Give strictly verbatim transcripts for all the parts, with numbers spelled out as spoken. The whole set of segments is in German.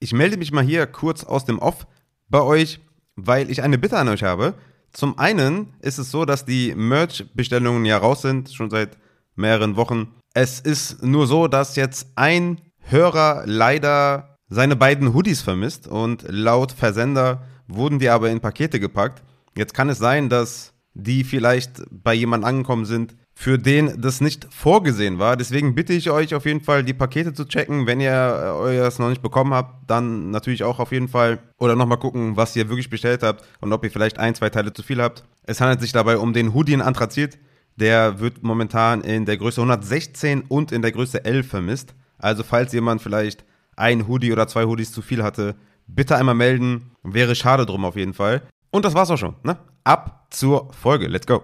Ich melde mich mal hier kurz aus dem Off bei euch, weil ich eine Bitte an euch habe. Zum einen ist es so, dass die Merch-Bestellungen ja raus sind, schon seit mehreren Wochen. Es ist nur so, dass jetzt ein Hörer leider seine beiden Hoodies vermisst und laut Versender wurden die aber in Pakete gepackt. Jetzt kann es sein, dass die vielleicht bei jemandem angekommen sind, für den das nicht vorgesehen war. Deswegen bitte ich euch auf jeden Fall, die Pakete zu checken. Wenn ihr euer das noch nicht bekommen habt, dann natürlich auch auf jeden Fall. Oder nochmal gucken, was ihr wirklich bestellt habt und ob ihr vielleicht ein, zwei Teile zu viel habt. Es handelt sich dabei um den Hoodie in Anthrazit. Der wird momentan in der Größe hundertsechzehn und in der Größe L vermisst. Also falls jemand vielleicht ein Hoodie oder zwei Hoodies zu viel hatte, bitte einmal melden. Wäre schade drum auf jeden Fall. Und das war's auch schon, ne? Ab zur Folge. Let's go.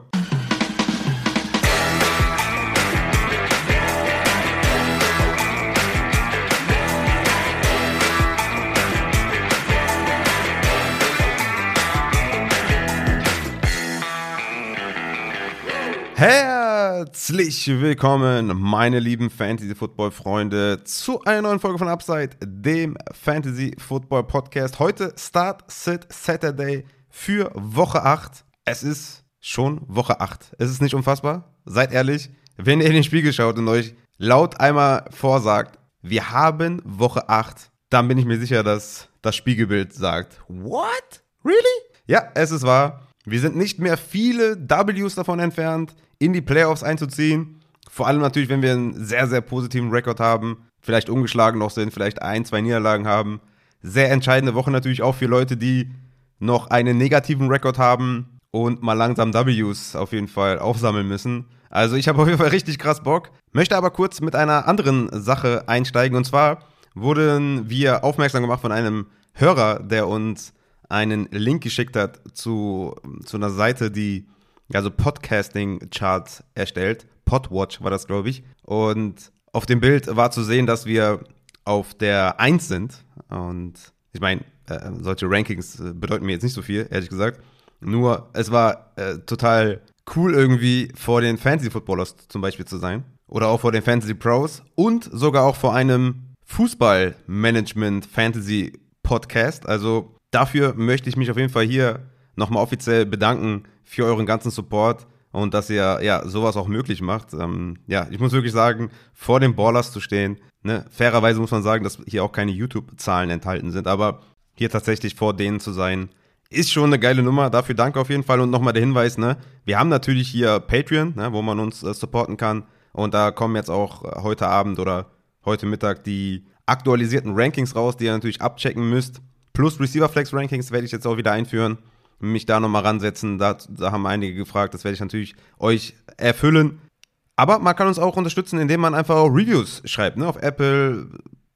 Herzlich willkommen, meine lieben Fantasy-Football-Freunde, zu einer neuen Folge von Upside, dem Fantasy-Football-Podcast. Heute Start, Sit, Saturday für Woche acht. Es ist schon Woche acht. Es ist nicht unfassbar, seid ehrlich. Wenn ihr in den Spiegel schaut und euch laut einmal vorsagt, wir haben Woche acht, dann bin ich mir sicher, dass das Spiegelbild sagt, what? Really? Ja, es ist wahr. Wir sind nicht mehr viele Ws davon entfernt, in die Playoffs einzuziehen. Vor allem natürlich, wenn wir einen sehr, sehr positiven Rekord haben, vielleicht ungeschlagen noch sind, vielleicht ein, zwei Niederlagen haben. Sehr entscheidende Woche natürlich auch für Leute, die noch einen negativen Rekord haben und mal langsam Ws auf jeden Fall aufsammeln müssen. Also ich habe auf jeden Fall richtig krass Bock, möchte aber kurz mit einer anderen Sache einsteigen. Und zwar wurden wir aufmerksam gemacht von einem Hörer, der uns einen Link geschickt hat zu, zu einer Seite, die ja so Podcasting-Charts erstellt. Podwatch war das, glaube ich. Und auf dem Bild war zu sehen, dass wir auf der eins sind. Und ich meine, äh, solche Rankings bedeuten mir jetzt nicht so viel, ehrlich gesagt. Nur, es war äh, total cool irgendwie, vor den Fantasy-Footballers zum Beispiel zu sein. Oder auch vor den Fantasy-Pros. Und sogar auch vor einem Fußball-Management-Fantasy-Podcast. Also dafür möchte ich mich auf jeden Fall hier nochmal offiziell bedanken für euren ganzen Support und dass ihr ja sowas auch möglich macht. Ähm, ja, ich muss wirklich sagen, vor den Ballers zu stehen, ne? Fairerweise muss man sagen, dass hier auch keine YouTube-Zahlen enthalten sind, aber hier tatsächlich vor denen zu sein, ist schon eine geile Nummer. Dafür danke auf jeden Fall und nochmal der Hinweis, ne? Wir haben natürlich hier Patreon, ne? Wo man uns äh, supporten kann und da kommen jetzt auch heute Abend oder heute Mittag die aktualisierten Rankings raus, die ihr natürlich abchecken müsst. Plus Receiver-Flex-Rankings werde ich jetzt auch wieder einführen, mich da nochmal ransetzen, da, da haben einige gefragt, das werde ich natürlich euch erfüllen. Aber man kann uns auch unterstützen, indem man einfach auch Reviews schreibt, ne? Auf Apple,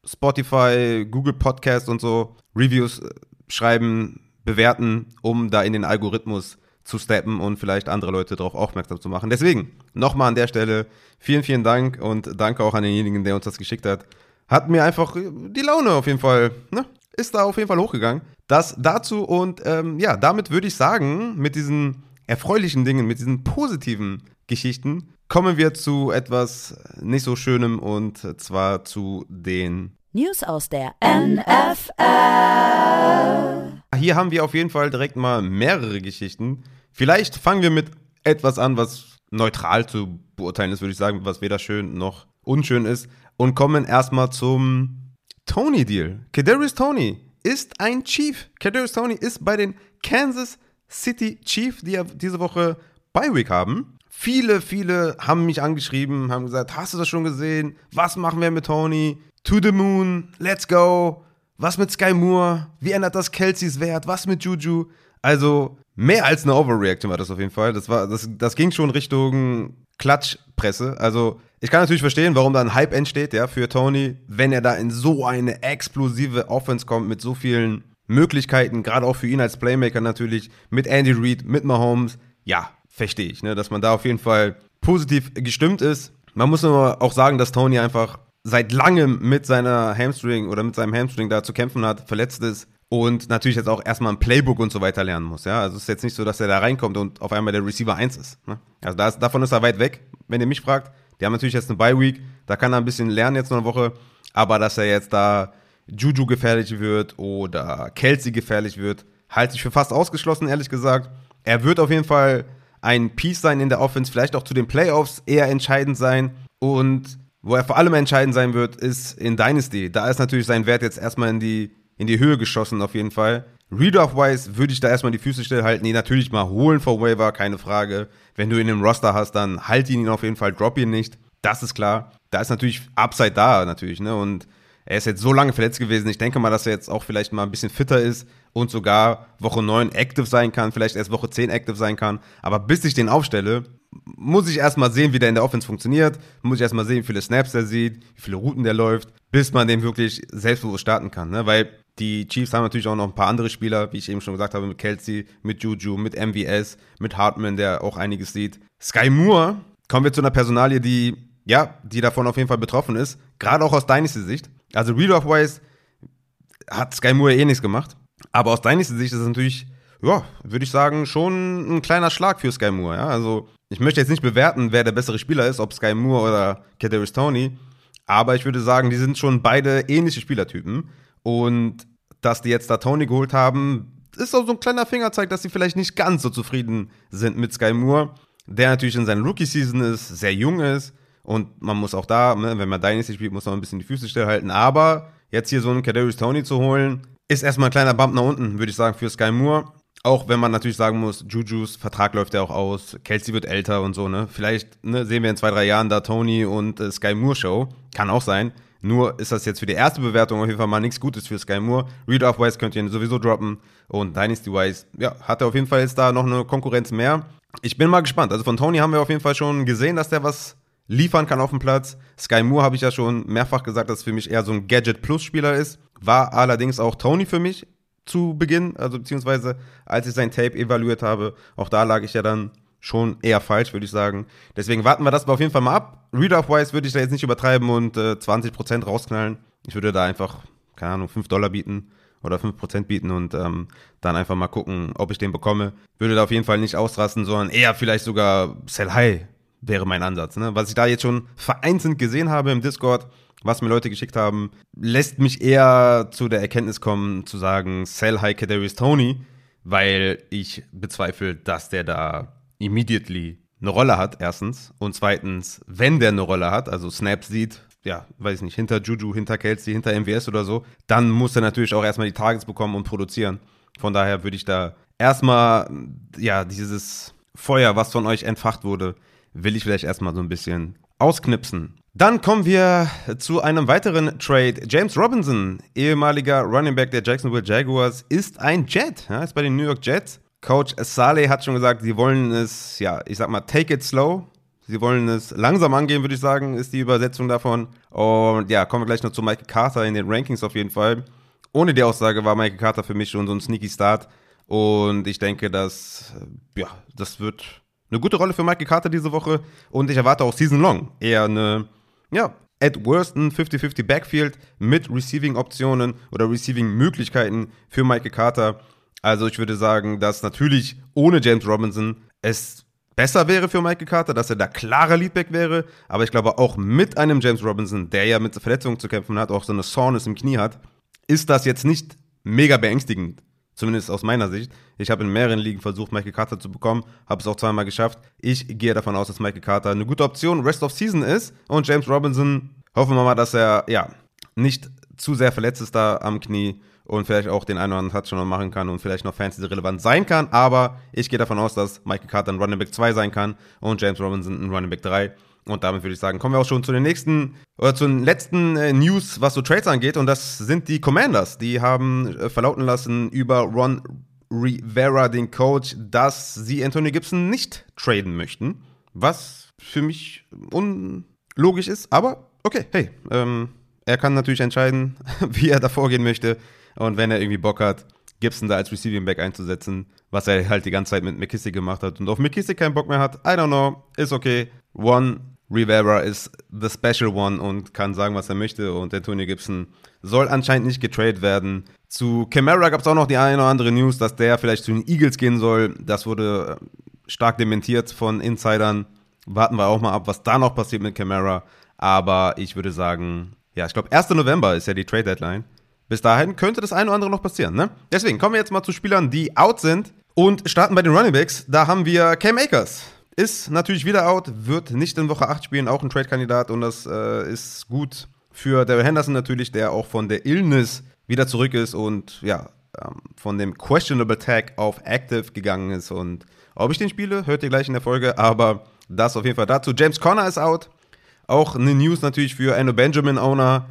Spotify, Google Podcast und so. Reviews schreiben, bewerten, um da in den Algorithmus zu steppen und vielleicht andere Leute darauf aufmerksam zu machen. Deswegen nochmal an der Stelle vielen, vielen Dank und danke auch an denjenigen, der uns das geschickt hat. Hat mir einfach die Laune auf jeden Fall, ne? Ist da auf jeden Fall hochgegangen. Das dazu und ähm, ja, damit würde ich sagen, mit diesen erfreulichen Dingen, mit diesen positiven Geschichten, kommen wir zu etwas nicht so Schönem und zwar zu den News aus der N F L. Hier haben wir auf jeden Fall direkt mal mehrere Geschichten. Vielleicht fangen wir mit etwas an, was neutral zu beurteilen ist, würde ich sagen, was weder schön noch unschön ist und kommen erstmal zum Tony-Deal. Kadarius Toney ist ein Chief. Kadarius Toney ist bei den Kansas City Chiefs, die ja diese Woche Bye-Week haben. Viele, viele haben mich angeschrieben, haben gesagt, hast du das schon gesehen? Was machen wir mit Toney? To the moon, let's go. Was mit Sky Moore? Wie ändert das Kelceys Wert? Was mit Juju? Also mehr als eine Overreaction war das auf jeden Fall. Das, war, das, das ging schon Richtung Klatschpresse. Also ich kann natürlich verstehen, warum da ein Hype entsteht, ja, für Toney, wenn er da in so eine explosive Offense kommt mit so vielen Möglichkeiten, gerade auch für ihn als Playmaker natürlich, mit Andy Reid, mit Mahomes. Ja, verstehe ich, ne, dass man da auf jeden Fall positiv gestimmt ist. Man muss aber auch sagen, dass Toney einfach seit langem mit seiner Hamstring oder mit seinem Hamstring da zu kämpfen hat, verletzt ist und natürlich jetzt auch erstmal ein Playbook und so weiter lernen muss, ja. Also es ist jetzt nicht so, dass er da reinkommt und auf einmal der Receiver eins ist, ne? Also da ist, davon ist er weit weg, wenn ihr mich fragt. Die haben natürlich jetzt eine Bye-Week, da kann er ein bisschen lernen jetzt noch eine Woche, aber dass er jetzt da Juju gefährlich wird oder Kelsey gefährlich wird, halte ich für fast ausgeschlossen, ehrlich gesagt. Er wird auf jeden Fall ein Piece sein in der Offense, vielleicht auch zu den Playoffs eher entscheidend sein. Und wo er vor allem entscheidend sein wird, ist in Dynasty. Da ist natürlich sein Wert jetzt erstmal in die, in die Höhe geschossen, auf jeden Fall. Redraft-wise würde ich da erstmal die Füße stillhalten, ihn natürlich mal holen vom Waiver, keine Frage. Wenn du ihn im Roster hast, dann halt ihn auf jeden Fall, drop ihn nicht. Das ist klar. Da ist natürlich Upside da, natürlich, ne? Und er ist jetzt so lange verletzt gewesen. Ich denke mal, dass er jetzt auch vielleicht mal ein bisschen fitter ist und sogar Woche neun active sein kann, vielleicht erst Woche zehn active sein kann. Aber bis ich den aufstelle, muss ich erstmal sehen, wie der in der Offense funktioniert. Muss ich erstmal sehen, wie viele Snaps der sieht, wie viele Routen der läuft, bis man den wirklich selbstbewusst starten kann, ne? Weil die Chiefs haben natürlich auch noch ein paar andere Spieler, wie ich eben schon gesagt habe, mit Kelsey, mit Juju, mit M V S, mit Hartman, der auch einiges sieht. Sky Moore, kommen wir zu einer Personalie, die, ja, die davon auf jeden Fall betroffen ist, gerade auch aus Dynasty-Sicht. Also Redraft-wise hat Sky Moore eh nichts gemacht. Aber aus deiner Sicht ist es natürlich, ja, würde ich sagen, schon ein kleiner Schlag für Sky Moore. Ja? Also ich möchte jetzt nicht bewerten, wer der bessere Spieler ist, ob Sky Moore oder Kadarius Toney. Aber ich würde sagen, die sind schon beide ähnliche Spielertypen. Und dass die jetzt da Toney geholt haben, ist auch so ein kleiner Fingerzeig, dass sie vielleicht nicht ganz so zufrieden sind mit Sky Moore. Der natürlich in seiner Rookie-Season ist, sehr jung ist. Und man muss auch da, wenn man Dynasty spielt, muss man ein bisschen die Füße stillhalten. Aber jetzt hier so einen Kadarius Toney zu holen, ist erstmal ein kleiner Bump nach unten, würde ich sagen, für Sky Moore. Auch wenn man natürlich sagen muss, Jujus Vertrag läuft ja auch aus, Kelsey wird älter und so, ne? Vielleicht ne, sehen wir in zwei, drei Jahren da Toney und äh, Sky Moore Show. Kann auch sein. Nur ist das jetzt für die erste Bewertung auf jeden Fall mal nichts Gutes für Sky Moore. Redraft-wise könnt ihr ihn sowieso droppen. Und Dynasty-wise, ja, hat er auf jeden Fall jetzt da noch eine Konkurrenz mehr. Ich bin mal gespannt. Also von Toney haben wir auf jeden Fall schon gesehen, dass der was liefern kann auf dem Platz. Sky Moore habe ich ja schon mehrfach gesagt, dass es für mich eher so ein Gadget-Plus-Spieler ist. War allerdings auch Toney für mich zu Beginn, also beziehungsweise als ich sein Tape evaluiert habe. Auch da lag ich ja dann schon eher falsch, würde ich sagen. Deswegen warten wir das mal auf jeden Fall mal ab. Redraft-wise würde ich da jetzt nicht übertreiben und äh, zwanzig Prozent rausknallen. Ich würde da einfach, keine Ahnung, fünf Dollar bieten oder fünf Prozent bieten und ähm, dann einfach mal gucken, ob ich den bekomme. Würde da auf jeden Fall nicht ausrasten, sondern eher vielleicht sogar Sell High wäre mein Ansatz, ne? Was ich da jetzt schon vereinzelt gesehen habe im Discord, was mir Leute geschickt haben, lässt mich eher zu der Erkenntnis kommen, zu sagen, sell high Kadarius Toney, weil ich bezweifle, dass der da immediately eine Rolle hat, erstens. Und zweitens, wenn der eine Rolle hat, also Snaps sieht, ja, weiß ich nicht, hinter Juju, hinter Kelsey, hinter M V S oder so, dann muss er natürlich auch erstmal die Targets bekommen und produzieren. Von daher würde ich da erstmal, ja, dieses Feuer, was von euch entfacht wurde, will ich vielleicht erstmal so ein bisschen ausknipsen. Dann kommen wir zu einem weiteren Trade. James Robinson, ehemaliger Running Back der Jacksonville Jaguars, ist ein Jet. Ja, ist bei den New York Jets. Coach Saleh hat schon gesagt, sie wollen es, ja, ich sag mal, take it slow. Sie wollen es langsam angehen, würde ich sagen, ist die Übersetzung davon. Und ja, kommen wir gleich noch zu Mike Carter in den Rankings auf jeden Fall. Ohne die Aussage war Mike Carter für mich schon so ein sneaky Start. Und ich denke, dass, ja, das wird eine gute Rolle für Mike Carter diese Woche und ich erwarte auch season-long eher eine, ja, at worst ein fifty-fifty Backfield mit Receiving-Optionen oder Receiving-Möglichkeiten für Mike Carter. Also ich würde sagen, dass natürlich ohne James Robinson es besser wäre für Mike Carter, dass er da klarer Leadback wäre, aber ich glaube auch mit einem James Robinson, der ja mit Verletzungen zu kämpfen hat, auch so eine Soreness im Knie hat, ist das jetzt nicht mega beängstigend. Zumindest aus meiner Sicht. Ich habe in mehreren Ligen versucht, Michael Carter zu bekommen, habe es auch zweimal geschafft. Ich gehe davon aus, dass Michael Carter eine gute Option Rest of Season ist. Und James Robinson, hoffen wir mal, dass er ja nicht zu sehr verletzt ist da am Knie und vielleicht auch den einen oder anderen Touch schon noch machen kann und vielleicht noch Fantasy-relevant sein kann. Aber ich gehe davon aus, dass Michael Carter ein Running Back zwei sein kann und James Robinson ein Running Back drei. Und damit würde ich sagen, kommen wir auch schon zu den nächsten oder zu den letzten äh, News, was so Trades angeht. Und das sind die Commanders. Die haben äh, verlauten lassen über Ron Rivera, den Coach, dass sie Antonio Gibson nicht traden möchten. Was für mich unlogisch ist. Aber okay, hey, ähm, er kann natürlich entscheiden, wie er da vorgehen möchte. Und wenn er irgendwie Bock hat, Gibson da als Receiving Back einzusetzen, was er halt die ganze Zeit mit McKissick gemacht hat und auf McKissick keinen Bock mehr hat, I don't know, ist okay. Ron Rivera ist the special one und kann sagen, was er möchte. Und Antonio Gibson soll anscheinend nicht getradet werden. Zu Kamara gab es auch noch die eine oder andere News, dass der vielleicht zu den Eagles gehen soll. Das wurde stark dementiert von Insidern. Warten wir auch mal ab, was da noch passiert mit Kamara. Aber ich würde sagen, ja, ich glaube, erster November ist ja die Trade-Deadline. bis dahin könnte das eine oder andere noch passieren, ne? Deswegen kommen wir jetzt mal zu Spielern, die out sind und starten bei den Runningbacks. Da haben wir Cam Akers. Ist natürlich wieder out, wird nicht in Woche acht spielen, auch ein Trade-Kandidat. Und das äh, ist gut für Darrell Henderson natürlich, der auch von der Illness wieder zurück ist und ja, ähm, von dem Questionable Tag auf Active gegangen ist. Und ob ich den spiele, hört ihr gleich in der Folge, aber das auf jeden Fall dazu. James Conner ist out. Auch eine News natürlich für Eno Benjamin Owner,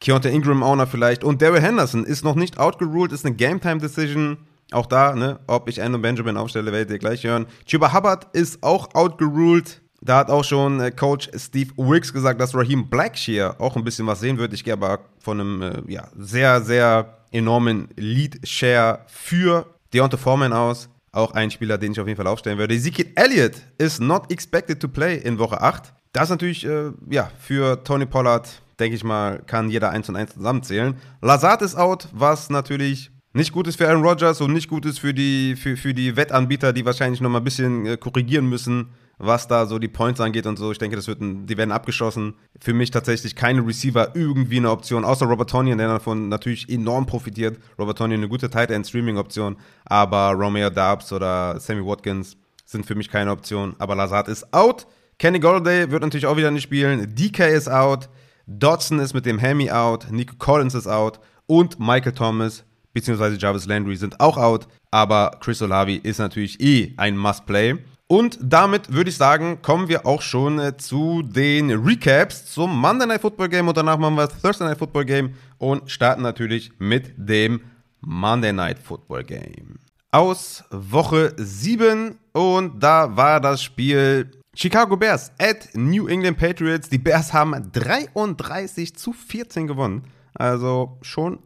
Keaontay Ingram Owner vielleicht. Und Darrell Henderson ist noch nicht outgeruled, ist eine Game-Time-Decision. Auch da, ne, ob ich Eno Benjamin aufstelle, werdet ihr gleich hören. Chuba Hubbard ist auch outgeruled. Da hat auch schon äh, Coach Steve Wilkes gesagt, dass Raheem Blackshear auch ein bisschen was sehen wird. Ich gehe aber von einem äh, ja, sehr, sehr enormen Lead-Share für D'Onta Foreman aus. Auch ein Spieler, den ich auf jeden Fall aufstellen würde. Ezekiel Elliott is not expected to play in Woche acht. Das natürlich, äh, ja, für Tony Pollard, denke ich mal, kann jeder eins und eins zusammenzählen. Lazard ist out, was natürlich nicht gut ist für Aaron Rodgers und nicht gut ist für die, für, für die Wettanbieter, die wahrscheinlich noch mal ein bisschen korrigieren müssen, was da so die Points angeht und so. Ich denke, das wird ein, die werden abgeschossen. Für mich tatsächlich keine Receiver irgendwie eine Option, außer Robert Tonyan, der davon natürlich enorm profitiert. Robert Tonyan eine gute Tight End Streaming Option, aber Romeo Doubs oder Sammy Watkins sind für mich keine Option. Aber Lazard ist out. Kenny Golladay wird natürlich auch wieder nicht spielen. D K ist out. Dodson ist mit dem Hammy out. Nico Collins ist out. Und Michael Thomas beziehungsweise Jarvis Landry sind auch out, aber Chris Olavi ist natürlich eh ein Must-Play. Und damit würde ich sagen, kommen wir auch schon äh, zu den Recaps zum Monday Night Football Game und danach machen wir das Thursday Night Football Game und starten natürlich mit dem Monday Night Football Game. Aus Woche sieben und da war das Spiel Chicago Bears at New England Patriots. Die Bears haben dreiunddreißig zu vierzehn gewonnen, also schon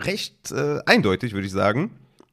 recht äh, eindeutig, würde ich sagen.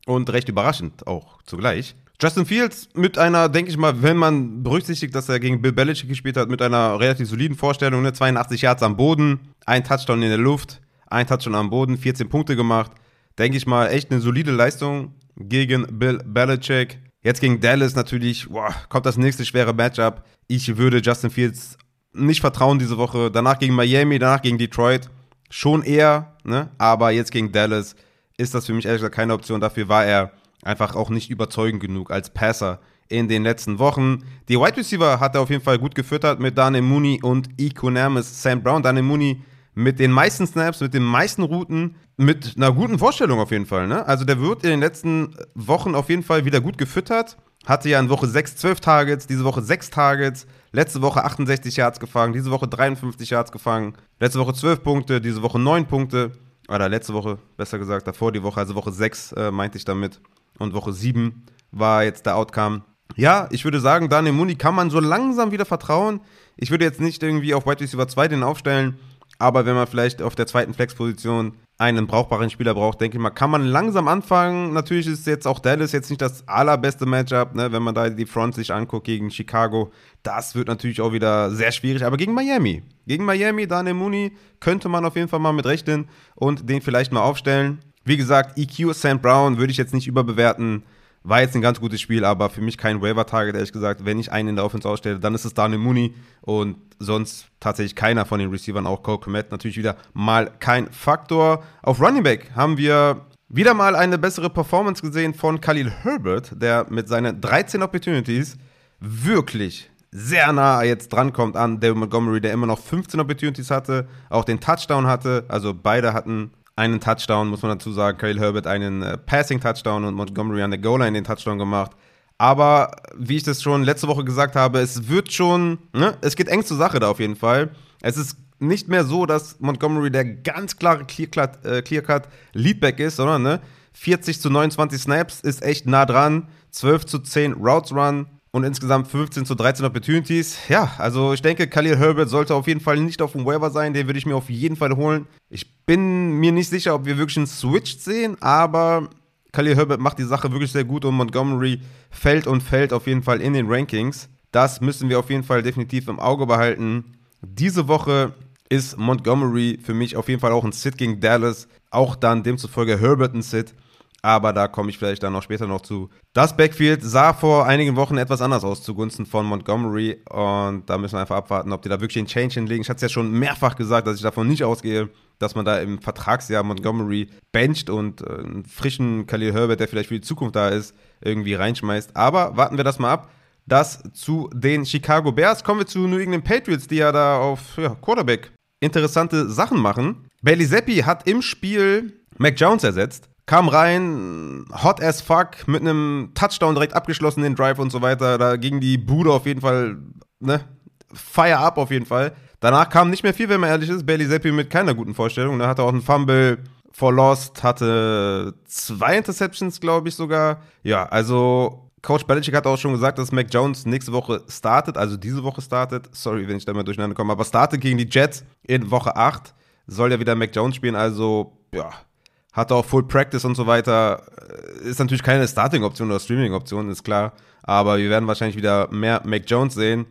Und recht überraschend auch zugleich. Justin Fields mit einer, denke ich mal, wenn man berücksichtigt, dass er gegen Bill Belichick gespielt hat, mit einer relativ soliden Vorstellung, ne? zweiundachtzig Yards am Boden, ein Touchdown in der Luft, ein Touchdown am Boden, vierzehn Punkte gemacht. Denke ich mal, echt eine solide Leistung gegen Bill Belichick. Jetzt gegen Dallas natürlich, boah, kommt das nächste schwere Matchup. Ich würde Justin Fields nicht vertrauen diese Woche. Danach gegen Miami, danach gegen Detroit. Schon eher, ne? Aber jetzt gegen Dallas ist das für mich ehrlich gesagt keine Option. Dafür war er einfach auch nicht überzeugend genug als Passer in den letzten Wochen. Die Wide Receiver hat er auf jeden Fall gut gefüttert mit Darnell Mooney und Economist Sam Brown. Darnell Mooney mit den meisten Snaps, mit den meisten Routen, mit einer guten Vorstellung auf jeden Fall, ne? Also der wird in den letzten Wochen auf jeden Fall wieder gut gefüttert. Hatte ja in Woche sechs zwölf Targets, diese Woche sechs Targets, letzte Woche achtundsechzig Yards gefangen, diese Woche dreiundfünfzig Yards gefangen, letzte Woche zwölf Punkte, diese Woche neun Punkte, oder letzte Woche, besser gesagt, davor die Woche, also Woche sechs äh, meinte ich damit und Woche sieben war jetzt der Outcome. Ja, ich würde sagen, Darnell Mooney kann man so langsam wieder vertrauen. Ich würde jetzt nicht irgendwie auf Wide Receiver zwei den aufstellen, aber wenn man vielleicht auf der zweiten Flexposition einen brauchbaren Spieler braucht, denke ich mal, kann man langsam anfangen. Natürlich ist jetzt auch Dallas jetzt nicht das allerbeste Matchup, ne? Wenn man da die Front sich anguckt gegen Chicago. Das wird natürlich auch wieder sehr schwierig, aber gegen Miami. Gegen Miami, Darnell Mooney könnte man auf jeden Fall mal mit rechnen und den vielleicht mal aufstellen. Wie gesagt, E Q Sam Brown würde ich jetzt nicht überbewerten. War jetzt ein ganz gutes Spiel, aber für mich kein Waiver-Target, ehrlich gesagt. Wenn ich einen in der Offense ausstelle, dann ist es Darnell Mooney und sonst tatsächlich keiner von den Receivern, auch Cole Kmet natürlich wieder mal kein Faktor. Auf Running Back haben wir wieder mal eine bessere Performance gesehen von Khalil Herbert, der mit seinen dreizehn Opportunities wirklich sehr nah jetzt drankommt an David Montgomery, der immer noch fünfzehn Opportunities hatte, auch den Touchdown hatte, also beide hatten einen Touchdown, muss man dazu sagen. Khalil Herbert einen äh, Passing-Touchdown und Montgomery an der Goal-Line den Touchdown gemacht. Aber, wie ich das schon letzte Woche gesagt habe, es wird schon, ne, es geht eng zur Sache da auf jeden Fall. Es ist nicht mehr so, dass Montgomery der ganz klare Clear-Cut, äh, Clear-Cut-Leadback ist, sondern ne, vierzig zu neunundzwanzig Snaps ist echt nah dran, zwölf zu zehn Routes Run und insgesamt fünfzehn zu dreizehn Opportunities. Ja, also ich denke, Khalil Herbert sollte auf jeden Fall nicht auf dem Waiver sein. Den würde ich mir auf jeden Fall holen. Ich bin mir nicht sicher, ob wir wirklich einen Switch sehen, aber Khalil Herbert macht die Sache wirklich sehr gut und Montgomery fällt und fällt auf jeden Fall in den Rankings. Das müssen wir auf jeden Fall definitiv im Auge behalten. Diese Woche ist Montgomery für mich auf jeden Fall auch ein Sit gegen Dallas. Auch dann demzufolge Herbert ein Sit. Aber da komme ich vielleicht dann noch später noch zu. Das Backfield sah vor einigen Wochen etwas anders aus zugunsten von Montgomery. Und da müssen wir einfach abwarten, ob die da wirklich einen Change hinlegen. Ich hatte es ja schon mehrfach gesagt, dass ich davon nicht ausgehe, dass man da im Vertragsjahr Montgomery bencht und einen frischen Khalil Herbert, der vielleicht für die Zukunft da ist, irgendwie reinschmeißt. Aber warten wir das mal ab. Das zu den Chicago Bears. Kommen wir zu New England Patriots, die ja da auf ja, Quarterback interessante Sachen machen. Bailey Zappi hat im Spiel Mac Jones ersetzt, kam rein, hot as fuck, mit einem Touchdown direkt abgeschlossen, den Drive und so weiter. Da ging die Bude auf jeden Fall, ne, fire up auf jeden Fall. Danach kam nicht mehr viel, wenn man ehrlich ist. Bailey Zappi mit keiner guten Vorstellung. Da hatte auch einen Fumble for Lost, hatte zwei Interceptions, glaube ich sogar. Ja, also Coach Belichick hat auch schon gesagt, dass Mac Jones nächste Woche startet, also diese Woche startet. Sorry, wenn ich da mal durcheinander komme, aber startet gegen die Jets in Woche acht. Soll ja wieder Mac Jones spielen, also ja, hat auch Full Practice und so weiter. Ist natürlich keine Starting-Option oder Streaming-Option, ist klar. Aber wir werden wahrscheinlich wieder mehr Mac Jones sehen.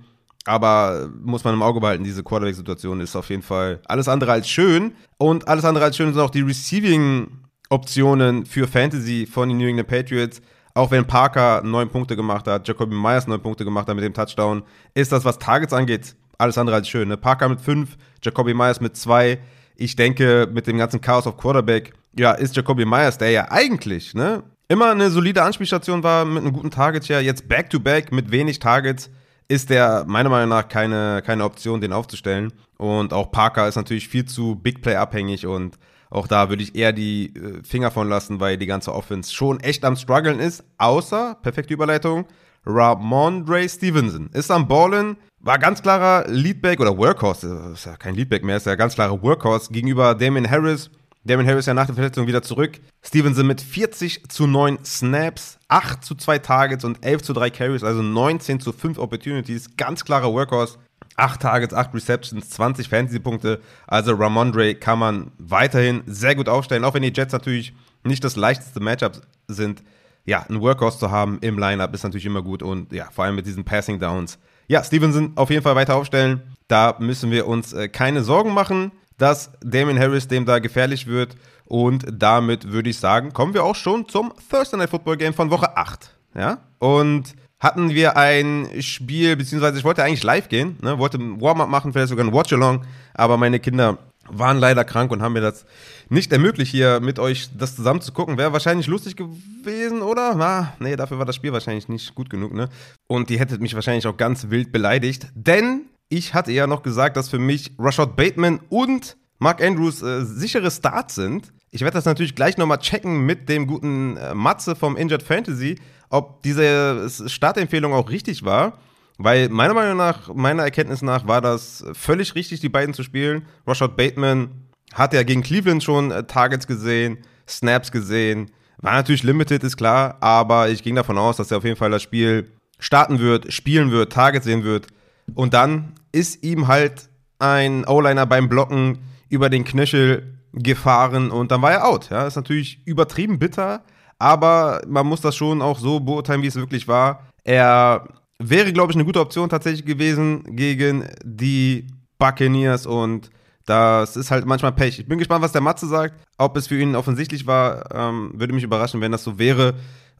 Aber muss man im Auge behalten, diese Quarterback-Situation ist auf jeden Fall alles andere als schön. Und alles andere als schön sind auch die Receiving-Optionen für Fantasy von den New England Patriots. Auch wenn Parker neun Punkte gemacht hat, Jakobi Meyers neun Punkte gemacht hat mit dem Touchdown, ist das, was Targets angeht, alles andere als schön. Ne? Parker mit fünf, Jakobi Meyers mit zwei. Ich denke, mit dem ganzen Chaos auf Quarterback, ja, ist Jakobi Meyers, der ja eigentlich, ne, immer eine solide Anspielstation war mit einem guten Target, ja, jetzt Back-to-Back mit wenig Targets, ist der meiner Meinung nach keine, keine Option, den aufzustellen. Und auch Parker ist natürlich viel zu Big Play abhängig und auch da würde ich eher die Finger von lassen, weil die ganze Offense schon echt am struggeln ist. Außer, perfekte Überleitung, Ramondre Stevenson ist am Ballen, war ganz klarer Leadback oder Workhorse, ist ja kein Leadback mehr, ist ja ganz klarer Workhorse gegenüber Damien Harris. Damien Harris ja nach der Verletzung wieder zurück. Stevenson mit vierzig zu neun Snaps, acht zu zwei Targets und elf zu drei Carries, also neunzehn zu fünf Opportunities, ganz klarer Workhorse. acht Targets, acht Receptions, zwanzig Fantasy-Punkte. Also Ramondre kann man weiterhin sehr gut aufstellen, auch wenn die Jets natürlich nicht das leichteste Matchup sind. Ja, einen Workhorse zu haben im Lineup ist natürlich immer gut und ja, vor allem mit diesen Passing Downs. Ja, Stevenson auf jeden Fall weiter aufstellen. Da müssen wir uns äh, keine Sorgen machen, dass Damien Harris dem da gefährlich wird. Und damit würde ich sagen, kommen wir auch schon zum Thursday Night Football Game von Woche acht. Ja, und hatten wir ein Spiel, beziehungsweise ich wollte eigentlich live gehen, ne, wollte ein Warm-Up machen, vielleicht sogar ein Watch-Along, aber meine Kinder waren leider krank und haben mir das nicht ermöglicht, hier mit euch das zusammen zu gucken. Wäre wahrscheinlich lustig gewesen, oder? Na, nee, dafür war das Spiel wahrscheinlich nicht gut genug, ne? Und die hättet mich wahrscheinlich auch ganz wild beleidigt, denn ich hatte ja noch gesagt, dass für mich Rashad Bateman und Mark Andrews äh, sichere Starts sind. Ich werde das natürlich gleich nochmal checken mit dem guten äh, Matze vom Injured Fantasy, ob diese Startempfehlung auch richtig war, weil meiner Meinung nach, meiner Erkenntnis nach, war das völlig richtig, die beiden zu spielen. Rashad Bateman hat ja gegen Cleveland schon Targets gesehen, Snaps gesehen, war natürlich limited, ist klar, aber ich ging davon aus, dass er auf jeden Fall das Spiel starten wird, spielen wird, Targets sehen wird und dann ist ihm halt ein O-Liner beim Blocken über den Knöchel gefahren und dann war er out. Ja, ist natürlich übertrieben bitter, aber man muss das schon auch so beurteilen, wie es wirklich war. Er wäre, glaube ich, eine gute Option tatsächlich gewesen gegen die Buccaneers und das ist halt manchmal Pech. Ich bin gespannt, was der Matze sagt, ob es für ihn offensichtlich war. Ähm, würde mich überraschen, wenn das so wäre.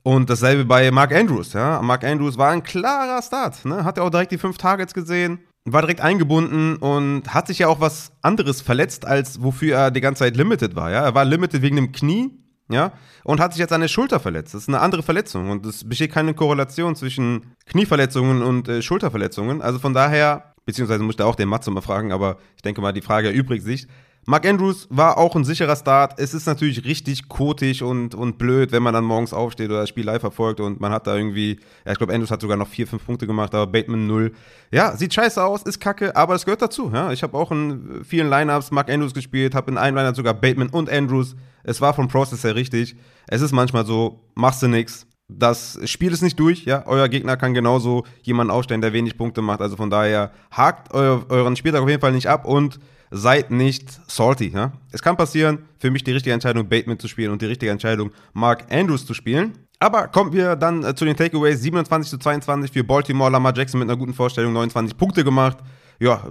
Und dasselbe bei Mark Andrews. Ja? Mark Andrews war ein klarer Start. Ne? Hat er auch direkt die fünf Targets gesehen, war direkt eingebunden und hat sich ja auch was anderes verletzt, als wofür er die ganze Zeit limited war. Ja? Er war limited wegen dem Knie. Ja, und hat sich jetzt an der Schulter verletzt. Das ist eine andere Verletzung und es besteht keine Korrelation zwischen Knieverletzungen und äh, Schulterverletzungen. Also von daher, beziehungsweise muss ich da auch den Matze mal fragen, aber ich denke mal, die Frage erübrigt sich. Mark Andrews war auch ein sicherer Start. Es ist natürlich richtig kotig und, und blöd, wenn man dann morgens aufsteht oder das Spiel live verfolgt und man hat da irgendwie, ja, ich glaube, Andrews hat sogar noch vier, fünf Punkte gemacht, aber Bateman null. Ja, sieht scheiße aus, ist kacke, aber das gehört dazu. Ja? Ich habe auch in vielen Lineups Mark Andrews gespielt, habe in einem Lineup sogar Bateman und Andrews. Es war vom Prozess her richtig. Es ist manchmal so, machst du nichts. Das Spiel ist nicht durch, ja. Euer Gegner kann genauso jemanden aufstellen, der wenig Punkte macht. Also von daher, hakt eu- euren Spieltag auf jeden Fall nicht ab und seid nicht salty, ja. Es kann passieren, für mich die richtige Entscheidung, Bateman zu spielen und die richtige Entscheidung, Mark Andrews zu spielen. Aber kommen wir dann äh, zu den Takeaways. siebenundzwanzig zu zweiundzwanzig für Baltimore. Lamar Jackson mit einer guten Vorstellung, neunundzwanzig Punkte gemacht. Ja,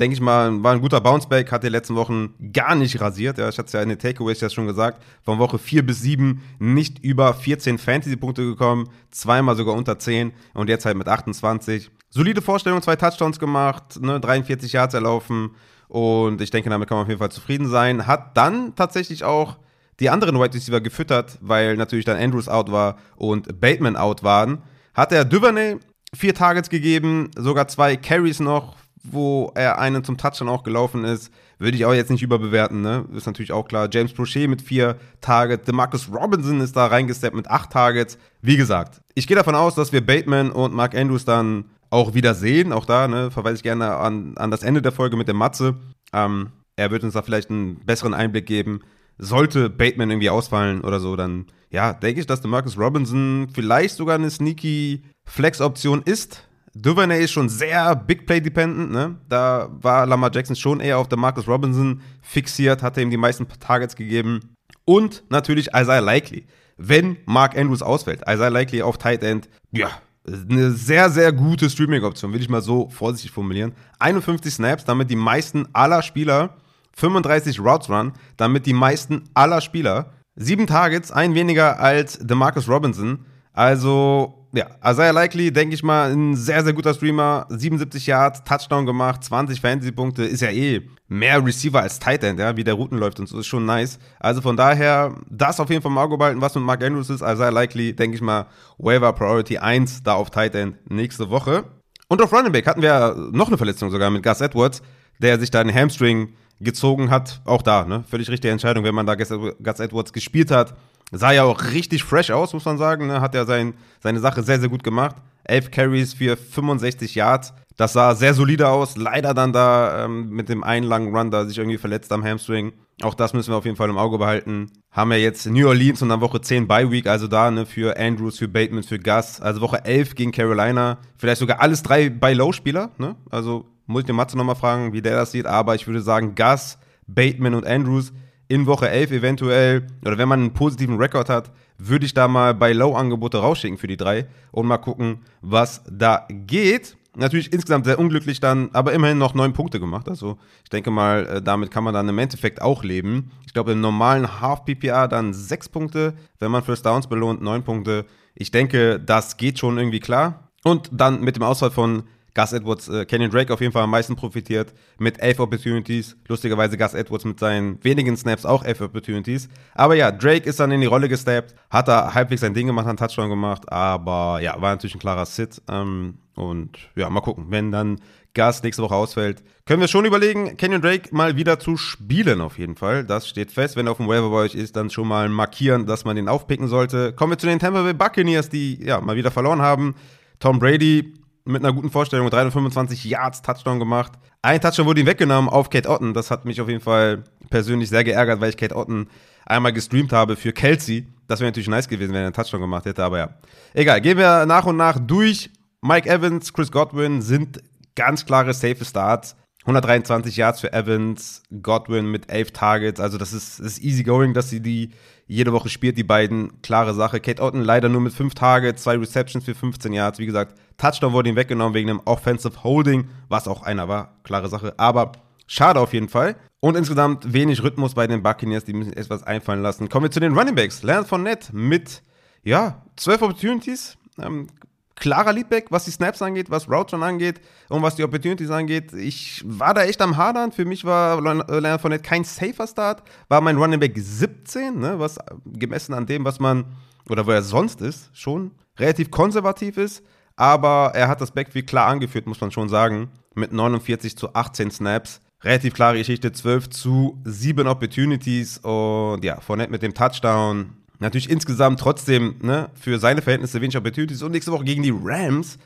denke ich mal, war ein guter Bounceback, hat die letzten Wochen gar nicht rasiert. Ja, ich hatte es ja in den Takeaways ja schon gesagt, von Woche vier bis sieben nicht über vierzehn Fantasy-Punkte gekommen, zweimal sogar unter zehn und jetzt halt mit achtundzwanzig. Solide Vorstellung, zwei Touchdowns gemacht, ne, dreiundvierzig Yards erlaufen Und ich denke, damit kann man auf jeden Fall zufrieden sein. Hat dann tatsächlich auch die anderen Wide Receiver gefüttert, weil natürlich dann Andrews out war und Bateman out waren. Hat er Duvernay vier Targets gegeben, sogar zwei Carries noch, wo er einen zum Touchdown auch gelaufen ist. Würde ich auch jetzt nicht überbewerten, ne? Ist natürlich auch klar. James Prochet mit vier Targets. DeMarcus Robinson ist da reingesteppt mit acht Targets. Wie gesagt, ich gehe davon aus, dass wir Bateman und Mark Andrews dann auch wieder sehen. Auch da, ne, verweise ich gerne an, an das Ende der Folge mit dem Matze. Ähm, er wird uns da vielleicht einen besseren Einblick geben. Sollte Bateman irgendwie ausfallen oder so, dann, ja, denke ich, dass DeMarcus Robinson vielleicht sogar eine sneaky Flex-Option ist. Duvernay ist schon sehr Big-Play-dependent, ne? Da war Lamar Jackson schon eher auf DeMarcus Robinson fixiert, hatte ihm die meisten Targets gegeben. Und natürlich Isaiah Likely. Wenn Mark Andrews ausfällt, Isaiah Likely auf Tight End, ja, eine sehr, sehr gute Streaming-Option, will ich mal so vorsichtig formulieren. einundfünfzig Snaps, damit die meisten aller Spieler, fünfunddreißig Routes Run, damit die meisten aller Spieler, sieben Targets, ein weniger als DeMarcus Robinson. Also, ja, Isaiah Likely, denke ich mal, ein sehr, sehr guter Streamer. siebenundsiebzig Yards, Touchdown gemacht, zwanzig Fantasy-Punkte. Ist ja eh mehr Receiver als Tight End, ja, wie der Routen läuft und so. Ist schon nice. Also von daher, das auf jeden Fall im Auge behalten, was mit Mark Andrews ist. Isaiah Likely, denke ich mal, Waiver Priority eins, da auf Tight End nächste Woche. Und auf Running Back hatten wir noch eine Verletzung sogar mit Gus Edwards, der sich da einen Hamstring gezogen hat. Auch da, ne, völlig richtige Entscheidung, wenn man da Gus Edwards gespielt hat. Sah ja auch richtig fresh aus, muss man sagen. Ne? Hat ja sein, seine Sache sehr, sehr gut gemacht. elf Carries für fünfundsechzig Yards. Das sah sehr solide aus. Leider dann da ähm, mit dem einen langen Run da sich irgendwie verletzt am Hamstring. Auch das müssen wir auf jeden Fall im Auge behalten. Haben wir jetzt New Orleans und dann Woche zehn Bye Week. Also da, ne, für Andrews, für Bateman, für Gus. Also Woche elf gegen Carolina. Vielleicht sogar alles drei Buy-Low-Spieler. Ne? Also muss ich den Matze nochmal fragen, wie der das sieht. Aber ich würde sagen, Gus, Bateman und Andrews in Woche elf eventuell, oder wenn man einen positiven Rekord hat, würde ich da mal bei Low-Angebote rausschicken für die drei und mal gucken, was da geht. Natürlich insgesamt sehr unglücklich dann, aber immerhin noch neun Punkte gemacht. Also ich denke mal, damit kann man dann im Endeffekt auch leben. Ich glaube, im normalen Half-P P R dann sechs Punkte, wenn man First Downs belohnt, neun Punkte. Ich denke, das geht schon irgendwie klar. Und dann mit dem Ausfall von Gus Edwards, äh, Kenyon Drake auf jeden Fall am meisten profitiert mit elf Opportunities. Lustigerweise Gus Edwards mit seinen wenigen Snaps auch elf Opportunities. Aber ja, Drake ist dann in die Rolle gesteppt, hat da halbwegs sein Ding gemacht, hat einen Touchdown gemacht, aber ja, war natürlich ein klarer Sit. Ähm, und ja, mal gucken, wenn dann Gus nächste Woche ausfällt, können wir schon überlegen, Kenyon Drake mal wieder zu spielen auf jeden Fall. Das steht fest. Wenn er auf dem Waiver bei euch ist, dann schon mal markieren, dass man den aufpicken sollte. Kommen wir zu den Tampa Bay Buccaneers, die ja mal wieder verloren haben. Tom Brady mit einer guten Vorstellung, dreihundertfünfundzwanzig Yards, Touchdown gemacht. Ein Touchdown wurde ihm weggenommen auf Kate Otten. Das hat mich auf jeden Fall persönlich sehr geärgert, weil ich Kate Otten einmal gestreamt habe für Kelsey. Das wäre natürlich nice gewesen, wenn er einen Touchdown gemacht hätte, aber ja. Egal, gehen wir nach und nach durch. Mike Evans, Chris Godwin sind ganz klare safe Starts. hundertdreiundzwanzig Yards für Evans, Godwin mit elf Targets. Also das ist, das ist easy going, dass sie die jede Woche spielt, die beiden. Klare Sache. Kate Otten leider nur mit fünf Targets, zwei Receptions für fünfzehn Yards. Wie gesagt, Touchdown wurde ihm weggenommen wegen einem Offensive Holding, was auch einer war. Klare Sache. Aber schade auf jeden Fall. Und insgesamt wenig Rhythmus bei den Buccaneers. Die müssen etwas einfallen lassen. Kommen wir zu den Running Backs. Leonard Fournette mit, ja, zwölf Opportunities. Ähm, klarer Leadback, was die Snaps angeht, was Routern angeht und was die Opportunities angeht. Ich war da echt am Hadern. Für mich war Leonard Fournette kein safer Start. War mein Running Back siebzehn, ne, was gemessen an dem, was man, oder wo er sonst ist, schon relativ konservativ ist. Aber er hat das Backfield klar angeführt, muss man schon sagen, mit neunundvierzig zu achtzehn Snaps. Relativ klare Geschichte, zwölf zu sieben Opportunities und ja, Fournette mit dem Touchdown. Natürlich insgesamt trotzdem, ne, für seine Verhältnisse wenig Opportunities. Und nächste Woche gegen die Rams.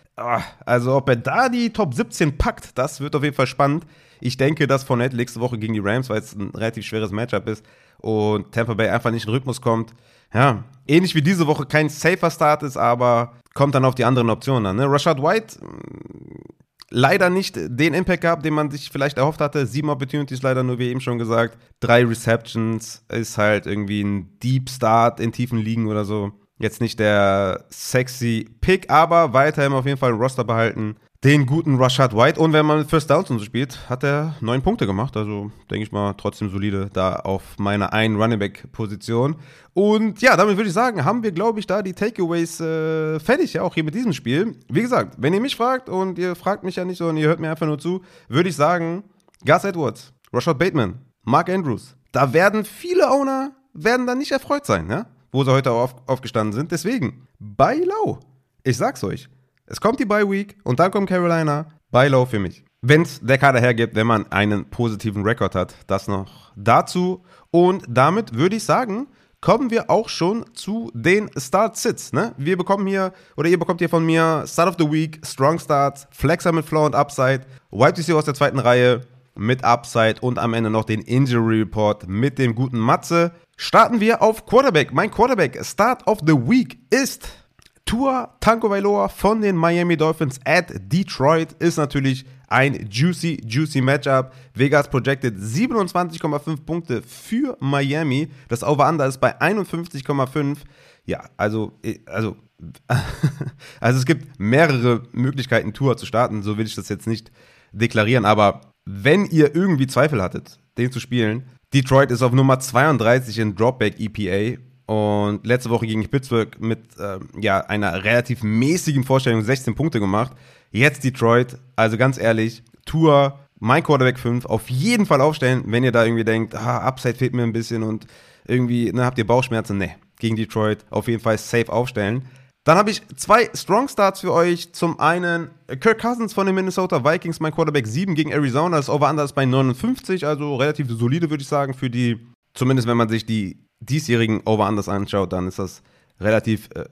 Also ob er da die Top siebzehn packt, das wird auf jeden Fall spannend. Ich denke, dass Fournette nächste Woche gegen die Rams, weil es ein relativ schweres Matchup ist und Tampa Bay einfach nicht in den Rhythmus kommt. Ja, ähnlich wie diese Woche kein safer Start ist, aber kommt dann auf die anderen Optionen an. Ne? Rashad White mh, leider nicht den Impact gehabt, den man sich vielleicht erhofft hatte. Sieben Opportunities leider nur, wie eben schon gesagt. Drei Receptions ist halt irgendwie ein Deep Start in tiefen Ligen oder so. Jetzt nicht der sexy Pick, aber weiterhin auf jeden Fall ein Roster behalten. Den guten Rashad White. Und wenn man mit First Downs und so spielt, hat er neun Punkte gemacht. Also denke ich mal, trotzdem solide da auf meiner einen Running Back Position. Und ja, damit würde ich sagen, haben wir, glaube ich, da die Takeaways äh, fertig, ja, auch hier mit diesem Spiel. Wie gesagt, wenn ihr mich fragt und ihr fragt mich ja nicht so und ihr hört mir einfach nur zu, würde ich sagen, Gus Edwards, Rashad Bateman, Mark Andrews. Da werden viele Owner, werden dann nicht erfreut sein, ja? Wo sie heute auf, aufgestanden sind. Deswegen, buy low. Ich sag's euch. Es kommt die Bye Week und dann kommt Carolina. Buy low für mich. Wenn's der Kader hergibt, wenn man einen positiven Rekord hat. Das noch dazu. Und damit würde ich sagen, kommen wir auch schon zu den Start-Sits. Ne? Wir bekommen hier, oder ihr bekommt hier von mir Start of the Week, Strong Starts, Flexer mit Floor und Upside, Wide Receiver aus der zweiten Reihe mit Upside und am Ende noch den Injury Report mit dem guten Matze. Starten wir auf Quarterback. Mein Quarterback Start of the Week ist Tua Tagovailoa von den Miami Dolphins at Detroit. Ist natürlich ein juicy, juicy Matchup. Vegas projected siebenundzwanzig Komma fünf Punkte für Miami. Das Over-Under ist bei einundfünfzig Komma fünf. Ja, also, also, also es gibt mehrere Möglichkeiten, Tua zu starten. So will ich das jetzt nicht deklarieren. Aber wenn ihr irgendwie Zweifel hattet, den zu spielen, Detroit ist auf Nummer zweiunddreißig in Dropback E P A. Und letzte Woche gegen Pittsburgh mit ähm, ja, einer relativ mäßigen Vorstellung sechzehn Punkte gemacht. Jetzt Detroit, also ganz ehrlich, Tua, mein Quarterback fünf, auf jeden Fall aufstellen, wenn ihr da irgendwie denkt, ah, Upside fehlt mir ein bisschen und irgendwie, ne, habt ihr Bauchschmerzen? Ne, gegen Detroit auf jeden Fall safe aufstellen. Dann habe ich zwei Strong Starts für euch. Zum einen Kirk Cousins von den Minnesota Vikings, mein Quarterback sieben gegen Arizona. Das Over-Under ist bei neunundfünfzig, also relativ solide, würde ich sagen, für die, zumindest wenn man sich die diesjährigen Over-Unders anschaut, dann ist das relativ äh,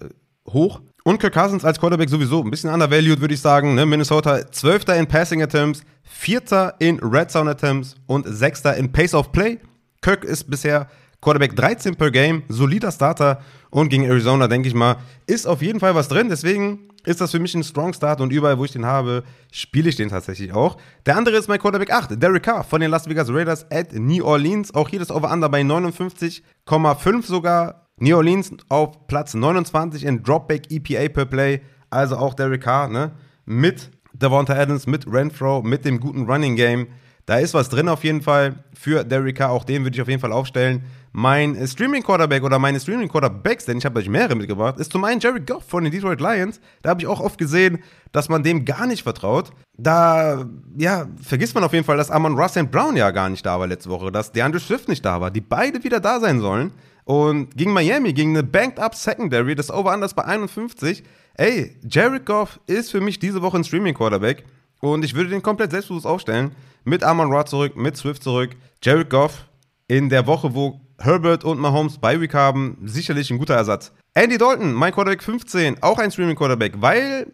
hoch. Und Kirk Cousins als Quarterback sowieso ein bisschen undervalued, würde ich sagen. Ne? Minnesota zwölfter in Passing Attempts, vierter in Red Zone Attempts und sechster in Pace of Play. Kirk ist bisher Quarterback dreizehn per Game, solider Starter und gegen Arizona, denke ich mal, ist auf jeden Fall was drin. Deswegen ist das für mich ein Strong Start und überall, wo ich den habe, spiele ich den tatsächlich auch. Der andere ist mein Quarterback acht, Derek Carr von den Las Vegas Raiders at New Orleans. Auch hier das Over-Under bei neunundfünfzig Komma fünf sogar. New Orleans auf Platz neunundzwanzig in Dropback E P A per Play, also auch Derek Carr, ne? Mit Davante Adams, mit Renfrow, mit dem guten Running Game. Da ist was drin auf jeden Fall für Derek Carr, auch den würde ich auf jeden Fall aufstellen. Mein Streaming-Quarterback oder meine Streaming-Quarterbacks, denn ich habe euch mehrere mitgebracht, ist zum einen Jared Goff von den Detroit Lions. Da habe ich auch oft gesehen, dass man dem gar nicht vertraut. Da, ja, vergisst man auf jeden Fall, dass Amon-Ra Sankt Brown ja gar nicht da war letzte Woche, dass DeAndre Swift nicht da war, die beide wieder da sein sollen. Und gegen Miami, gegen eine Banked-Up-Secondary, das Over-Under bei einundfünfzig. Ey, Jared Goff ist für mich diese Woche ein Streaming-Quarterback. Und ich würde den komplett selbstbewusst aufstellen. Mit Amon-Ra zurück, mit Swift zurück. Jared Goff in der Woche, wo Herbert und Mahomes Bye Week haben, sicherlich ein guter Ersatz. Andy Dalton, mein Quarterback fünfzehn, auch ein Streaming-Quarterback, weil,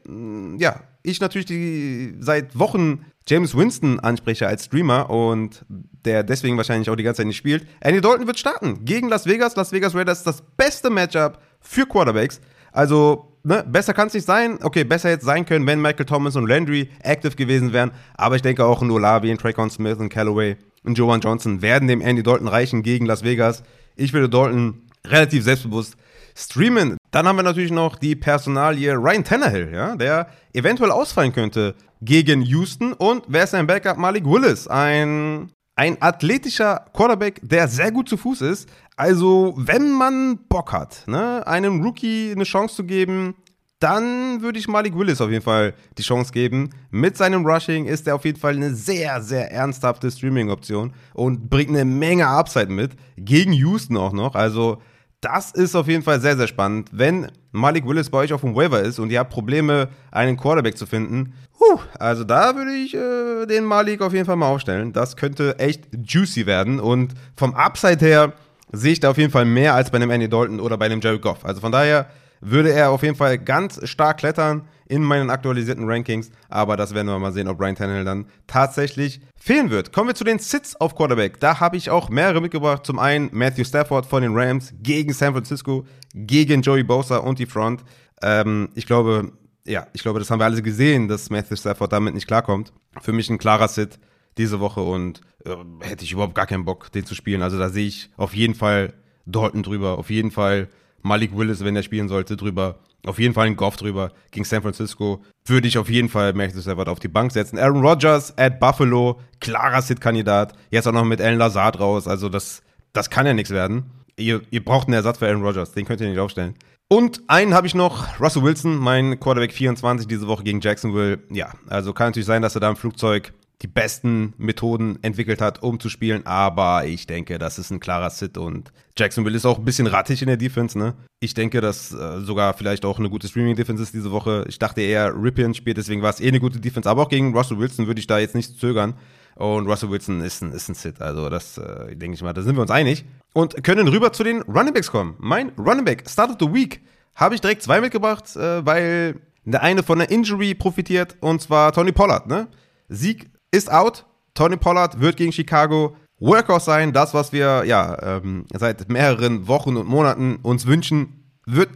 ja, ich natürlich die, seit Wochen James Winston anspreche als Streamer und der deswegen wahrscheinlich auch die ganze Zeit nicht spielt. Andy Dalton wird starten gegen Las Vegas. Las Vegas Raiders ist das beste Matchup für Quarterbacks. Also, ne, besser kann es nicht sein. Okay, besser hätte es sein können, wenn Michael Thomas und Landry active gewesen wären. Aber ich denke auch ein Olavi, ein Tre'Quan Smith, ein Callaway und Johan Johnson werden dem Andy Dalton reichen gegen Las Vegas. Ich würde Dalton relativ selbstbewusst streamen. Dann haben wir natürlich noch die Personalie Ryan Tannehill, ja, der eventuell ausfallen könnte gegen Houston. Und wer ist sein Backup? Malik Willis, ein, ein athletischer Quarterback, der sehr gut zu Fuß ist. Also, wenn man Bock hat, ne, einem Rookie eine Chance zu geben, dann würde ich Malik Willis auf jeden Fall die Chance geben. Mit seinem Rushing ist er auf jeden Fall eine sehr, sehr ernsthafte Streaming-Option und bringt eine Menge Upside mit, gegen Houston auch noch. Also, das ist auf jeden Fall sehr, sehr spannend. Wenn Malik Willis bei euch auf dem Waiver ist und ihr habt Probleme, einen Quarterback zu finden, huh, also da würde ich äh, den Malik auf jeden Fall mal aufstellen. Das könnte echt juicy werden und vom Upside her sehe ich da auf jeden Fall mehr als bei einem Andy Dalton oder bei einem Jared Goff. Also von daher würde er auf jeden Fall ganz stark klettern in meinen aktualisierten Rankings. Aber das werden wir mal sehen, ob Ryan Tannehill dann tatsächlich fehlen wird. Kommen wir zu den Sits auf Quarterback. Da habe ich auch mehrere mitgebracht. Zum einen Matthew Stafford von den Rams gegen San Francisco, gegen Joey Bosa und die Front. Ähm, ich glaube, ja, ich glaube, das haben wir alle gesehen, dass Matthew Stafford damit nicht klarkommt. Für mich ein klarer Sit diese Woche und äh, hätte ich überhaupt gar keinen Bock, den zu spielen. Also da sehe ich auf jeden Fall Dalton drüber, auf jeden Fall Malik Willis, wenn er spielen sollte, drüber. Auf jeden Fall ein Goff drüber. Gegen San Francisco würde ich auf jeden Fall Matthew Stafford auf die Bank setzen. Aaron Rodgers at Buffalo, klarer Sit-Kandidat. Jetzt auch noch mit Alan Lazard raus. Also das, das kann ja nichts werden. Ihr, ihr braucht einen Ersatz für Aaron Rodgers. Den könnt ihr nicht aufstellen. Und einen habe ich noch. Russell Wilson, mein Quarterback vierundzwanzig diese Woche gegen Jacksonville. Ja, also kann natürlich sein, dass er da im Flugzeug die besten Methoden entwickelt hat, um zu spielen. Aber ich denke, das ist ein klarer Sit. Und Jacksonville ist auch ein bisschen rattig in der Defense, ne? Ich denke, dass äh, sogar vielleicht auch eine gute Streaming-Defense ist diese Woche. Ich dachte eher, Ripien spielt, deswegen war es eh eine gute Defense. Aber auch gegen Russell Wilson würde ich da jetzt nicht zögern. Und Russell Wilson ist ein, ist ein Sit. Also das, äh, denke ich mal, da sind wir uns einig. Und können rüber zu den Runningbacks kommen. Mein Runningback Start of the Week habe ich direkt zwei mitgebracht, äh, weil der eine von einer Injury profitiert, und zwar Tony Pollard, ne? Sieg ist out. Tony Pollard wird gegen Chicago Workhorse sein. Das, was wir ja ähm, seit mehreren Wochen und Monaten uns wünschen, wird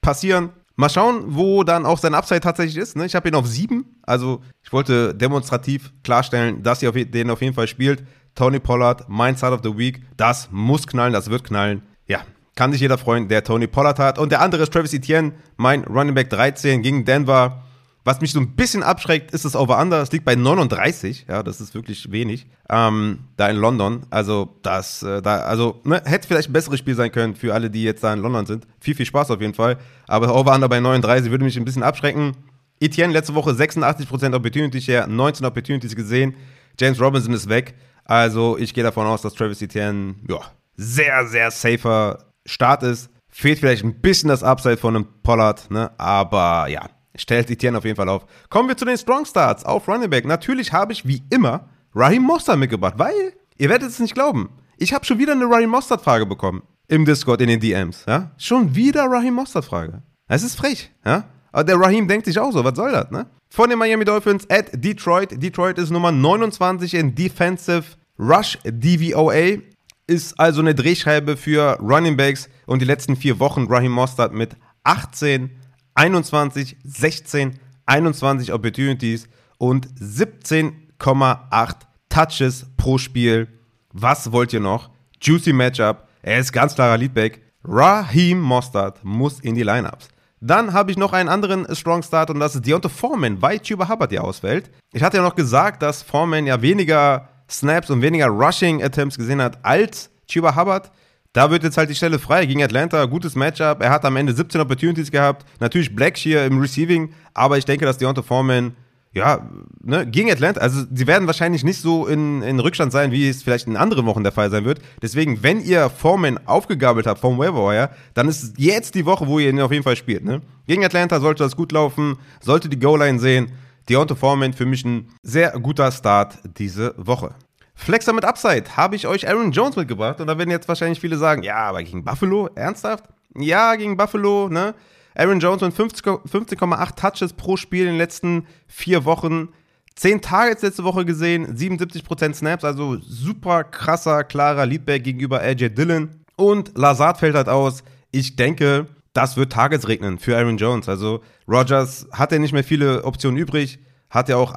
passieren. Mal schauen, wo dann auch sein Upside tatsächlich ist, ne? Ich habe ihn auf sieben. Also ich wollte demonstrativ klarstellen, dass ihr den auf jeden Fall spielt. Tony Pollard, mein Start of the Week. Das muss knallen, das wird knallen. Ja, kann sich jeder freuen, der Tony Pollard hat. Und der andere ist Travis Etienne, mein Running Back dreizehn gegen Denver. Was mich so ein bisschen abschreckt, ist das Over-Under. Es liegt bei neununddreißig. Ja, das ist wirklich wenig. Ähm, da in London. Also, das, äh, da, also, ne, hätte vielleicht ein besseres Spiel sein können für alle, die jetzt da in London sind. Viel, viel Spaß auf jeden Fall. Aber Over-Under bei neununddreißig würde mich ein bisschen abschrecken. Etienne letzte Woche sechsundachtzig Prozent Opportunity Share, neunzehn Opportunities gesehen. James Robinson ist weg. Also, ich gehe davon aus, dass Travis Etienne, ja, sehr, sehr safer Start ist. Fehlt vielleicht ein bisschen das Upside von einem Pollard, ne, aber ja. Stellt Etienne auf jeden Fall auf. Kommen wir zu den Strong Starts auf Running Back. Natürlich habe ich wie immer Raheem Mostert mitgebracht, weil, ihr werdet es nicht glauben, ich habe schon wieder eine Raheem Mostert-Frage bekommen im Discord, in den D Ms. Ja? Schon wieder Raheem Mostert-Frage. Das ist frech. Ja? Aber der Raheem denkt sich auch so, was soll das, ne? Von den Miami Dolphins at Detroit. Detroit ist Nummer neunundzwanzig in Defensive Rush D V O A. Ist also eine Drehscheibe für Running Backs. Und die letzten vier Wochen Raheem Mostert mit achtzehn, einundzwanzig, sechzehn, einundzwanzig Opportunities und siebzehn Komma acht Touches pro Spiel. Was wollt ihr noch? Juicy Matchup. Er ist ganz klarer Leadback. Raheem Mostert muss in die Lineups. Dann habe ich noch einen anderen Strong Start, und das ist D'Onta Foreman, weil Chuba Hubbard ja ausfällt. Ich hatte ja noch gesagt, dass Foreman ja weniger Snaps und weniger Rushing Attempts gesehen hat als Chuba Hubbard. Da wird jetzt halt die Stelle frei gegen Atlanta, gutes Matchup. Er hat am Ende siebzehn Opportunities gehabt. Natürlich Blackshear im Receiving, aber ich denke, dass D'Onta Foreman, ja, ne, gegen Atlanta, also sie werden wahrscheinlich nicht so in, in Rückstand sein, wie es vielleicht in anderen Wochen der Fall sein wird. Deswegen, wenn ihr Foreman aufgegabelt habt vom Waiver Wire, dann ist jetzt die Woche, wo ihr ihn auf jeden Fall spielt, ne? Gegen Atlanta sollte das gut laufen, sollte die Goal-Line sehen. D'Onta Foreman für mich ein sehr guter Start diese Woche. Flexer mit Upside habe ich euch Aaron Jones mitgebracht, und da werden jetzt wahrscheinlich viele sagen, ja, aber gegen Buffalo, ernsthaft? Ja, gegen Buffalo, ne? Aaron Jones mit fünfzig Komma acht Touches pro Spiel in den letzten vier Wochen, zehn Targets letzte Woche gesehen, siebenundsiebzig Prozent Snaps, also super krasser, klarer Leadback gegenüber A J Dillon, und Lazard fällt halt aus. Ich denke, das wird Targets regnen für Aaron Jones, also Rodgers hat ja nicht mehr viele Optionen übrig. Hat ja auch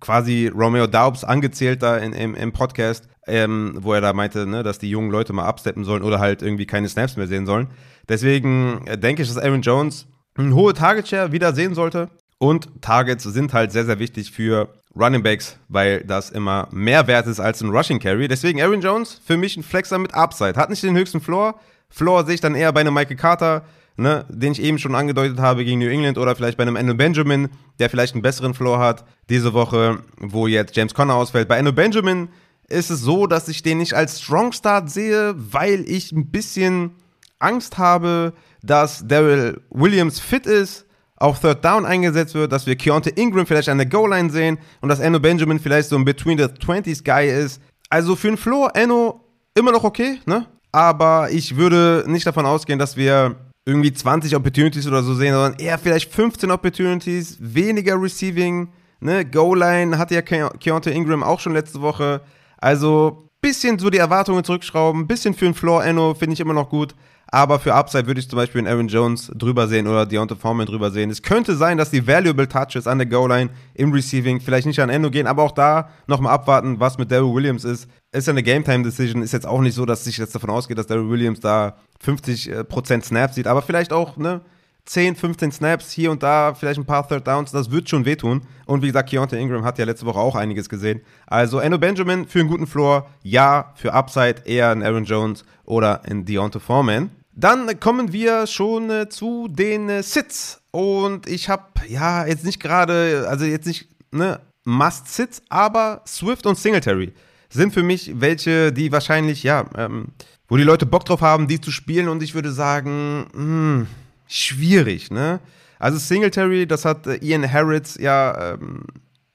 quasi Romeo Daubs angezählt da in, im, im Podcast, ähm, wo er da meinte, ne, dass die jungen Leute mal absteppen sollen oder halt irgendwie keine Snaps mehr sehen sollen. Deswegen denke ich, dass Aaron Jones eine hohe Target-Share wieder sehen sollte. Und Targets sind halt sehr, sehr wichtig für Running Backs, weil das immer mehr wert ist als ein Rushing Carry. Deswegen Aaron Jones für mich ein Flexer mit Upside. Hat nicht den höchsten Floor. Floor sehe ich dann eher bei einem Michael Carter, ne, den ich eben schon angedeutet habe gegen New England, oder vielleicht bei einem Eno Benjamin, der vielleicht einen besseren Floor hat diese Woche, wo jetzt James Conner ausfällt. Bei Eno Benjamin ist es so, dass ich den nicht als Strong Start sehe, weil ich ein bisschen Angst habe, dass Darrell Williams fit ist, auf Third Down eingesetzt wird, dass wir Keaontay Ingram vielleicht an der Goal-Line sehen und dass Eno Benjamin vielleicht so ein Between-the-twenties-Guy ist. Also für einen Floor, Eno immer noch okay, ne? Aber ich würde nicht davon ausgehen, dass wir irgendwie zwanzig Opportunities oder so sehen, sondern eher vielleicht fünfzehn Opportunities, weniger Receiving, ne, Goal-Line hatte ja Keaontay Ingram auch schon letzte Woche, also bisschen so die Erwartungen zurückschrauben, bisschen für den Floor Eno finde ich immer noch gut, aber für Upside würde ich zum Beispiel einen Aaron Jones drüber sehen oder D'Onta Foreman drüber sehen. Es könnte sein, dass die Valuable Touches an der Goal-Line im Receiving vielleicht nicht an Eno gehen, aber auch da nochmal abwarten, was mit Darrell Williams ist. Ist ja eine Game-Time-Decision, ist jetzt auch nicht so, dass ich jetzt davon ausgehe, dass Darrell Williams da fünfzig Prozent Snaps sieht, aber vielleicht auch, ne, zehn, fünfzehn Snaps hier und da, vielleicht ein paar Third Downs, das wird schon wehtun. Und wie gesagt, Keaontay Ingram hat ja letzte Woche auch einiges gesehen. Also Eno Benjamin für einen guten Floor, ja, für Upside eher ein Aaron Jones oder ein D'Onta Foreman. Dann kommen wir schon äh, zu den äh, Sits. Und ich habe, ja, jetzt nicht gerade, also jetzt nicht, ne, Must-Sits, aber Swift und Singletary sind für mich welche, die wahrscheinlich, ja, ähm, wo die Leute Bock drauf haben, die zu spielen. Und ich würde sagen, mh, schwierig, ne? Also Singletary, das hat Ian Harrods ja ähm,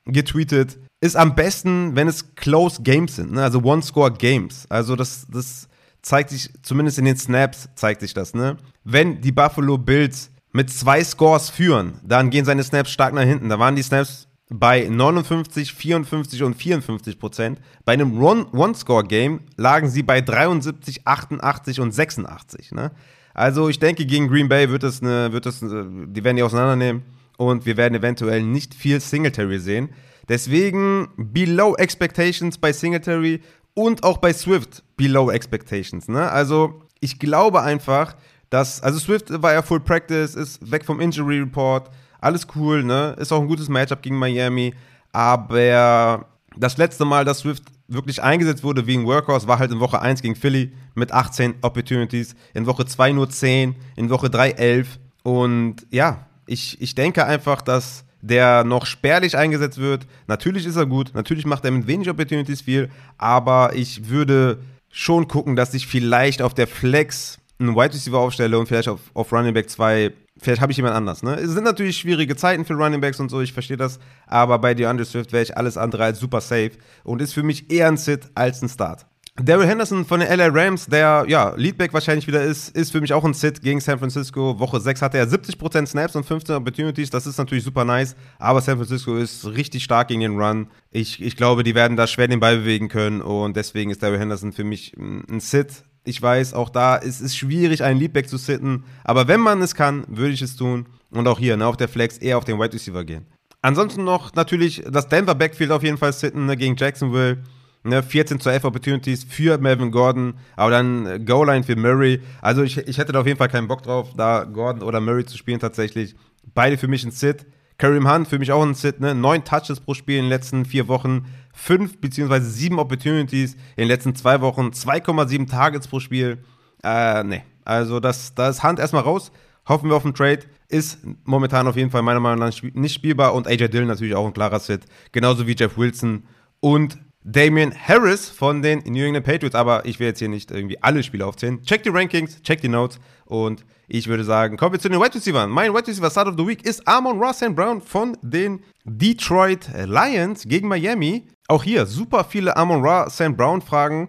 getweetet, ist am besten, wenn es Close Games sind, ne? Also One-Score-Games. Also das, das zeigt sich, zumindest in den Snaps zeigt sich das, ne? Wenn die Buffalo Bills mit zwei Scores führen, dann gehen seine Snaps stark nach hinten. Da waren die Snaps bei neunundfünfzig, vierundfünfzig und vierundfünfzig Prozent. Bei einem One-Score-Game lagen sie bei dreiundsiebzig, achtundachtzig und sechsundachtzig. Ne? Also ich denke, gegen Green Bay wird es eine, wird es, die werden die auseinandernehmen und wir werden eventuell nicht viel Singletary sehen. Deswegen below expectations bei Singletary und auch bei Swift below expectations. Ne? Also ich glaube einfach, dass, also Swift war ja Full Practice, ist weg vom Injury Report, alles cool, ne? Ist auch ein gutes Matchup gegen Miami. Aber das letzte Mal, dass Swift wirklich eingesetzt wurde wie ein Workhorse, war halt in Woche eins gegen Philly mit achtzehn Opportunities. In Woche zwei nur zehn, in Woche drei elf. Und ja, ich, ich denke einfach, dass der noch spärlich eingesetzt wird. Natürlich ist er gut, natürlich macht er mit wenig Opportunities viel. Aber ich würde schon gucken, dass ich vielleicht auf der Flex einen Wide Receiver aufstelle und vielleicht auf, auf Running Back zwei. Vielleicht habe ich jemand anders, ne? Es sind natürlich schwierige Zeiten für Running Backs und so, ich verstehe das. Aber bei D'Onta Swift wäre ich alles andere als super safe und ist für mich eher ein Sit als ein Start. Darrell Henderson von den L A Rams, der ja Leadback wahrscheinlich wieder ist, ist für mich auch ein Sit gegen San Francisco. Woche sechs hatte er siebzig Prozent Snaps und fünfzehn Opportunities. Das ist natürlich super nice, aber San Francisco ist richtig stark gegen den Run. Ich, ich glaube, die werden da schwer den Ball bewegen können und deswegen ist Darrell Henderson für mich ein Sit. Ich weiß, auch da ist es schwierig, einen Leadback zu sitten. Aber wenn man es kann, würde ich es tun. Und auch hier, ne, auf der Flex, eher auf den Wide Receiver gehen. Ansonsten noch natürlich das Denver Backfield auf jeden Fall sitten, ne, gegen Jacksonville. Ne, vierzehn zu elf Opportunities für Melvin Gordon. Aber dann Goal-Line für Murray. Also ich, ich hätte da auf jeden Fall keinen Bock drauf, da Gordon oder Murray zu spielen tatsächlich. Beide für mich ein Sit. Kareem Hunt für mich auch ein Sit, ne? Neun Touches pro Spiel in den letzten vier Wochen, fünf beziehungsweise sieben Opportunities in den letzten zwei Wochen, zwei Komma sieben Targets pro Spiel. Äh, ne, also das, das ist Hunt erstmal raus. Hoffen wir auf einen Trade. Ist momentan auf jeden Fall meiner Meinung nach nicht spielbar. Und A J Dillon natürlich auch ein klarer Sit. Genauso wie Jeff Wilson und Damian Harris von den New England Patriots. Aber ich will jetzt hier nicht irgendwie alle Spiele aufzählen. Check die Rankings, check die Notes und ich würde sagen, kommen wir zu den Wide Receivers. Mein Wide Receiver Start of the Week ist Amon-Ra Saint Brown von den Detroit Lions gegen Miami. Auch hier super viele Amon-Ra Saint Brown Fragen,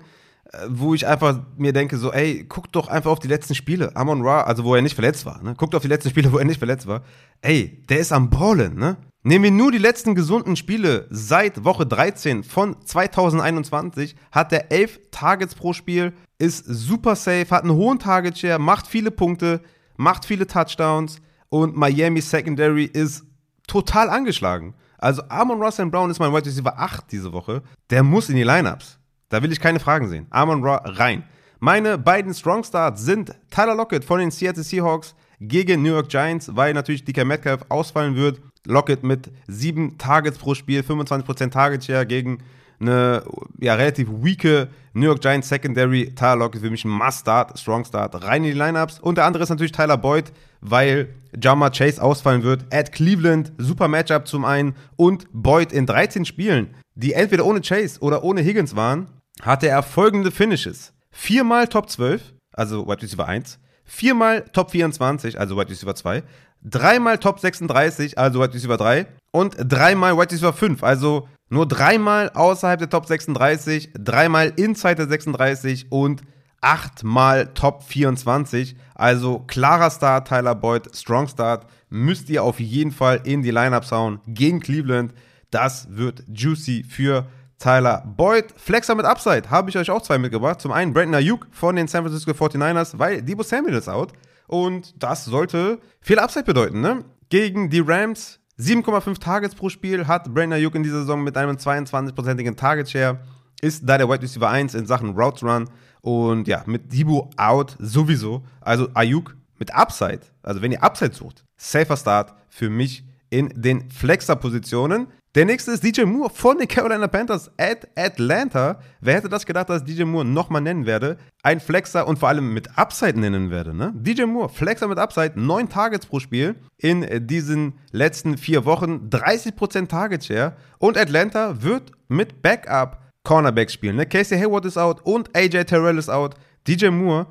wo ich einfach mir denke so, ey, guckt doch einfach auf die letzten Spiele. Amon-Ra, also wo er nicht verletzt war, ne? Guckt auf die letzten Spiele, wo er nicht verletzt war. Ey, der ist am Ballen, ne? Nehmen wir nur die letzten gesunden Spiele seit Woche dreizehn von zweitausendeinundzwanzig, hat er elf Targets pro Spiel, ist super safe, hat einen hohen Target-Share, macht viele Punkte, macht viele Touchdowns und Miami Secondary ist total angeschlagen. Also Amon-Ra Saint Brown ist mein Wide Receiver acht diese Woche, der muss in die Lineups. Da will ich keine Fragen sehen. Amon-Ra rein. Meine beiden Strong Starts sind Tyler Lockett von den Seattle Seahawks gegen New York Giants, weil natürlich D K Metcalf ausfallen wird. Lockett mit sieben Targets pro Spiel, fünfundzwanzig Prozent Target Share gegen eine ja, relativ weake New York Giants Secondary. Tyler Lockett für mich ein Must-Start, Strong-Start, rein in die Lineups. Und der andere ist natürlich Tyler Boyd, weil Ja'Marr Chase ausfallen wird. At Cleveland, super Matchup zum einen. Und Boyd in dreizehn Spielen, die entweder ohne Chase oder ohne Higgins waren, hatte er folgende Finishes. Viermal Top zwölf, also Wide Receiver eins. Viermal Top vierundzwanzig, also Wide Receiver zwei. Dreimal Top sechsunddreißig, also Wide Receiver drei. Und dreimal Wide Receiver fünf, also nur dreimal außerhalb der Top sechsunddreißig, dreimal inside der sechsunddreißig und achtmal Top vierundzwanzig. Also klarer Start, Tyler Boyd, Strong Start. Müsst ihr auf jeden Fall in die Lineups hauen gegen Cleveland. Das wird juicy für Tyler Boyd. Flexer mit Upside habe ich euch auch zwei mitgebracht. Zum einen Brandon Ayuk von den San Francisco forty-niners, weil Deebo Samuel ist out. Und das sollte viel Upside bedeuten, ne? Gegen die Rams sieben Komma fünf Targets pro Spiel hat Brandon Ayuk in dieser Saison mit einem zweiundzwanzig-prozentigen Target Share. Ist da der Wide Receiver eins in Sachen Routes Run. Und ja, mit Deebo out sowieso. Also Ayuk mit Upside. Also wenn ihr Upside sucht, safer Start für mich in den Flexer-Positionen. Der nächste ist D J Moore von den Carolina Panthers at Atlanta. Wer hätte das gedacht, dass ich D J Moore nochmal nennen werde? Ein Flexer und vor allem mit Upside nennen werde, ne? D J Moore, Flexer mit Upside, neun Targets pro Spiel in diesen letzten vier Wochen, dreißig Prozent Target Share. Und Atlanta wird mit Backup Cornerbacks spielen, ne? Casey Hayward ist out und A J Terrell ist out. D J Moore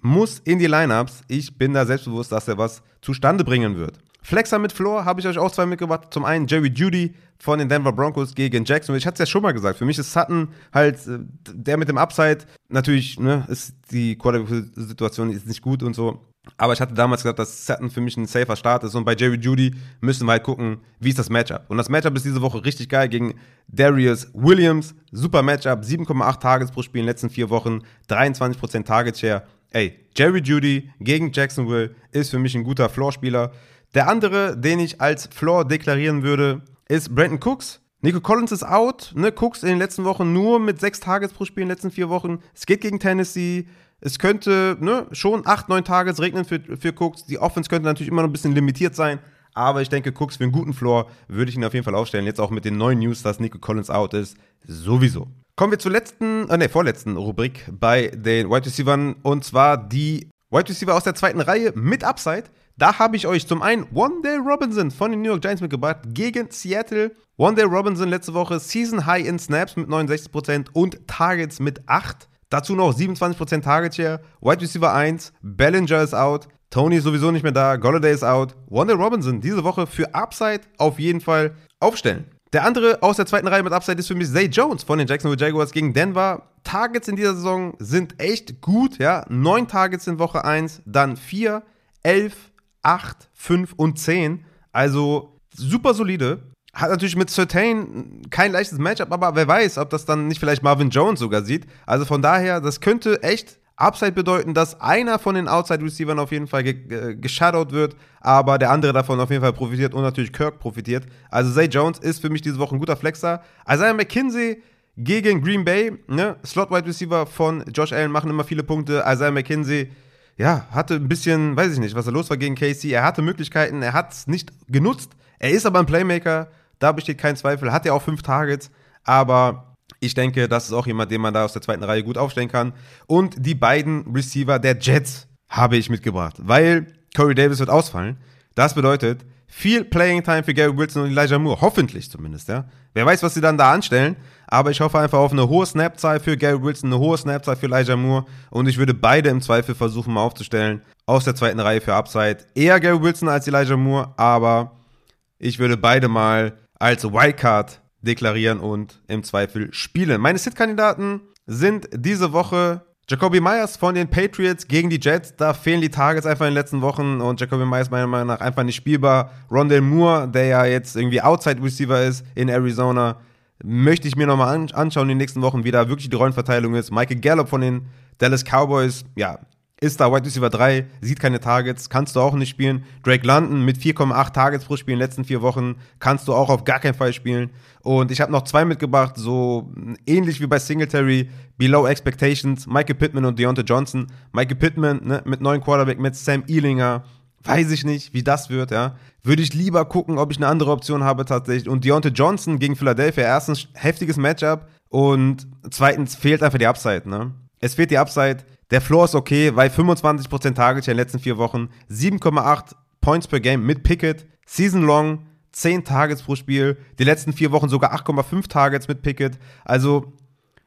muss in die Lineups. Ich bin da selbstbewusst, dass er was zustande bringen wird. Flexer mit Floor habe ich euch auch zwei mitgebracht. Zum einen Jerry Jeudy von den Denver Broncos gegen Jacksonville. Ich hatte es ja schon mal gesagt. Für mich ist Sutton halt der mit dem Upside. Natürlich, ne, ist die Quarterback-Situation ist nicht gut und so. Aber ich hatte damals gesagt, dass Sutton für mich ein safer Start ist. Und bei Jerry Jeudy müssen wir halt gucken, wie ist das Matchup. Und das Matchup ist diese Woche richtig geil gegen Darius Williams. Super Matchup, sieben Komma acht Targets pro Spiel in den letzten vier Wochen, dreiundzwanzig Prozent Target Share. Ey, Jerry Jeudy gegen Jacksonville ist für mich ein guter Floor-Spieler. Der andere, den ich als Floor deklarieren würde, ist Brandon Cooks. Nico Collins ist out, ne? Cooks in den letzten Wochen nur mit sechs Targets pro Spiel in den letzten vier Wochen. Es geht gegen Tennessee. Es könnte, ne, schon acht, neun Targets regnen für, für Cooks. Die Offense könnte natürlich immer noch ein bisschen limitiert sein. Aber ich denke, Cooks für einen guten Floor würde ich ihn auf jeden Fall aufstellen. Jetzt auch mit den neuen News, dass Nico Collins out ist. Sowieso. Kommen wir zur letzten, äh, ne, vorletzten Rubrik bei den Wide Receivers. Und zwar die Wide Receiver aus der zweiten Reihe mit Upside. Da habe ich euch zum einen Wan'Dale Robinson von den New York Giants mitgebracht gegen Seattle. Wan'Dale Robinson letzte Woche Season High in Snaps mit neunundsechzig Prozent und Targets mit acht. Dazu noch siebenundzwanzig Prozent Target Share. Wide Receiver eins, Bellinger ist out, Tony ist sowieso nicht mehr da, Golladay ist out. Wan'Dale Robinson diese Woche für Upside auf jeden Fall aufstellen. Der andere aus der zweiten Reihe mit Upside ist für mich Zay Jones von den Jacksonville Jaguars gegen Denver. Targets in dieser Saison sind echt gut, ja. neun Targets in Woche eins, dann vier, elf, acht, fünf und zehn, also super solide. Hat natürlich mit Surtain kein leichtes Matchup, aber wer weiß, ob das dann nicht vielleicht Marvin Jones sogar sieht. Also von daher, das könnte echt Upside bedeuten, dass einer von den Outside-Receivern auf jeden Fall ge- geshadowt wird, aber der andere davon auf jeden Fall profitiert und natürlich Kirk profitiert. Also Zay Jones ist für mich diese Woche ein guter Flexer. Isaiah McKenzie gegen Green Bay, ne? Slot-Wide-Receiver von Josh Allen machen immer viele Punkte. Isaiah McKenzie, ja, hatte ein bisschen, weiß ich nicht, was da los war gegen K C. Er hatte Möglichkeiten, er hat es nicht genutzt. Er ist aber ein Playmaker, da besteht kein Zweifel. Hat ja auch fünf Targets, aber ich denke, das ist auch jemand, den man da aus der zweiten Reihe gut aufstellen kann. Und die beiden Receiver der Jets habe ich mitgebracht, weil Corey Davis wird ausfallen. Das bedeutet viel Playing-Time für Gary Wilson und Elijah Moore, hoffentlich zumindest, ja. Wer weiß, was sie dann da anstellen, aber ich hoffe einfach auf eine hohe Snap-Zahl für Gary Wilson, eine hohe Snap-Zahl für Elijah Moore und ich würde beide im Zweifel versuchen, mal aufzustellen, aus der zweiten Reihe für Upside. Eher Gary Wilson als Elijah Moore, aber ich würde beide mal als Wildcard deklarieren und im Zweifel spielen. Meine Sit-Kandidaten sind diese Woche Jakobi Meyers von den Patriots gegen die Jets, da fehlen die Targets einfach in den letzten Wochen und Jakobi Meyers meiner Meinung nach einfach nicht spielbar. Rondale Moore, der ja jetzt irgendwie Outside-Receiver ist in Arizona, möchte ich mir nochmal anschauen in den nächsten Wochen, wie da wirklich die Rollenverteilung ist. Michael Gallup von den Dallas Cowboys, ja, ist da Wide Receiver drei, sieht keine Targets, kannst du auch nicht spielen. Drake London mit vier Komma acht Targets pro Spiel in den letzten vier Wochen, kannst du auch auf gar keinen Fall spielen. Und ich habe noch zwei mitgebracht, so ähnlich wie bei Singletary, Below Expectations, Michael Pittman und Deontay Johnson. Michael Pittman, ne, mit neuen Quarterback, mit Sam Ehlinger, weiß ich nicht, wie das wird, ja. Würde ich lieber gucken, ob ich eine andere Option habe tatsächlich. Und Deontay Johnson gegen Philadelphia, erstens heftiges Matchup und zweitens fehlt einfach die Upside, ne. Es fehlt die Upside. Der Floor ist okay, weil fünfundzwanzig Prozent Target in den letzten vier Wochen, sieben Komma acht Points per Game mit Pickett, Season Long, zehn Targets pro Spiel, die letzten vier Wochen sogar acht Komma fünf Targets mit Pickett. Also,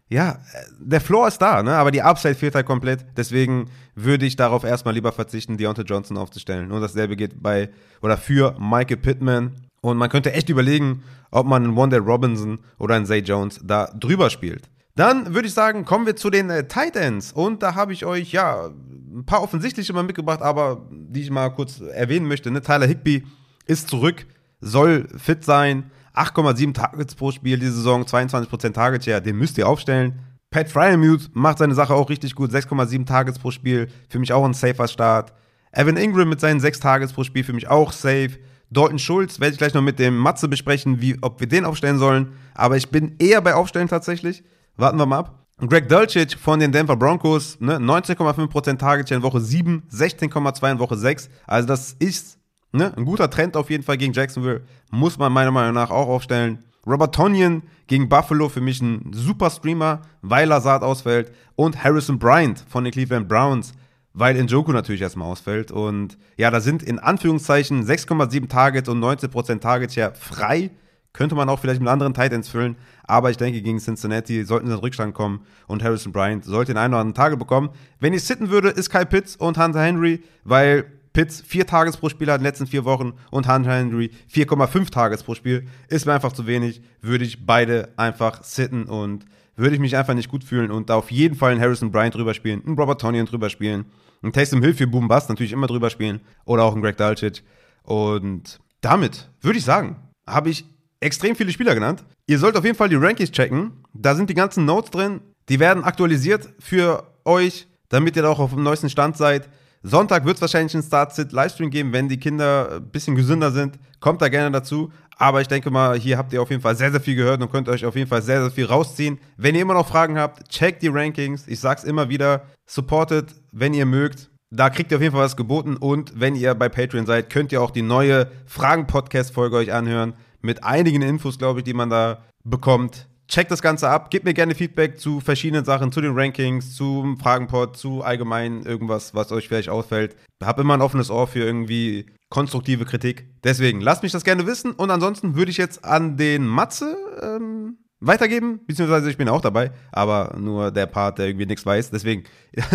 ja, der Floor ist da, ne? Aber die Upside fehlt halt komplett. Deswegen würde ich darauf erstmal lieber verzichten, Deontay Johnson aufzustellen. Und dasselbe geht bei oder für Michael Pittman. Und man könnte echt überlegen, ob man einen Wan'Dale Robinson oder einen Zay Jones da drüber spielt. Dann würde ich sagen, kommen wir zu den äh, Tight Ends. Und da habe ich euch, ja, ein paar offensichtliche mal mitgebracht, aber die ich mal kurz erwähnen möchte. Ne? Tyler Higbee ist zurück, soll fit sein. acht Komma sieben Targets pro Spiel diese Saison, zweiundzwanzig Prozent Target Share, den müsst ihr aufstellen. Pat Fryermuth macht seine Sache auch richtig gut, sechs Komma sieben Targets pro Spiel, für mich auch ein safer Start. Evan Ingram mit seinen sechs Targets pro Spiel, für mich auch safe. Dalton Schulz werde ich gleich noch mit dem Matze besprechen, wie, ob wir den aufstellen sollen. Aber ich bin eher bei Aufstellen tatsächlich. Warten wir mal ab. Greg Dulcich von den Denver Broncos, ne, neunzehn Komma fünf Prozent Target Share in Woche sieben, sechzehn Komma zwei in Woche sechs. Also das ist, ne, ein guter Trend auf jeden Fall gegen Jacksonville. Muss man meiner Meinung nach auch aufstellen. Robert Tonyan gegen Buffalo für mich ein super Streamer, weil Lazard ausfällt. Und Harrison Bryant von den Cleveland Browns, weil Njoku natürlich erstmal ausfällt. Und ja, da sind in Anführungszeichen sechs Komma sieben Targets und neunzehn Prozent Targets ja frei. Könnte man auch vielleicht mit anderen Tight Ends füllen. Aber ich denke, gegen Cincinnati sollten sie in den Rückstand kommen. Und Harrison Bryant sollte den einen oder anderen Target bekommen. Wenn ich sitten würde, ist Kyle Pitts und Hunter Henry, weil Pitts vier Targets pro Spiel hat in den letzten vier Wochen und Hunter Henry vier Komma fünf Targets pro Spiel. Ist mir einfach zu wenig. Würde ich beide einfach sitten und würde ich mich einfach nicht gut fühlen und da auf jeden Fall einen Harrison Bryant drüber spielen, einen Robert Tonyan drüber spielen, einen Taysom Hill für Boom Bust natürlich immer drüber spielen oder auch einen Greg Dulcich. Und damit würde ich sagen, habe ich extrem viele Spieler genannt. Ihr sollt auf jeden Fall die Rankings checken. Da sind die ganzen Notes drin. Die werden aktualisiert für euch, damit ihr da auch auf dem neuesten Stand seid. Sonntag wird es wahrscheinlich einen Start-Sit-Livestream geben, wenn die Kinder ein bisschen gesünder sind. Kommt da gerne dazu. Aber ich denke mal, hier habt ihr auf jeden Fall sehr, sehr viel gehört und könnt euch auf jeden Fall sehr, sehr viel rausziehen. Wenn ihr immer noch Fragen habt, checkt die Rankings. Ich sag's immer wieder, supportet, wenn ihr mögt. Da kriegt ihr auf jeden Fall was geboten. Und wenn ihr bei Patreon seid, könnt ihr auch die neue Fragen-Podcast-Folge euch anhören. Mit einigen Infos, glaube ich, die man da bekommt. Checkt das Ganze ab, gebt mir gerne Feedback zu verschiedenen Sachen, zu den Rankings, zum Fragenpod, zu allgemein irgendwas, was euch vielleicht auffällt. Hab immer ein offenes Ohr für irgendwie konstruktive Kritik. Deswegen, lasst mich das gerne wissen. Und ansonsten würde ich jetzt an den Matze ähm, weitergeben, beziehungsweise ich bin auch dabei, aber nur der Part, der irgendwie nichts weiß. Deswegen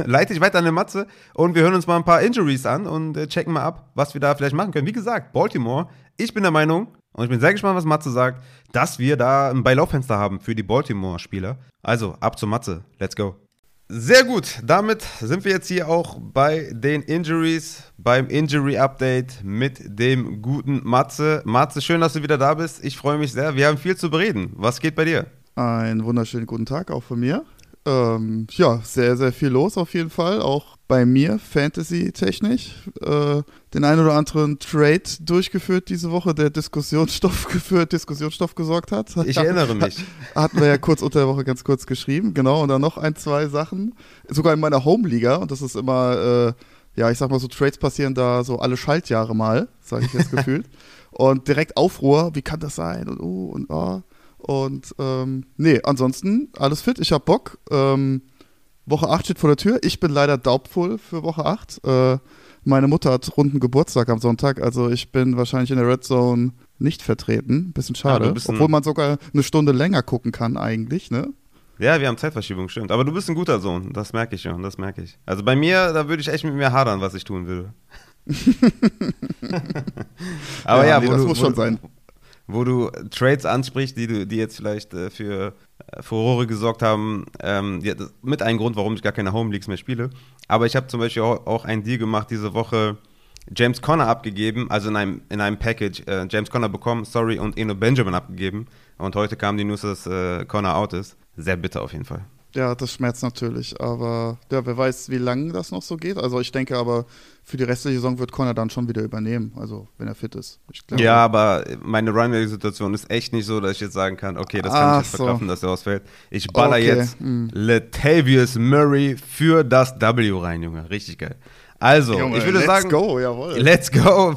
leite ich weiter an den Matze und wir hören uns mal ein paar Injuries an und checken mal ab, was wir da vielleicht machen können. Wie gesagt, Baltimore, ich bin der Meinung, und ich bin sehr gespannt, was Matze sagt, dass wir da ein Buy-Low-Fenster haben für die Baltimore-Spieler. Also, ab zu Matze. Let's go. Sehr gut. Damit sind wir jetzt hier auch bei den Injuries, beim Injury-Update mit dem guten Matze. Matze, schön, dass du wieder da bist. Ich freue mich sehr. Wir haben viel zu bereden. Was geht bei dir? Einen wunderschönen guten Tag auch von mir. Ähm, ja, sehr, sehr viel los auf jeden Fall. Auch bei mir, Fantasy-technisch, äh, den einen oder anderen Trade durchgeführt diese Woche, der Diskussionsstoff geführt, Diskussionsstoff gesorgt hat. Ich erinnere mich. Hatten wir ja kurz unter der Woche ganz kurz geschrieben, genau. Und dann noch ein, zwei Sachen, sogar in meiner Home-Liga. Und das ist immer, äh, ja, ich sag mal so, Trades passieren da so alle Schaltjahre mal, sage ich jetzt gefühlt. Und direkt Aufruhr, wie kann das sein? Und oh, und oh. Und ähm, nee, ansonsten alles fit, ich hab Bock. Ähm, Woche acht steht vor der Tür. Ich bin leider doubtful für Woche acht. Äh, meine Mutter hat runden Geburtstag am Sonntag, also ich bin wahrscheinlich in der Red Zone nicht vertreten. Bisschen schade, ja, obwohl man sogar eine Stunde länger gucken kann eigentlich, ne? Ja, wir haben Zeitverschiebung, stimmt. Aber du bist ein guter Sohn, das merke ich schon, das merke ich. Also bei mir, da würde ich echt mit mir hadern, was ich tun würde. Aber ja, ja nee, wo das du, muss wo schon du, sein. Wo du Trades ansprichst, die du, die jetzt vielleicht äh, für äh, Furore gesorgt haben, ähm, die, das, mit einem Grund, warum ich gar keine Home Leagues mehr spiele. Aber ich habe zum Beispiel auch, auch einen Deal gemacht diese Woche, James Conner abgegeben, also in einem, in einem Package, äh, James Conner bekommen, sorry, und Eno Benjamin abgegeben. Und heute kam die News, dass äh, Conner out ist. Sehr bitter auf jeden Fall. Ja, das schmerzt natürlich, aber ja, wer weiß, wie lange das noch so geht. Also ich denke aber, für die restliche Saison wird Conner dann schon wieder übernehmen, also wenn er fit ist. Ich glaube, ja, aber meine Runway-Situation ist echt nicht so, dass ich jetzt sagen kann, okay, das kann ich jetzt verkraften, so, dass er ausfällt. Ich baller okay. jetzt mhm. Latavius Murray für das W rein, Junge. Richtig geil. Also, Junge, ich würde let's sagen, go, jawohl. Let's go.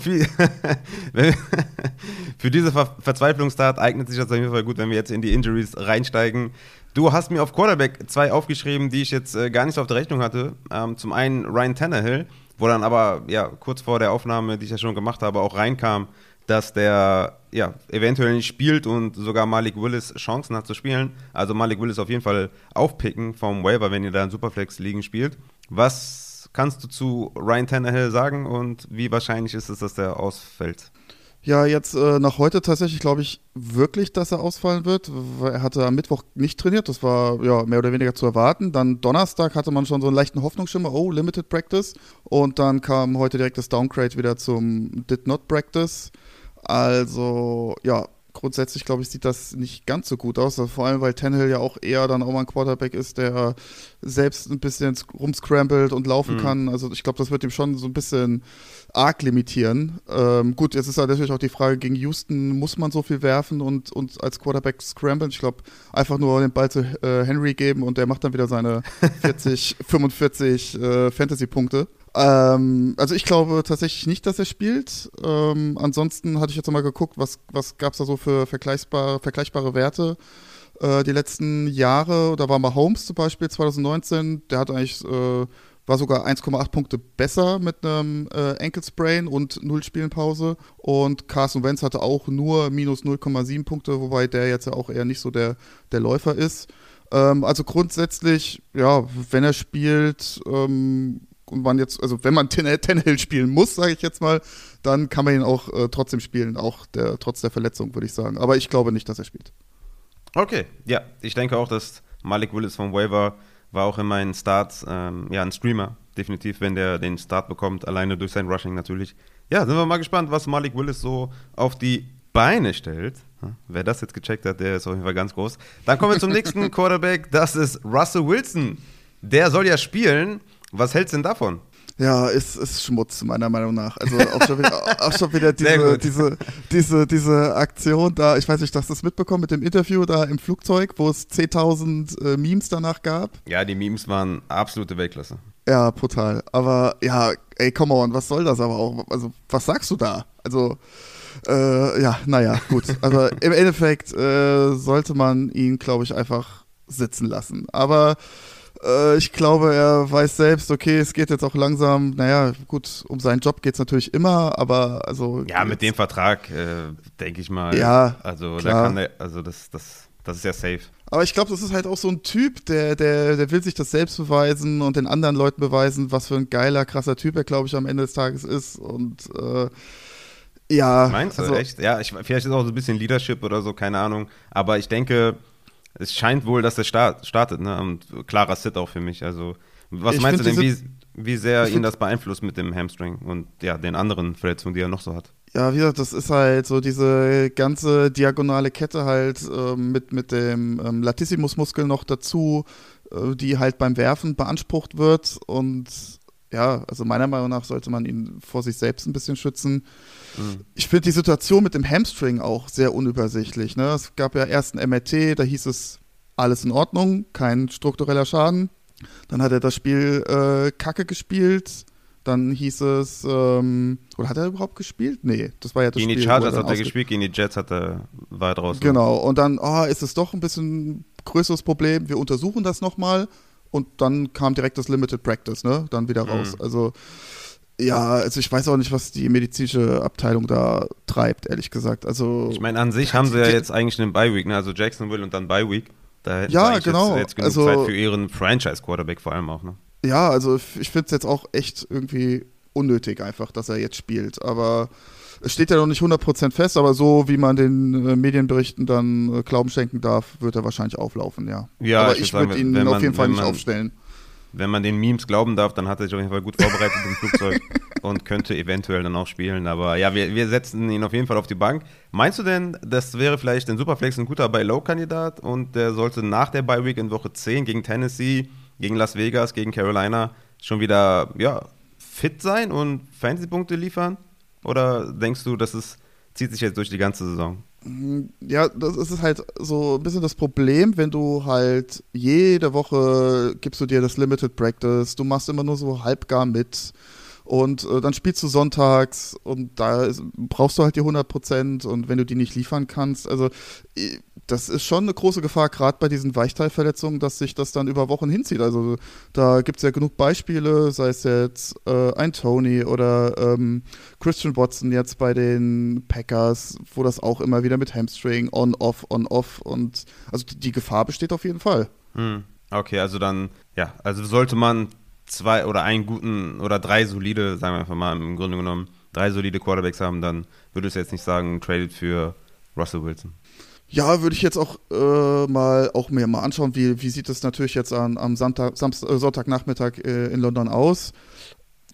Für diese Ver- Verzweiflungstat eignet sich das auf jeden Fall gut, wenn wir jetzt in die Injuries reinsteigen. Du hast mir auf Quarterback zwei aufgeschrieben, die ich jetzt äh, gar nicht so auf der Rechnung hatte. Ähm, zum einen Ryan Tannehill, wo dann aber ja kurz vor der Aufnahme, die ich ja schon gemacht habe, auch reinkam, dass der ja eventuell nicht spielt und sogar Malik Willis Chancen hat zu spielen. Also Malik Willis auf jeden Fall aufpicken vom Waiver, wenn ihr da in Superflex-Ligen spielt. Was kannst du zu Ryan Tannehill sagen und wie wahrscheinlich ist es, dass der ausfällt? Ja, jetzt äh, nach heute tatsächlich glaube ich wirklich, dass er ausfallen wird. Er hatte am Mittwoch nicht trainiert, das war ja mehr oder weniger zu erwarten. Dann Donnerstag hatte man schon so einen leichten Hoffnungsschimmer, oh, Limited Practice. Und dann kam heute direkt das Downgrade wieder zum Did Not Practice. Also ja, grundsätzlich, glaube ich, sieht das nicht ganz so gut aus. Vor allem, weil Tannehill ja auch eher dann auch mal ein Quarterback ist, der selbst ein bisschen rumscrambled und laufen mhm. kann. Also ich glaube, das wird ihm schon so ein bisschen arg limitieren. Ähm, gut, jetzt ist ja natürlich auch die Frage, gegen Houston muss man so viel werfen und, und als Quarterback scramblen. Ich glaube, einfach nur den Ball zu äh, Henry geben und der macht dann wieder seine vierzig, fünfundvierzig äh, Fantasy-Punkte. Ähm, also ich glaube tatsächlich nicht, dass er spielt. Ähm, ansonsten hatte ich jetzt nochmal geguckt, was, was gab es da so für vergleichbare, vergleichbare Werte äh, die letzten Jahre. Da war Mahomes zum Beispiel zwanzig neunzehn, der hat eigentlich, äh, war sogar eins Komma acht Punkte besser mit einem äh, Ankle-Sprain und null Spielenpause. Und Carson Wentz hatte auch nur minus null Komma sieben Punkte, wobei der jetzt ja auch eher nicht so der, der Läufer ist. Ähm, also grundsätzlich, ja, wenn er spielt, ähm, und man jetzt, also wenn man Tannehill spielen muss, sage ich jetzt mal, dann kann man ihn auch äh, trotzdem spielen, auch der, trotz der Verletzung, würde ich sagen. Aber ich glaube nicht, dass er spielt. Okay, ja, ich denke auch, dass Malik Willis vom Waiver war auch immer in Starts, ähm, ja, ein Streamer, definitiv, wenn der den Start bekommt, alleine durch sein Rushing natürlich. Ja, sind wir mal gespannt, was Malik Willis so auf die Beine stellt. Wer das jetzt gecheckt hat, der ist auf jeden Fall ganz groß. Dann kommen wir zum nächsten Quarterback, das ist Russell Wilson. Der soll ja spielen. Was hältst du denn davon? Ja, ist, ist Schmutz, meiner Meinung nach. Also auch schon wieder, auch schon wieder diese, diese, diese, diese Aktion da, ich weiß nicht, hast du das mitbekommen mit dem Interview da im Flugzeug, wo es zehntausend äh, Memes danach gab? Ja, die Memes waren absolute Weltklasse. Ja, brutal. Aber ja, ey, come on, was soll das aber auch? Also, was sagst du da? Also, äh, ja, naja, gut. Also im Endeffekt äh, sollte man ihn, glaube ich, einfach sitzen lassen. Aber ich glaube, er weiß selbst, okay, es geht jetzt auch langsam, naja, gut, um seinen Job geht es natürlich immer, aber also... Ja, mit dem Vertrag, äh, denke ich mal. Ja, also, klar. Da kann der, also das, das, das ist ja safe. Aber ich glaube, das ist halt auch so ein Typ, der, der, der will sich das selbst beweisen und den anderen Leuten beweisen, was für ein geiler, krasser Typ er, glaube ich, am Ende des Tages ist und... Äh, ja. Meinst du, also, echt? Ja, ich, vielleicht ist auch so ein bisschen Leadership oder so, keine Ahnung, aber ich denke... Es scheint wohl, dass er start, startet, ne? Und klarer Sit auch für mich. Also, was ich meinst du denn, wie, wie sehr ihn das beeinflusst mit dem Hamstring und ja, den anderen Verletzungen, die er noch so hat? Ja, wie gesagt, das ist halt so diese ganze diagonale Kette halt äh, mit, mit dem ähm, Latissimusmuskel noch dazu, äh, die halt beim Werfen beansprucht wird. Und ja, also meiner Meinung nach sollte man ihn vor sich selbst ein bisschen schützen. Ich finde die Situation mit dem Hamstring auch sehr unübersichtlich. Ne? Es gab ja erst ein M R T, da hieß es, alles in Ordnung, kein struktureller Schaden. Dann hat er das Spiel äh, Kacke gespielt. Dann hieß es, ähm, oder hat er überhaupt gespielt? Nee, das war ja das Spiel. Gegen die Chargers hat er gespielt, gegen die Jets hat er weit raus. Genau, und dann oh, ist es doch ein bisschen größeres Problem, wir untersuchen das nochmal. Und dann kam direkt das Limited Practice, ne? Dann wieder raus. Mhm. Also... Ja, also ich weiß auch nicht, was die medizinische Abteilung da treibt, ehrlich gesagt. Also ich meine, an sich haben sie ja jetzt eigentlich einen Bye-Week, ne? Also Jacksonville und dann Bye-Week. Da hätten ja, sie genau. jetzt, jetzt genug also, Zeit für ihren Franchise-Quarterback vor allem auch, ne? Ja, also ich finde es jetzt auch echt irgendwie unnötig einfach, dass er jetzt spielt. Aber es steht ja noch nicht hundert Prozent fest, aber so wie man den äh, Medienberichten dann äh, Glauben schenken darf, wird er wahrscheinlich auflaufen, ja. ja aber ich, ich würde ihn man, auf jeden Fall nicht man, aufstellen. Wenn man den Memes glauben darf, dann hat er sich auf jeden Fall gut vorbereitet im Flugzeug und könnte eventuell dann auch spielen. Aber ja, wir, wir setzen ihn auf jeden Fall auf die Bank. Meinst du denn, das wäre vielleicht ein Superflex, ein guter Buy-Low-Kandidat und der sollte nach der Bye-Week in Woche zehn gegen Tennessee, gegen Las Vegas, gegen Carolina schon wieder ja, fit sein und Fantasy-Punkte liefern? Oder denkst du, das ist, zieht sich jetzt durch die ganze Saison? Ja, das ist halt so ein bisschen das Problem, wenn du halt jede Woche gibst du dir das Limited Practice, du machst immer nur so halbgar mit und äh, dann spielst du sonntags und da ist, brauchst du halt die hundert Prozent und wenn du die nicht liefern kannst, also das ist schon eine große Gefahr, gerade bei diesen Weichteilverletzungen, dass sich das dann über Wochen hinzieht, also da gibt es ja genug Beispiele, sei es jetzt äh, ein Tony oder ähm, Christian Watson jetzt bei den Packers, wo das auch immer wieder mit Hamstring, on, off, on, off und also die Gefahr besteht auf jeden Fall. Hm. Okay, also dann, ja, also sollte man zwei oder einen guten oder drei solide, sagen wir einfach mal im Grunde genommen, drei solide Quarterbacks haben, dann würde ich jetzt nicht sagen, tradet für Russell Wilson. Ja, würde ich jetzt auch äh, mal auch mir mal anschauen, wie, wie sieht es natürlich jetzt an, am Samstag, Samstag, äh, Sonntagnachmittag äh, in London aus.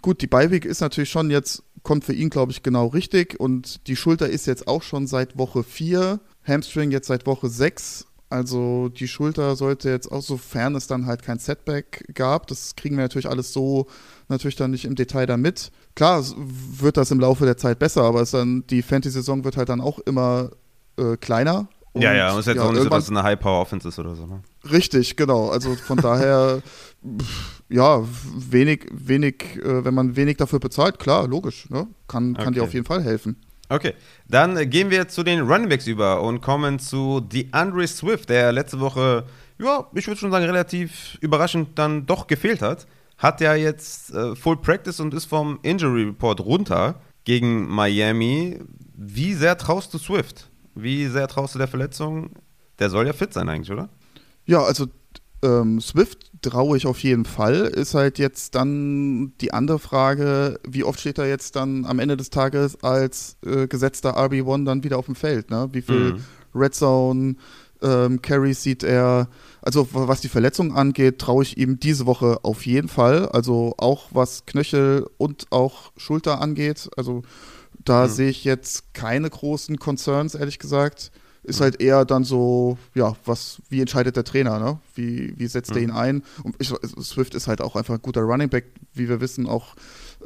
Gut, die Bye-Week ist natürlich schon jetzt, kommt für ihn, glaube ich, genau richtig und die Schulter ist jetzt auch schon seit Woche vier, Hamstring jetzt seit Woche sechs. Also die Schulter sollte jetzt auch, sofern es dann halt kein Setback gab, das kriegen wir natürlich alles so natürlich dann nicht im Detail da mit. Klar wird das im Laufe der Zeit besser, aber es dann, die Fantasy-Saison wird halt dann auch immer äh, kleiner. Und ja, ja, und es ist jetzt ja, auch nicht so, dass es eine High-Power-Offense ist oder so. Ne? Richtig, genau. Also von daher, pff, ja, wenig, wenig, äh, wenn man wenig dafür bezahlt, klar, logisch, ne? Kann, kann okay. dir auf jeden Fall helfen. Okay, dann gehen wir zu den Runningbacks über und kommen zu DeAndre Swift, der letzte Woche, ja, ich würde schon sagen, relativ überraschend dann doch gefehlt hat. Hat ja jetzt äh, Full Practice und ist vom Injury Report runter gegen Miami. Wie sehr traust du Swift? Wie sehr traust du der Verletzung? Der soll ja fit sein eigentlich, oder? Ja, also ähm, Swift traue ich auf jeden Fall. Ist halt jetzt dann die andere Frage, wie oft steht er jetzt dann am Ende des Tages als äh, gesetzter R B eins dann wieder auf dem Feld? Ne? Wie viel mhm. Red Zone, ähm, Carries sieht er? Also was die Verletzung angeht, traue ich ihm diese Woche auf jeden Fall. Also auch was Knöchel und auch Schulter angeht. Also da mhm. sehe ich jetzt keine großen Concerns, ehrlich gesagt. Ist mhm. halt eher dann so, ja, was, wie entscheidet der Trainer, ne? Wie, wie setzt mhm. er ihn ein? Und ich, Swift ist halt auch einfach ein guter Running Back, wie wir wissen, auch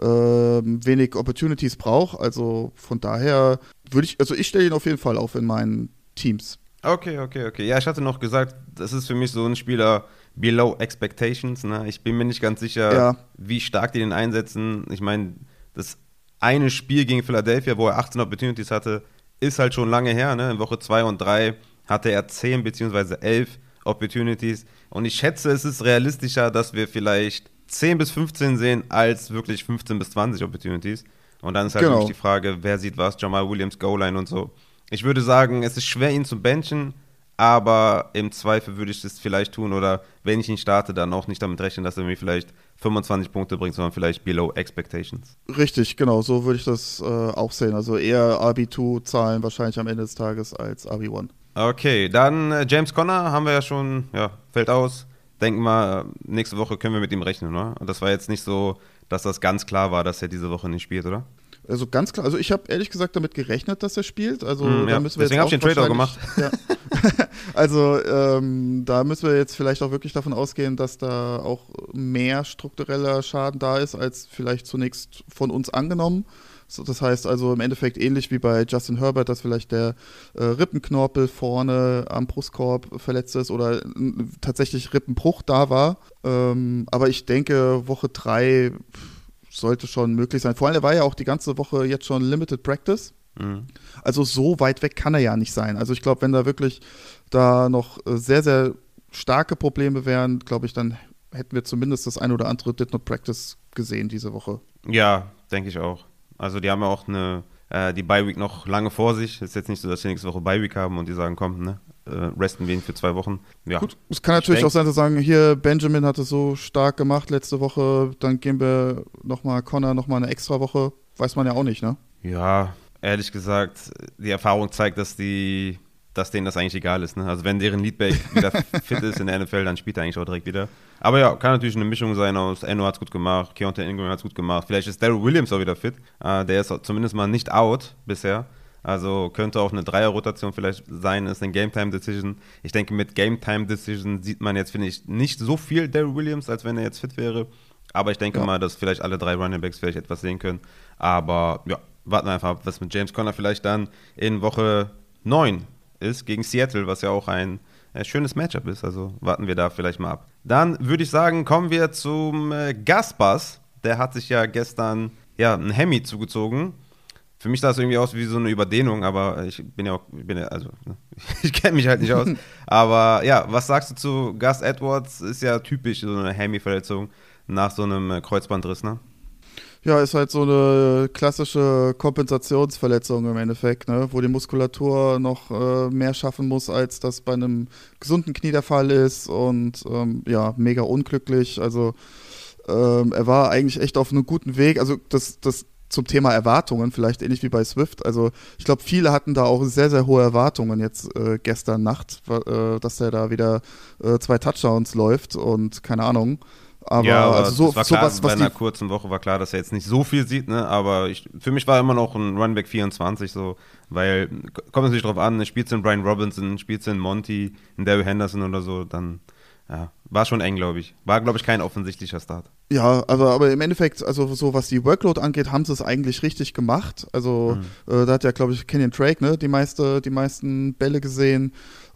äh, wenig Opportunities braucht. Also von daher würde ich, also ich stelle ihn auf jeden Fall auf in meinen Teams. Okay, okay, okay. Ja, ich hatte noch gesagt, das ist für mich so ein Spieler below expectations, ne? Ich bin mir nicht ganz sicher, ja. wie stark die den einsetzen. Ich meine, das eine Spiel gegen Philadelphia, wo er achtzehn Opportunities hatte, ist halt schon lange her, ne? In Woche zwei und drei hatte er zehn bzw. elf Opportunities. Und ich schätze, es ist realistischer, dass wir vielleicht zehn bis fünfzehn sehen, als wirklich fünfzehn bis zwanzig Opportunities. Und dann ist halt genau. wirklich die Frage, wer sieht was, Jamal Williams, Goal-Line und so. Ich würde sagen, es ist schwer, ihn zu benchen, aber im Zweifel würde ich es vielleicht tun. Oder wenn ich ihn starte, dann auch nicht damit rechnen, dass er mir vielleicht fünfundzwanzig Punkte bringt, sondern vielleicht below expectations. Richtig, genau, so würde ich das äh, auch sehen. Also eher R B zwei-Zahlen wahrscheinlich am Ende des Tages als R B eins. Okay, dann äh, James Conner haben wir ja schon, ja, fällt aus. Denken wir, nächste Woche können wir mit ihm rechnen, oder? Und das war jetzt nicht so, dass das ganz klar war, dass er diese Woche nicht spielt, oder? Also ganz klar, also ich habe ehrlich gesagt damit gerechnet, dass er spielt. Also mm, ja. da müssen wir Deswegen habe ich den Trade auch gemacht. Ja. Also ähm, da müssen wir jetzt vielleicht auch wirklich davon ausgehen, dass da auch mehr struktureller Schaden da ist, als vielleicht zunächst von uns angenommen. So, das heißt also im Endeffekt ähnlich wie bei Justin Herbert, dass vielleicht der äh, Rippenknorpel vorne am Brustkorb verletzt ist oder n- tatsächlich Rippenbruch da war. Ähm, aber ich denke, Woche drei sollte schon möglich sein. Vor allem, er war ja auch die ganze Woche jetzt schon Limited Practice. Mhm. Also so weit weg kann er ja nicht sein. Also ich glaube, wenn da wirklich da noch sehr, sehr starke Probleme wären, glaube ich, dann hätten wir zumindest das ein oder andere Did Not Practice gesehen diese Woche. Ja, denke ich auch. Also die haben ja auch eine, äh, die Bye Week noch lange vor sich. Ist jetzt nicht so, dass sie nächste Woche Bye Week haben und die sagen, komm, ne? Äh, resten wir ihn für zwei Wochen. Ja. Gut, es kann natürlich denk- auch sein, zu sagen, hier, Benjamin hat es so stark gemacht letzte Woche, dann geben wir nochmal Connor nochmal eine extra Woche. Weiß man ja auch nicht, ne? Ja, ehrlich gesagt, die Erfahrung zeigt, dass die, dass denen das eigentlich egal ist, ne? Also wenn deren Leadback wieder fit ist in der N F L, dann spielt er eigentlich auch direkt wieder. Aber ja, kann natürlich eine Mischung sein aus Eno hat's gut gemacht, Keaontay Ingram hat's gut gemacht, vielleicht ist Darrell Williams auch wieder fit. Äh, der ist zumindest mal nicht out bisher. Also könnte auch eine Dreier-Rotation vielleicht sein, ist eine Game-Time-Decision. Ich denke, mit Game-Time-Decision sieht man jetzt, finde ich, nicht so viel Darrell Williams, als wenn er jetzt fit wäre. Aber ich denke ja. mal, dass vielleicht alle drei Runningbacks vielleicht etwas sehen können. Aber ja, warten wir einfach ab, was mit James Conner vielleicht dann in Woche neun ist gegen Seattle, was ja auch ein äh, schönes Matchup ist. Also warten wir da vielleicht mal ab. Dann würde ich sagen, kommen wir zum äh, Gaspass. Der hat sich ja gestern ja, ein Hemi zugezogen. Für mich sah es irgendwie aus wie so eine Überdehnung, aber ich bin ja auch, ich bin ja, also, ich kenne mich halt nicht aus. Aber ja, was sagst du zu Gus Edwards? Ist ja typisch so eine Hammy-Verletzung nach so einem Kreuzbandriss, ne? Ja, ist halt so eine klassische Kompensationsverletzung im Endeffekt, ne? Wo die Muskulatur noch äh, mehr schaffen muss, als das bei einem gesunden Knie der Fall ist. Und ähm, ja, mega unglücklich. Also ähm, er war eigentlich echt auf einem guten Weg. Also das, das zum Thema Erwartungen, vielleicht ähnlich wie bei Swift. Also ich glaube, viele hatten da auch sehr, sehr hohe Erwartungen jetzt äh, gestern Nacht, äh, dass der da wieder äh, zwei Touchdowns läuft und keine Ahnung. Aber, ja, aber also so, es war klar, so was, was bei einer die kurzen Woche war klar, dass er jetzt nicht so viel sieht, ne? Aber ich, für mich war immer noch ein Runback vierundzwanzig so, weil, kommt natürlich drauf an, ne? Spielst du in Brian Robinson, spielst du in Monty, in Darrell Henderson oder so, dann ja, war schon eng, glaube ich. War, glaube ich, kein offensichtlicher Start. Ja, also, aber im Endeffekt, also so was die Workload angeht, haben sie es eigentlich richtig gemacht. Also mhm. äh, da hat ja, glaube ich, Kenyon Drake, ne, die meiste, die meisten Bälle gesehen.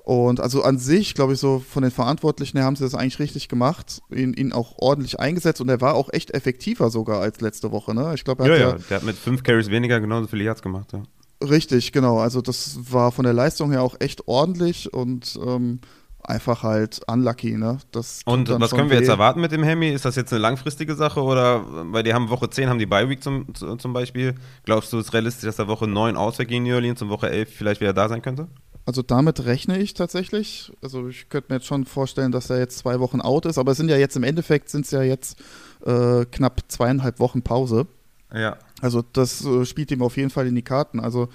Und also an sich, glaube ich, so von den Verantwortlichen her haben sie das eigentlich richtig gemacht, ihn, ihn auch ordentlich eingesetzt, und er war auch echt effektiver sogar als letzte Woche, ne? Ich glaube, er hat ja, ja, ja, der hat mit fünf Carries weniger genauso viele Yards gemacht, ja. Richtig, genau. Also das war von der Leistung her auch echt ordentlich und ähm, einfach halt unlucky, ne? Das und was können wir weh. jetzt erwarten mit dem Hemi? Ist das jetzt eine langfristige Sache, oder, weil die haben Woche zehn, haben die Bye-Week zum, zum Beispiel. Glaubst du, es ist realistisch, dass der Woche neun ausfällt gegen New Orleans und Woche elf vielleicht wieder da sein könnte? Also damit rechne ich tatsächlich. Also ich könnte mir jetzt schon vorstellen, dass er jetzt zwei Wochen out ist, aber es sind ja jetzt im Endeffekt sind es ja jetzt äh, knapp zweieinhalb Wochen Pause. Ja. Also das äh, spielt ihm auf jeden Fall in die Karten. Also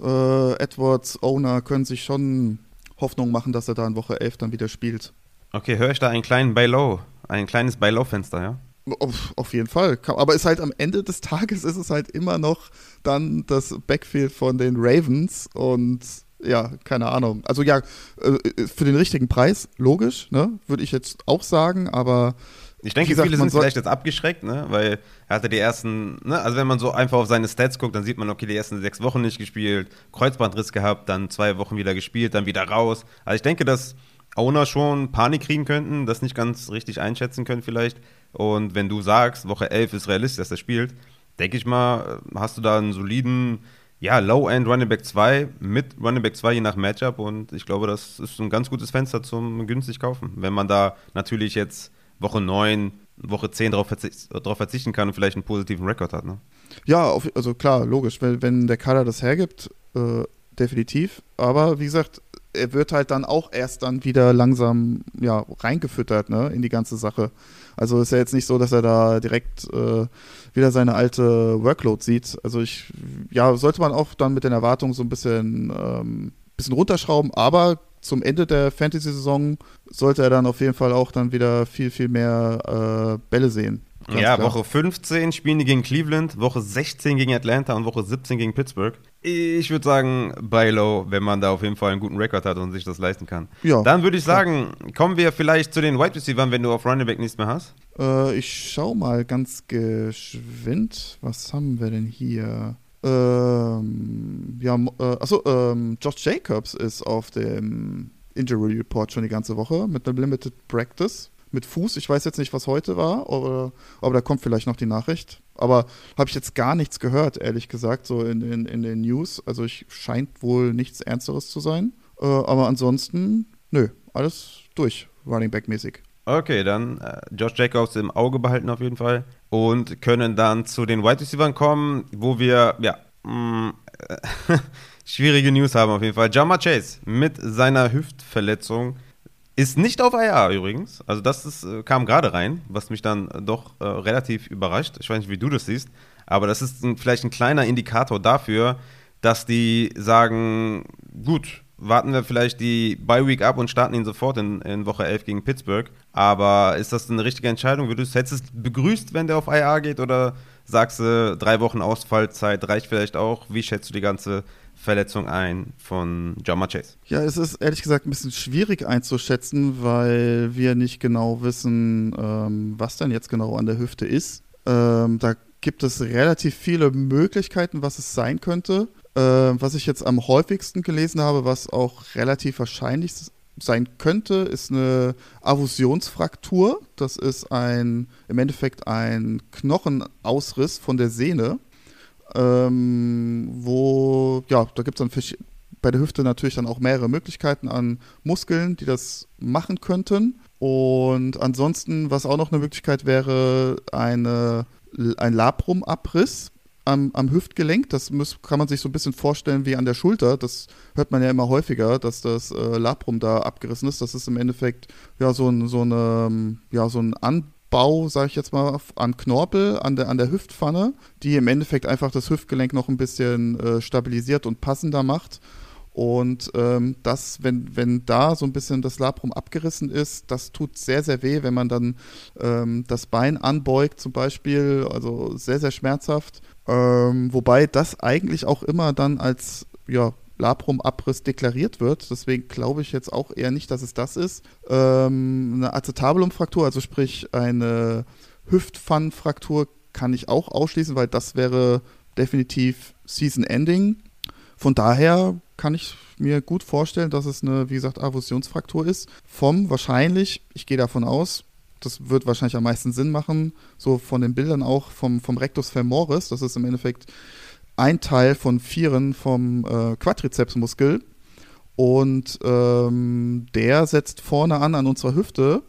äh, Edwards, Owner können sich schon Hoffnung machen, dass er da in Woche elf dann wieder spielt. Okay, höre ich da einen kleinen Buy Low, ein kleines Buy Low Fenster, ja? Auf, auf jeden Fall. Aber ist halt am Ende des Tages ist es halt immer noch dann das Backfield von den Ravens und ja, keine Ahnung. Also ja, für den richtigen Preis, logisch, ne? Würde ich jetzt auch sagen, aber ich denke, gesagt, viele sind vielleicht jetzt abgeschreckt, ne? Weil er hatte die ersten, ne? Also wenn man so einfach auf seine Stats guckt, dann sieht man, okay, die ersten sechs Wochen nicht gespielt, Kreuzbandriss gehabt, dann zwei Wochen wieder gespielt, dann wieder raus. Also ich denke, dass Owner schon Panik kriegen könnten, das nicht ganz richtig einschätzen können vielleicht. Und wenn du sagst, Woche elf ist realistisch, dass er spielt, denke ich mal, hast du da einen soliden, ja, Low-End Running Back zwei mit Running Back zwei je nach Matchup, und ich glaube, das ist ein ganz gutes Fenster zum günstig kaufen. Wenn man da natürlich jetzt Woche neun, Woche zehn drauf verzichten kann und vielleicht einen positiven Rekord hat, ne? Ja, auf, also klar, logisch, wenn, wenn der Kader das hergibt, äh, definitiv. Aber wie gesagt, er wird halt dann auch erst dann wieder langsam ja, reingefüttert, ne, in die ganze Sache. Also ist ja jetzt nicht so, dass er da direkt äh, wieder seine alte Workload sieht. Also ich, ja, sollte man auch dann mit den Erwartungen so ein bisschen, ähm, bisschen runterschrauben, aber zum Ende der Fantasy-Saison sollte er dann auf jeden Fall auch dann wieder viel, viel mehr äh, Bälle sehen. Ja, klar. Woche fünfzehn spielen die gegen Cleveland, Woche sechzehn gegen Atlanta und Woche siebzehn gegen Pittsburgh. Ich würde sagen, buy low, wenn man da auf jeden Fall einen guten Rekord hat und sich das leisten kann. Ja, dann würde ich sagen, kommen wir vielleicht zu den Wide Receivern, wenn du auf Running Back nichts mehr hast. Äh, ich schau mal ganz geschwind. Was haben wir denn hier? Ähm, ja, äh, achso, ähm, Josh Jacobs ist auf dem Injury Report schon die ganze Woche mit einem Limited Practice. Mit Fuß, ich weiß jetzt nicht, was heute war, aber, aber da kommt vielleicht noch die Nachricht. Aber habe ich jetzt gar nichts gehört, ehrlich gesagt, so in, in, in den News. Also ich scheint wohl nichts Ernsteres zu sein. Äh, aber ansonsten, nö, alles durch, Running Back-mäßig. Okay, dann äh, Josh Jacobs im Auge behalten auf jeden Fall. Und können dann zu den Wide Receivers kommen, wo wir, ja, mh, äh, schwierige News haben auf jeden Fall. Ja'Marr Chase mit seiner Hüftverletzung ist nicht auf I R übrigens. Also das ist, kam gerade rein, was mich dann doch äh, relativ überrascht. Ich weiß nicht, wie du das siehst, aber das ist ein, vielleicht ein kleiner Indikator dafür, dass die sagen, gut, warten wir vielleicht die Bye-Week ab und starten ihn sofort in, in Woche elf gegen Pittsburgh. Aber ist das eine richtige Entscheidung? Würdest, hättest du es begrüßt, wenn der auf I R geht, oder sagst du, drei Wochen Ausfallzeit reicht vielleicht auch? Wie schätzt du die ganze Verletzung ein von Ja'Marr Chase? Ja, es ist ehrlich gesagt ein bisschen schwierig einzuschätzen, weil wir nicht genau wissen, ähm, was denn jetzt genau an der Hüfte ist. Ähm, da gibt es relativ viele Möglichkeiten, was es sein könnte. Ähm, was ich jetzt am häufigsten gelesen habe, was auch relativ wahrscheinlich sein könnte, ist eine Avulsionsfraktur. Das ist ein, im Endeffekt ein Knochenausriss von der Sehne. Ähm, wo, ja, da gibt es dann Fisch, bei der Hüfte natürlich dann auch mehrere Möglichkeiten an Muskeln, die das machen könnten. Und ansonsten, was auch noch eine Möglichkeit wäre, eine, ein Labrumabriss am, am Hüftgelenk. Das muss, kann man sich so ein bisschen vorstellen wie an der Schulter. Das hört man ja immer häufiger, dass das äh, Labrum da abgerissen ist. Das ist im Endeffekt ja so ein, so eine, ja, so ein Anbau, sage ich jetzt mal, an Knorpel, an der, an der Hüftpfanne, die im Endeffekt einfach das Hüftgelenk noch ein bisschen äh, stabilisiert und passender macht. Und ähm, das, wenn, wenn da so ein bisschen das Labrum abgerissen ist, das tut sehr, sehr weh, wenn man dann ähm, das Bein anbeugt zum Beispiel, also sehr, sehr schmerzhaft. Ähm, wobei das eigentlich auch immer dann als, ja, Labrumabriss deklariert wird. Deswegen glaube ich jetzt auch eher nicht, dass es das ist. Ähm, eine Acetabulumfraktur, also sprich eine Hüftpfannenfraktur, kann ich auch ausschließen, weil das wäre definitiv Season-Ending. Von daher kann ich mir gut vorstellen, dass es eine, wie gesagt, Avulsionsfraktur ist. Vom wahrscheinlich, ich gehe davon aus, das wird wahrscheinlich am meisten Sinn machen, so von den Bildern auch vom, vom Rectus femoris, das ist im Endeffekt ein Teil von Vieren vom äh, Quadrizepsmuskel. Und ähm, der setzt vorne an an unserer Hüfte.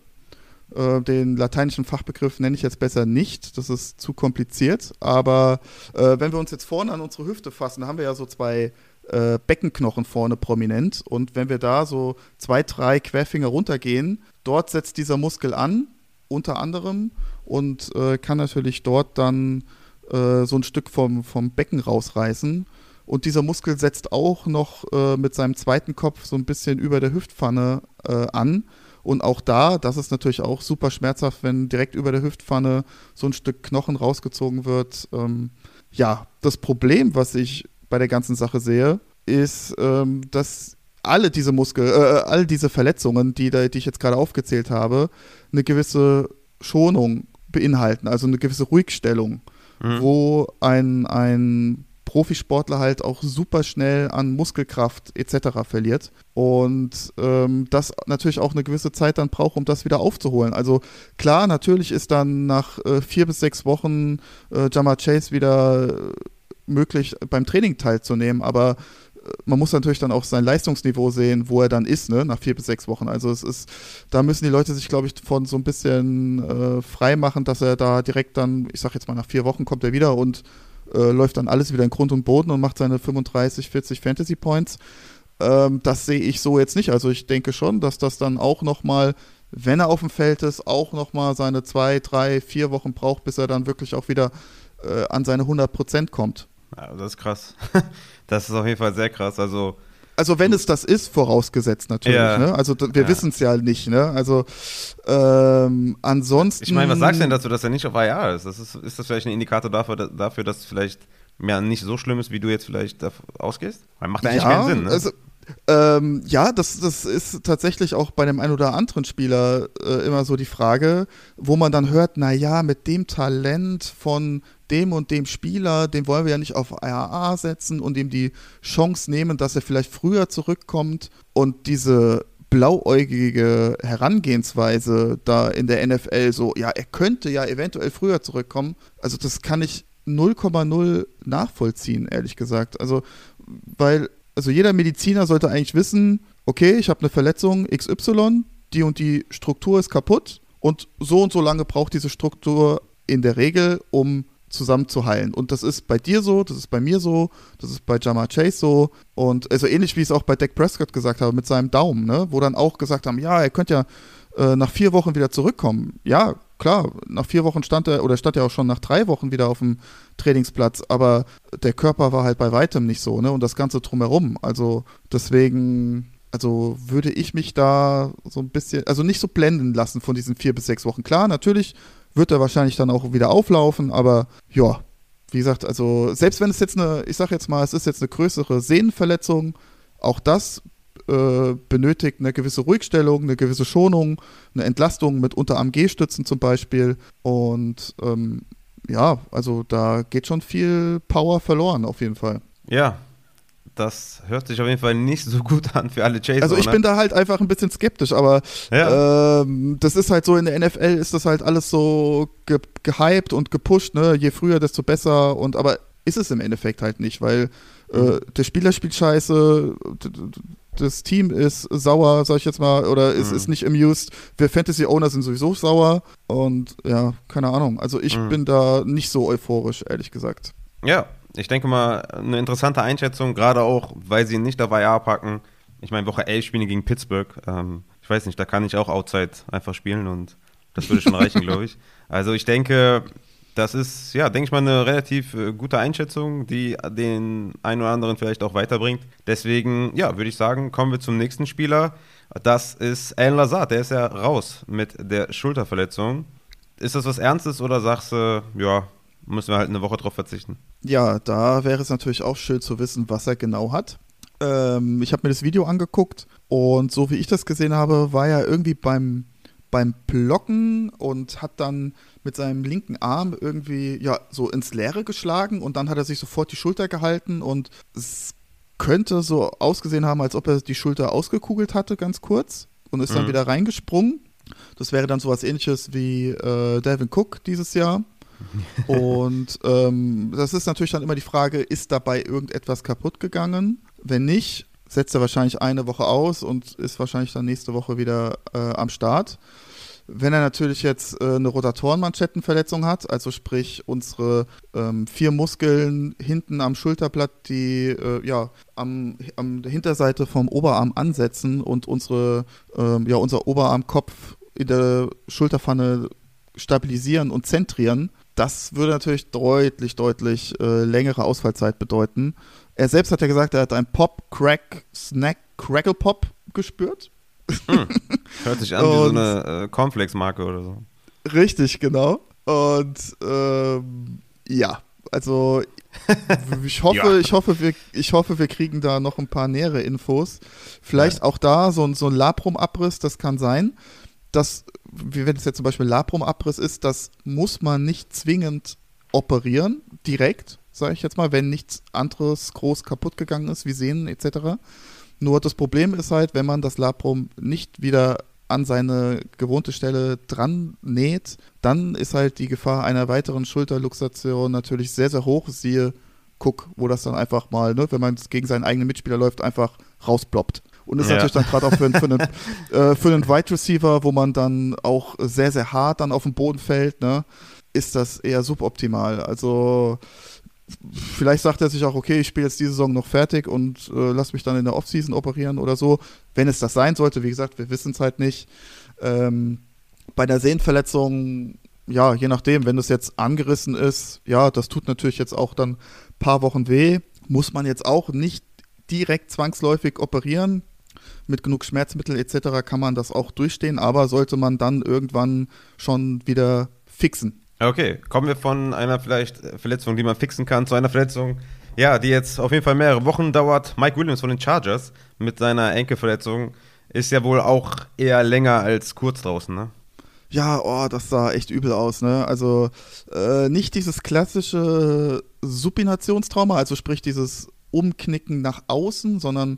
Äh, den lateinischen Fachbegriff nenne ich jetzt besser nicht, das ist zu kompliziert. Aber äh, wenn wir uns jetzt vorne an unsere Hüfte fassen, da haben wir ja so zwei äh, Beckenknochen vorne prominent. Und wenn wir da so zwei, drei Querfinger runtergehen, dort setzt dieser Muskel an, unter anderem, und äh, kann natürlich dort dann äh, so ein Stück vom, vom Becken rausreißen. Und dieser Muskel setzt auch noch äh, mit seinem zweiten Kopf so ein bisschen über der Hüftpfanne äh, an. Und auch da, das ist natürlich auch super schmerzhaft, wenn direkt über der Hüftpfanne so ein Stück Knochen rausgezogen wird. Ähm, ja, das Problem, was ich bei der ganzen Sache sehe, ist, ähm, dass alle diese Muskel, äh, all diese Verletzungen, die, da, die ich jetzt gerade aufgezählt habe, eine gewisse Schonung beinhalten, also eine gewisse Ruhigstellung, mhm. wo ein, ein Profisportler halt auch super schnell an Muskelkraft et cetera verliert und ähm, das natürlich auch eine gewisse Zeit dann braucht, um das wieder aufzuholen. Also klar, natürlich ist dann nach äh, vier bis sechs Wochen äh, Ja'Marr Chase wieder äh, möglich, beim Training teilzunehmen, aber äh, man muss natürlich dann auch sein Leistungsniveau sehen, wo er dann ist, ne, nach vier bis sechs Wochen. Also es ist, da müssen die Leute sich, glaube ich, von so ein bisschen äh, frei machen, dass er da direkt dann, ich sag jetzt mal, nach vier Wochen kommt er wieder und Äh, läuft dann alles wieder in Grund und Boden und macht seine fünfunddreißig, vierzig Fantasy-Points. Ähm, das sehe ich so jetzt nicht. Also ich denke schon, dass das dann auch nochmal, wenn er auf dem Feld ist, auch nochmal seine zwei, drei, vier Wochen braucht, bis er dann wirklich auch wieder äh, an seine hundert Prozent kommt. Ja, das ist krass. Das ist auf jeden Fall sehr krass. Also, also wenn es das ist, vorausgesetzt natürlich. Ja. Ne? Also wir ja. wissen es ja nicht. Ne? Also ähm, ansonsten... Ich meine, was sagst du denn dazu, dass er nicht auf I R ist? Das ist, ist das vielleicht ein Indikator dafür, dafür dass es vielleicht mehr nicht so schlimm ist, wie du jetzt vielleicht ausgehst? Weil macht eigentlich ja, keinen Sinn. Ne? Also, ähm, ja, das, das ist tatsächlich auch bei dem einen oder anderen Spieler äh, immer so die Frage, wo man dann hört, naja, mit dem Talent von... dem und dem Spieler, den wollen wir ja nicht auf I A A setzen und ihm die Chance nehmen, dass er vielleicht früher zurückkommt. Und diese blauäugige Herangehensweise da in der N F L so, ja, er könnte ja eventuell früher zurückkommen. Also das kann ich null Komma null nachvollziehen, ehrlich gesagt. Also, weil, also jeder Mediziner sollte eigentlich wissen, okay, ich habe eine Verletzung X Y, die und die Struktur ist kaputt und so und so lange braucht diese Struktur in der Regel, um zusammen zu heilen. Und das ist bei dir so, das ist bei mir so, das ist bei Ja'Marr Chase so und also ähnlich wie ich es auch bei Dak Prescott gesagt habe mit seinem Daumen, ne? Wo dann auch gesagt haben, ja, er könnte ja äh, nach vier Wochen wieder zurückkommen. Ja, klar, nach vier Wochen stand er oder stand er auch schon nach drei Wochen wieder auf dem Trainingsplatz, aber der Körper war halt bei weitem nicht so, ne? Und das Ganze drumherum. Also deswegen, also würde ich mich da so ein bisschen, also nicht so blenden lassen von diesen vier bis sechs Wochen. Klar, natürlich wird er wahrscheinlich dann auch wieder auflaufen, aber ja, wie gesagt, also selbst wenn es jetzt eine, ich sag jetzt mal, es ist jetzt eine größere Sehnenverletzung, auch das äh, benötigt eine gewisse Ruhigstellung, eine gewisse Schonung, eine Entlastung mit Unterarm-G-Stützen zum Beispiel und ähm, ja, also da geht schon viel Power verloren auf jeden Fall. Ja, das hört sich auf jeden Fall nicht so gut an für alle Chaser. Also ich bin da halt einfach ein bisschen skeptisch, aber ja. ähm, das ist halt so, in der N F L ist das halt alles so ge- gehypt und gepusht, ne? Je früher, desto besser. Und aber ist es im Endeffekt halt nicht, weil äh, der Spieler spielt scheiße, d- d- das Team ist sauer, sag ich jetzt mal, oder ist, mhm. ist nicht amused. Wir Fantasy-Owner sind sowieso sauer und ja, keine Ahnung. Also ich mhm. bin da nicht so euphorisch, ehrlich gesagt. Ja. Ich denke mal, eine interessante Einschätzung, gerade auch, weil sie ihn nicht dabei I R packen. Ich meine, Woche elf spielen gegen Pittsburgh. Ähm, ich weiß nicht, da kann ich auch Outside einfach spielen und das würde schon reichen, glaube ich. Also ich denke, das ist, ja, denke ich mal, eine relativ äh, gute Einschätzung, die den einen oder anderen vielleicht auch weiterbringt. Deswegen, ja, würde ich sagen, kommen wir zum nächsten Spieler. Das ist Alan Lazard, der ist ja raus mit der Schulterverletzung. Ist das was Ernstes oder sagst du, äh, ja, müssen wir halt eine Woche drauf verzichten? Ja, da wäre es natürlich auch schön zu wissen, was er genau hat. Ähm, ich habe mir das Video angeguckt und so wie ich das gesehen habe, war er irgendwie beim, beim Blocken und hat dann mit seinem linken Arm irgendwie ja so ins Leere geschlagen und dann hat er sich sofort die Schulter gehalten und es könnte so ausgesehen haben, als ob er die Schulter ausgekugelt hatte, ganz kurz, und ist mhm. dann wieder reingesprungen. Das wäre dann sowas Ähnliches wie äh, Dalvin Cook dieses Jahr. Und ähm, das ist natürlich dann immer die Frage, ist dabei irgendetwas kaputt gegangen? Wenn nicht, setzt er wahrscheinlich eine Woche aus und ist wahrscheinlich dann nächste Woche wieder äh, am Start. Wenn er natürlich jetzt äh, eine Rotatorenmanschettenverletzung hat, also sprich unsere ähm, vier Muskeln hinten am Schulterblatt, die äh, ja am, am Hinterseite vom Oberarm ansetzen und unsere äh, ja unser Oberarmkopf in der Schulterpfanne stabilisieren und zentrieren, das würde natürlich deutlich, deutlich äh, längere Ausfallzeit bedeuten. Er selbst hat ja gesagt, er hat einen Pop, Crack, Snack, Crackle Pop gespürt. Hm. Hört sich an und, wie so eine äh, Cornflakes-Marke oder so. Richtig, genau. Und ähm, ja, also ich hoffe, ja. ich, hoffe, wir, ich hoffe, wir kriegen da noch ein paar nähere Infos. Vielleicht ja. auch da so, so ein Labrum-Abriss, das kann sein. Das, wenn es jetzt zum Beispiel Labrum-Abriss ist, das muss man nicht zwingend operieren, direkt, sage ich jetzt mal, wenn nichts anderes groß kaputt gegangen ist, wie Sehnen et cetera. Nur das Problem ist halt, wenn man das Labrum nicht wieder an seine gewohnte Stelle dran näht, dann ist halt die Gefahr einer weiteren Schulterluxation natürlich sehr, sehr hoch. Siehe Cook, wo das dann einfach mal, ne, wenn man gegen seinen eigenen Mitspieler läuft, einfach rausploppt. Und ist ja. natürlich dann gerade auch für, für, einen, äh, für einen Wide Receiver, wo man dann auch sehr, sehr hart dann auf den Boden fällt, ne, ist das eher suboptimal. Also vielleicht sagt er sich auch, okay, ich spiele jetzt die Saison noch fertig und äh, lass mich dann in der Offseason operieren oder so, wenn es das sein sollte. Wie gesagt, wir wissen es halt nicht. Ähm, bei der Sehnenverletzung, ja, je nachdem, wenn das jetzt angerissen ist, ja, das tut natürlich jetzt auch dann ein paar Wochen weh. Muss man jetzt auch nicht direkt zwangsläufig operieren. Mit genug Schmerzmittel et cetera kann man das auch durchstehen, aber sollte man dann irgendwann schon wieder fixen. Okay, kommen wir von einer vielleicht Verletzung, die man fixen kann, zu einer Verletzung, ja, die jetzt auf jeden Fall mehrere Wochen dauert. Mike Williams von den Chargers mit seiner Enkelverletzung ist ja wohl auch eher länger als kurz draußen, ne? Ja, oh, das sah echt übel aus, ne? Also äh, nicht dieses klassische Supinationstrauma, also sprich dieses Umknicken nach außen, sondern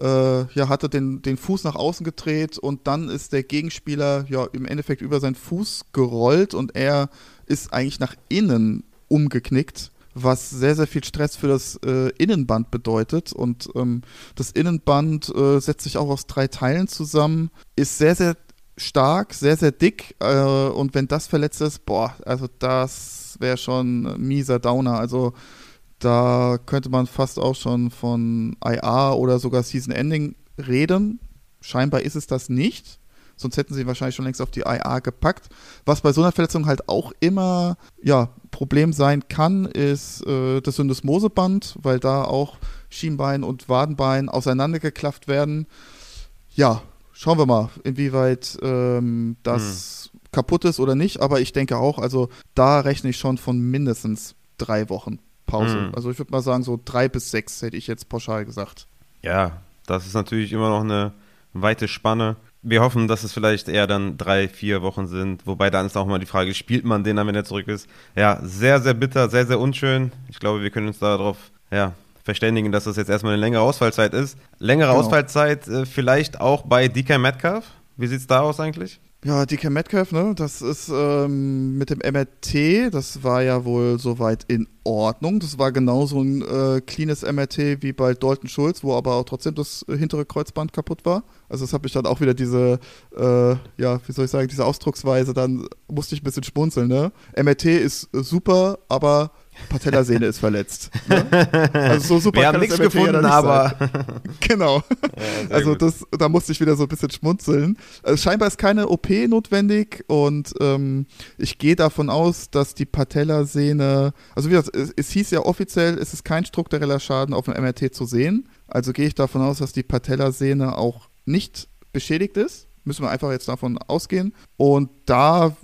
äh, ja, hatte den, den Fuß nach außen gedreht und dann ist der Gegenspieler ja im Endeffekt über seinen Fuß gerollt und er ist eigentlich nach innen umgeknickt, was sehr, sehr viel Stress für das äh, Innenband bedeutet. Und ähm, das Innenband äh, setzt sich auch aus drei Teilen zusammen, ist sehr, sehr stark, sehr, sehr dick äh, und wenn das verletzt ist, boah, also das wäre schon ein mieser Downer. Also da könnte man fast auch schon von I R oder sogar Season Ending reden. Scheinbar ist es das nicht. Sonst hätten sie ihn wahrscheinlich schon längst auf die I R gepackt. Was bei so einer Verletzung halt auch immer ja, Problem sein kann, ist äh, das Syndesmoseband, weil da auch Schienbein und Wadenbein auseinandergeklafft werden. Ja, schauen wir mal, inwieweit ähm, das hm. kaputt ist oder nicht. Aber ich denke auch, also da rechne ich schon von mindestens drei Wochen Pause. Hm. Also ich würde mal sagen, so drei bis sechs hätte ich jetzt pauschal gesagt. Ja, das ist natürlich immer noch eine weite Spanne. Wir hoffen, dass es vielleicht eher dann drei, vier Wochen sind. Wobei dann ist auch mal die Frage, spielt man den dann, wenn er zurück ist? Ja, sehr, sehr bitter, sehr, sehr unschön. Ich glaube, wir können uns darauf ja, verständigen, dass das jetzt erstmal eine längere Ausfallzeit ist. Längere genau. Ausfallzeit äh, vielleicht auch bei D K Metcalf. Wie sieht es da aus eigentlich? Ja, D K Metcalf, ne, das ist ähm, mit dem M R T, das war ja wohl soweit in Ordnung. Das war genauso ein äh, cleanes M R T wie bei Dalton Schulz, wo aber auch trotzdem das hintere Kreuzband kaputt war. Also das hat mich dann auch wieder diese, äh, ja, wie soll ich sagen, diese Ausdrucksweise, dann musste ich ein bisschen schmunzeln, ne. M R T ist super, aber Patellasehne ist verletzt. Ne? Also so super. Wir haben nichts gefunden, ja aber sein. Genau. Ja, also das, da musste ich wieder so ein bisschen schmunzeln. Also scheinbar ist keine O P notwendig und ähm, ich gehe davon aus, dass die Patellasehne, also wie gesagt, es, es hieß ja offiziell, es ist kein struktureller Schaden auf dem M R T zu sehen. Also gehe ich davon aus, dass die Patellasehne auch nicht beschädigt ist. Müssen wir einfach jetzt davon ausgehen. Und da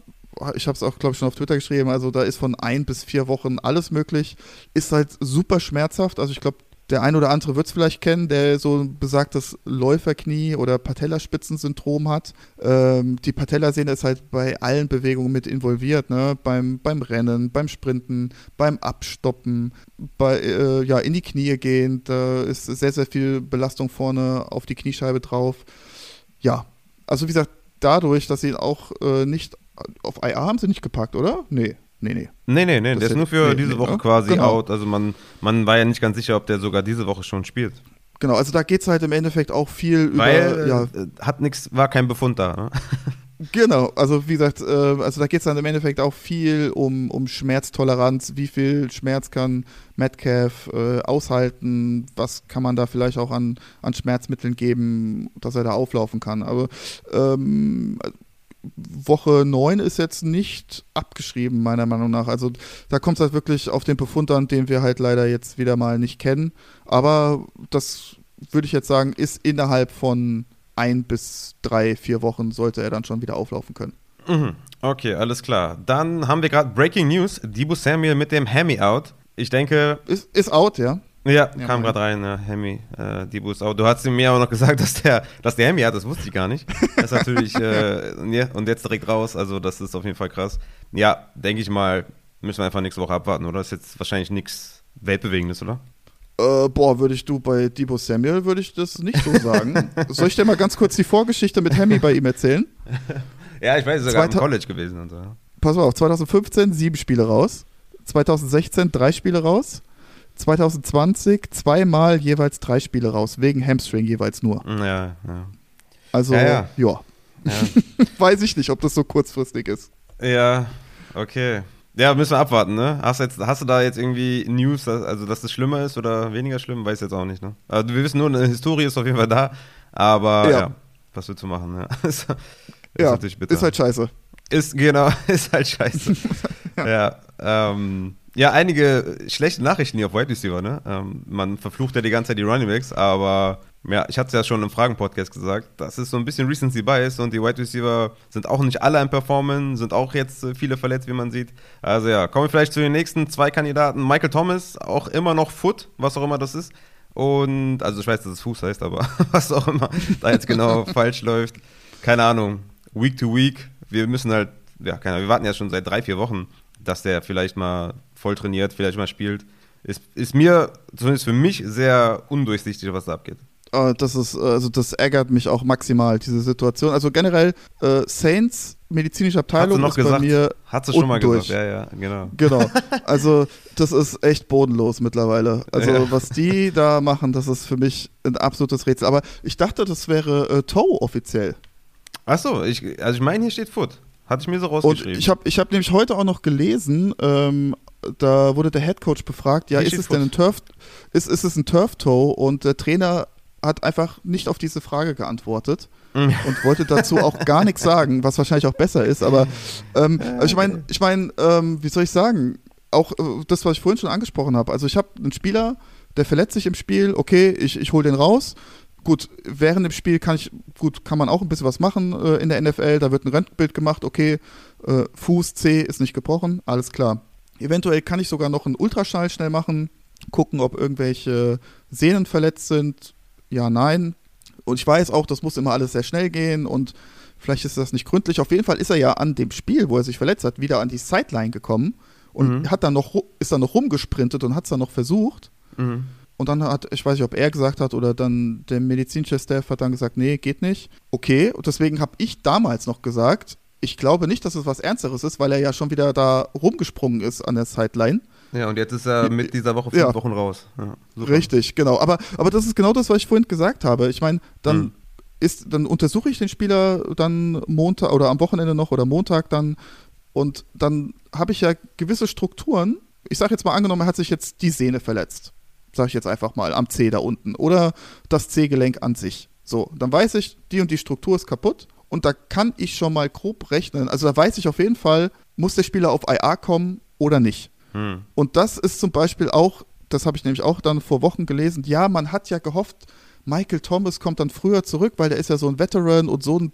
ich habe es auch, glaube ich, schon auf Twitter geschrieben, also da ist von ein bis vier Wochen alles möglich, ist halt super schmerzhaft, also ich glaube, Der ein oder andere wird es vielleicht kennen, der so ein besagtes Läuferknie oder Patellaspitzensyndrom hat. Ähm, die Patellasehne ist halt bei allen Bewegungen mit involviert, ne? Beim, beim Rennen, beim Sprinten, beim Abstoppen, bei äh, ja, in die Knie gehen. Da ist sehr, sehr viel Belastung vorne auf die Kniescheibe drauf. Ja, also wie gesagt, dadurch, dass sie ihn auch äh, nicht auf I R haben sie nicht gepackt, oder? Nee. Nee, nee. Nee, nee, nee. Das der ist nur für nee, diese nee, Woche nee, quasi genau. out. Also man, man war ja nicht ganz sicher, ob der sogar diese Woche schon spielt. Genau, also da geht es halt im Endeffekt auch viel Weil, über. Ja, hat nix, war kein Befund da. Ne? Genau, also wie gesagt, also da geht es dann im Endeffekt auch viel um, um Schmerztoleranz. Wie viel Schmerz kann Metcalf äh, aushalten? Was kann man da vielleicht auch an, an Schmerzmitteln geben, dass er da auflaufen kann? Aber ähm, Woche neun ist jetzt nicht abgeschrieben, meiner Meinung nach. Also da kommt es halt wirklich auf den Befund an, den wir halt leider jetzt wieder mal nicht kennen. Aber das würde ich jetzt sagen, ist innerhalb von ein bis drei, vier Wochen sollte er dann schon wieder auflaufen können. Mhm. Okay, alles klar. Dann haben wir gerade Breaking News. Deebo Samuel mit dem Hammy-Out. Ich denke... Ist, ist out, ja. Ja, kam ja, gerade rein, ja, Hammy, äh, Deebo ist out. Du hast mir aber noch gesagt, dass der, dass der Hammy hat, das wusste ich gar nicht. Das ist natürlich, äh, yeah, und jetzt direkt raus, also das ist auf jeden Fall krass. Ja, denke ich mal, müssen wir einfach nächste Woche abwarten, oder? Das ist jetzt wahrscheinlich nichts Weltbewegendes, oder? Äh, boah, würde ich du bei Deebo Samuel, würde ich das nicht so sagen. Soll ich dir mal ganz kurz die Vorgeschichte mit Hammy bei ihm erzählen? Ja, ich weiß, er ist sogar Zweita- im College gewesen. Und so. Pass mal auf, zwanzig fünfzehn sieben Spiele raus, zwanzig sechzehn drei Spiele raus, zwanzig zwanzig zweimal jeweils drei Spiele raus, wegen Hamstring jeweils nur. Ja, ja. Also, ja. ja. ja. ja. Weiß ich nicht, ob das so kurzfristig ist. Ja, okay. Ja, müssen wir abwarten, ne? Hast, jetzt, hast du da jetzt irgendwie News, dass, also dass das schlimmer ist oder weniger schlimm? Weiß ich jetzt auch nicht, ne? Also, wir wissen nur, eine Historie ist auf jeden Fall da, aber ja, ja was willst du machen, ne? ist, ja, ist, ist halt scheiße. Ist, genau, ist halt scheiße. ja. ja, ähm... Ja, einige schlechte Nachrichten hier auf Wide Receiver, ne? Ähm, man verflucht ja die ganze Zeit die Running Backs, aber ja, ich hatte es ja schon im Fragen-Podcast gesagt, das ist so ein bisschen Recency Bias und die Wide Receiver sind auch nicht alle am Performen, sind auch jetzt viele verletzt, wie man sieht. Also ja, kommen wir vielleicht zu den nächsten zwei Kandidaten. Michael Thomas, auch immer noch Foot, was auch immer das ist. Und, also ich weiß, dass es Fuß heißt, aber was auch immer da jetzt genau falsch läuft. Keine Ahnung, Week to Week, wir müssen halt, ja, keine Ahnung, wir warten ja schon seit drei, vier Wochen, dass der vielleicht mal voll trainiert, vielleicht mal spielt, ist, ist mir, zumindest für mich, sehr undurchsichtig, was da abgeht. Das ist, also das ärgert mich auch maximal, diese Situation. Also generell, äh, Saints, medizinische Abteilung ist gesagt, bei mir hat sie schon mal gesagt, ja, ja, genau. Genau, also das ist echt bodenlos mittlerweile. Also ja. Was die da machen, das ist für mich ein absolutes Rätsel. Aber ich dachte, das wäre äh, Toe offiziell. Achso, ich, also ich meine, hier steht Foot. Hatte ich mir so rausgeschrieben. Und ich habe ich hab nämlich heute auch noch gelesen, ähm, da wurde der Headcoach befragt, ja, ist es denn ein Turf, ist, ist es ein Turf-Toe? Und der Trainer hat einfach nicht auf diese Frage geantwortet mhm. und wollte dazu auch gar nichts sagen, was wahrscheinlich auch besser ist. Aber ähm, okay. ich meine, ich mein, ähm, wie soll ich sagen, auch äh, das, was ich vorhin schon angesprochen habe. Also ich habe einen Spieler, der verletzt sich im Spiel, okay, ich, ich hole den raus. Gut, während dem Spiel kann ich gut kann man auch ein bisschen was machen äh, in der N F L. Da wird ein Röntgenbild gemacht, okay, äh, Fuß C ist nicht gebrochen, alles klar. Eventuell kann ich sogar noch einen Ultraschall schnell machen, gucken, ob irgendwelche Sehnen verletzt sind, ja, nein. Und ich weiß auch, das muss immer alles sehr schnell gehen und vielleicht ist das nicht gründlich. Auf jeden Fall ist er ja an dem Spiel, wo er sich verletzt hat, wieder an die Sideline gekommen und mhm. hat dann noch ist dann noch rumgesprintet und hat es dann noch versucht. Mhm. Und dann hat, ich weiß nicht, ob er gesagt hat oder dann der medizinische Staff hat dann gesagt, nee, geht nicht. Okay, und deswegen habe ich damals noch gesagt, ich glaube nicht, dass es was Ernsteres ist, weil er ja schon wieder da rumgesprungen ist an der Sideline. Ja, und jetzt ist er mit dieser Woche fünf ja. Wochen raus. Ja, richtig, genau. Aber, aber das ist genau das, was ich vorhin gesagt habe. Ich meine, dann hm. ist, dann untersuche ich den Spieler dann Montag oder am Wochenende noch oder Montag dann und dann habe ich ja gewisse Strukturen. Ich sage jetzt mal angenommen, er hat sich jetzt die Sehne verletzt. Sag ich jetzt einfach mal, am C da unten oder das C-Gelenk an sich. So, dann weiß ich, die und die Struktur ist kaputt und da kann ich schon mal grob rechnen. Also da weiß ich auf jeden Fall, muss der Spieler auf I R kommen oder nicht. Hm. Und das ist zum Beispiel auch, das habe ich nämlich auch dann vor Wochen gelesen, ja, man hat ja gehofft, Michael Thomas kommt dann früher zurück, weil der ist ja so ein Veteran und so ein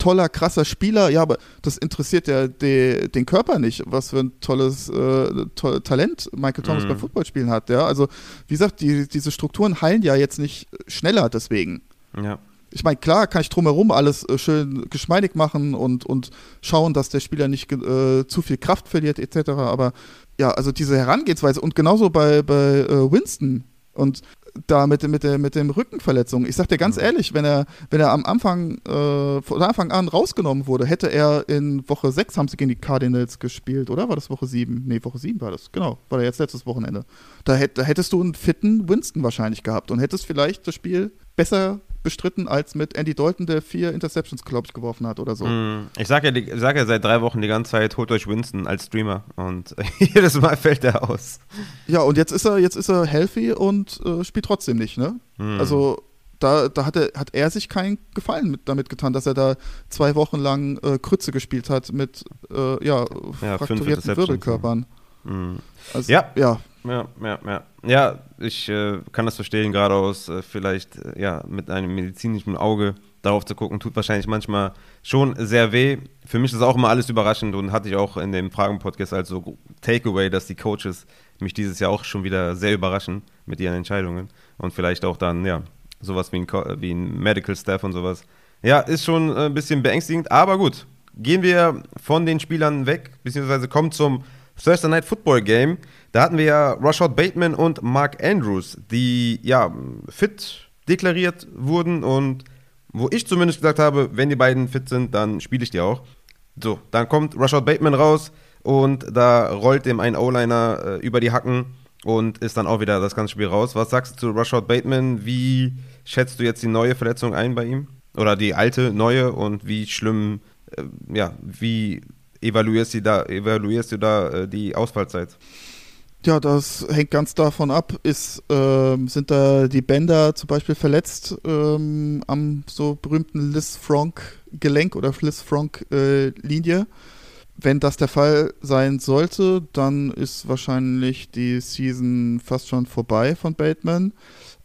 toller, krasser Spieler, ja, aber das interessiert ja de, den Körper nicht, was für ein tolles äh, to- Talent Michael Thomas mhm. beim Footballspielen hat, ja, also wie gesagt, die, diese Strukturen heilen ja jetzt nicht schneller deswegen. Ja. Ich meine, klar kann ich drumherum alles schön geschmeidig machen und, und schauen, dass der Spieler nicht äh, zu viel Kraft verliert et cetera, aber ja, also diese Herangehensweise und genauso bei, bei äh, Winston und da mit, mit, der, mit dem Rückenverletzung. Ich sag dir ganz mhm. ehrlich, wenn er, wenn er am Anfang, äh, von Anfang an rausgenommen wurde, hätte er in Woche sechs, haben sie gegen die Cardinals gespielt, oder? War das Woche sieben? Nee, Woche sieben war das, genau. War jetzt letztes Wochenende. Da, hätt, da hättest du einen fitten Winston wahrscheinlich gehabt und hättest vielleicht das Spiel besser bestritten als mit Andy Dalton, der vier Interceptions, glaube ich, geworfen hat oder so. Ich sage ja, die, sag ja seit drei Wochen die ganze Zeit, holt euch Winston als Streamer und jedes Mal fällt er aus. Ja, und jetzt ist er, jetzt ist er healthy und äh, spielt trotzdem nicht, ne? Mm. Also da, da hat, er, hat er sich keinen Gefallen mit, damit getan, dass er da zwei Wochen lang äh, Krütze gespielt hat mit äh, ja, ja, frakturierten Wirbelkörpern. Mm. Also, ja, ja. Ja, ja, ja. Ja, ich äh, kann das verstehen, gerade aus äh, vielleicht äh, ja, mit einem medizinischen Auge darauf zu gucken, tut wahrscheinlich manchmal schon sehr weh. Für mich ist auch immer alles überraschend und hatte ich auch in dem Fragen-Podcast als so Takeaway, dass die Coaches mich dieses Jahr auch schon wieder sehr überraschen mit ihren Entscheidungen und vielleicht auch dann, ja, sowas wie ein, Co- wie ein Medical Staff und sowas. Ja, ist schon ein bisschen beängstigend, aber gut. Gehen wir von den Spielern weg, beziehungsweise kommen zum Thursday Night Football Game, da hatten wir ja Rashad Bateman und Mark Andrews, die ja fit deklariert wurden und wo ich zumindest gesagt habe, wenn die beiden fit sind, dann spiele ich die auch. So, dann kommt Rashad Bateman raus und da rollt dem ein O-Liner äh, über die Hacken und ist dann auch wieder das ganze Spiel raus. Was sagst du zu Rashad Bateman? Wie schätzt du jetzt die neue Verletzung ein bei ihm? Oder die alte, neue und wie schlimm, äh, ja, wie... Evaluierst du da, evaluierst du da äh, die Ausfallzeit? Ja, das hängt ganz davon ab. Ist, ähm, sind da die Bänder zum Beispiel verletzt ähm, am so berühmten Lisfranc-Gelenk oder Lisfranc-Linie? Wenn das der Fall sein sollte, dann ist wahrscheinlich die Season fast schon vorbei von Bateman.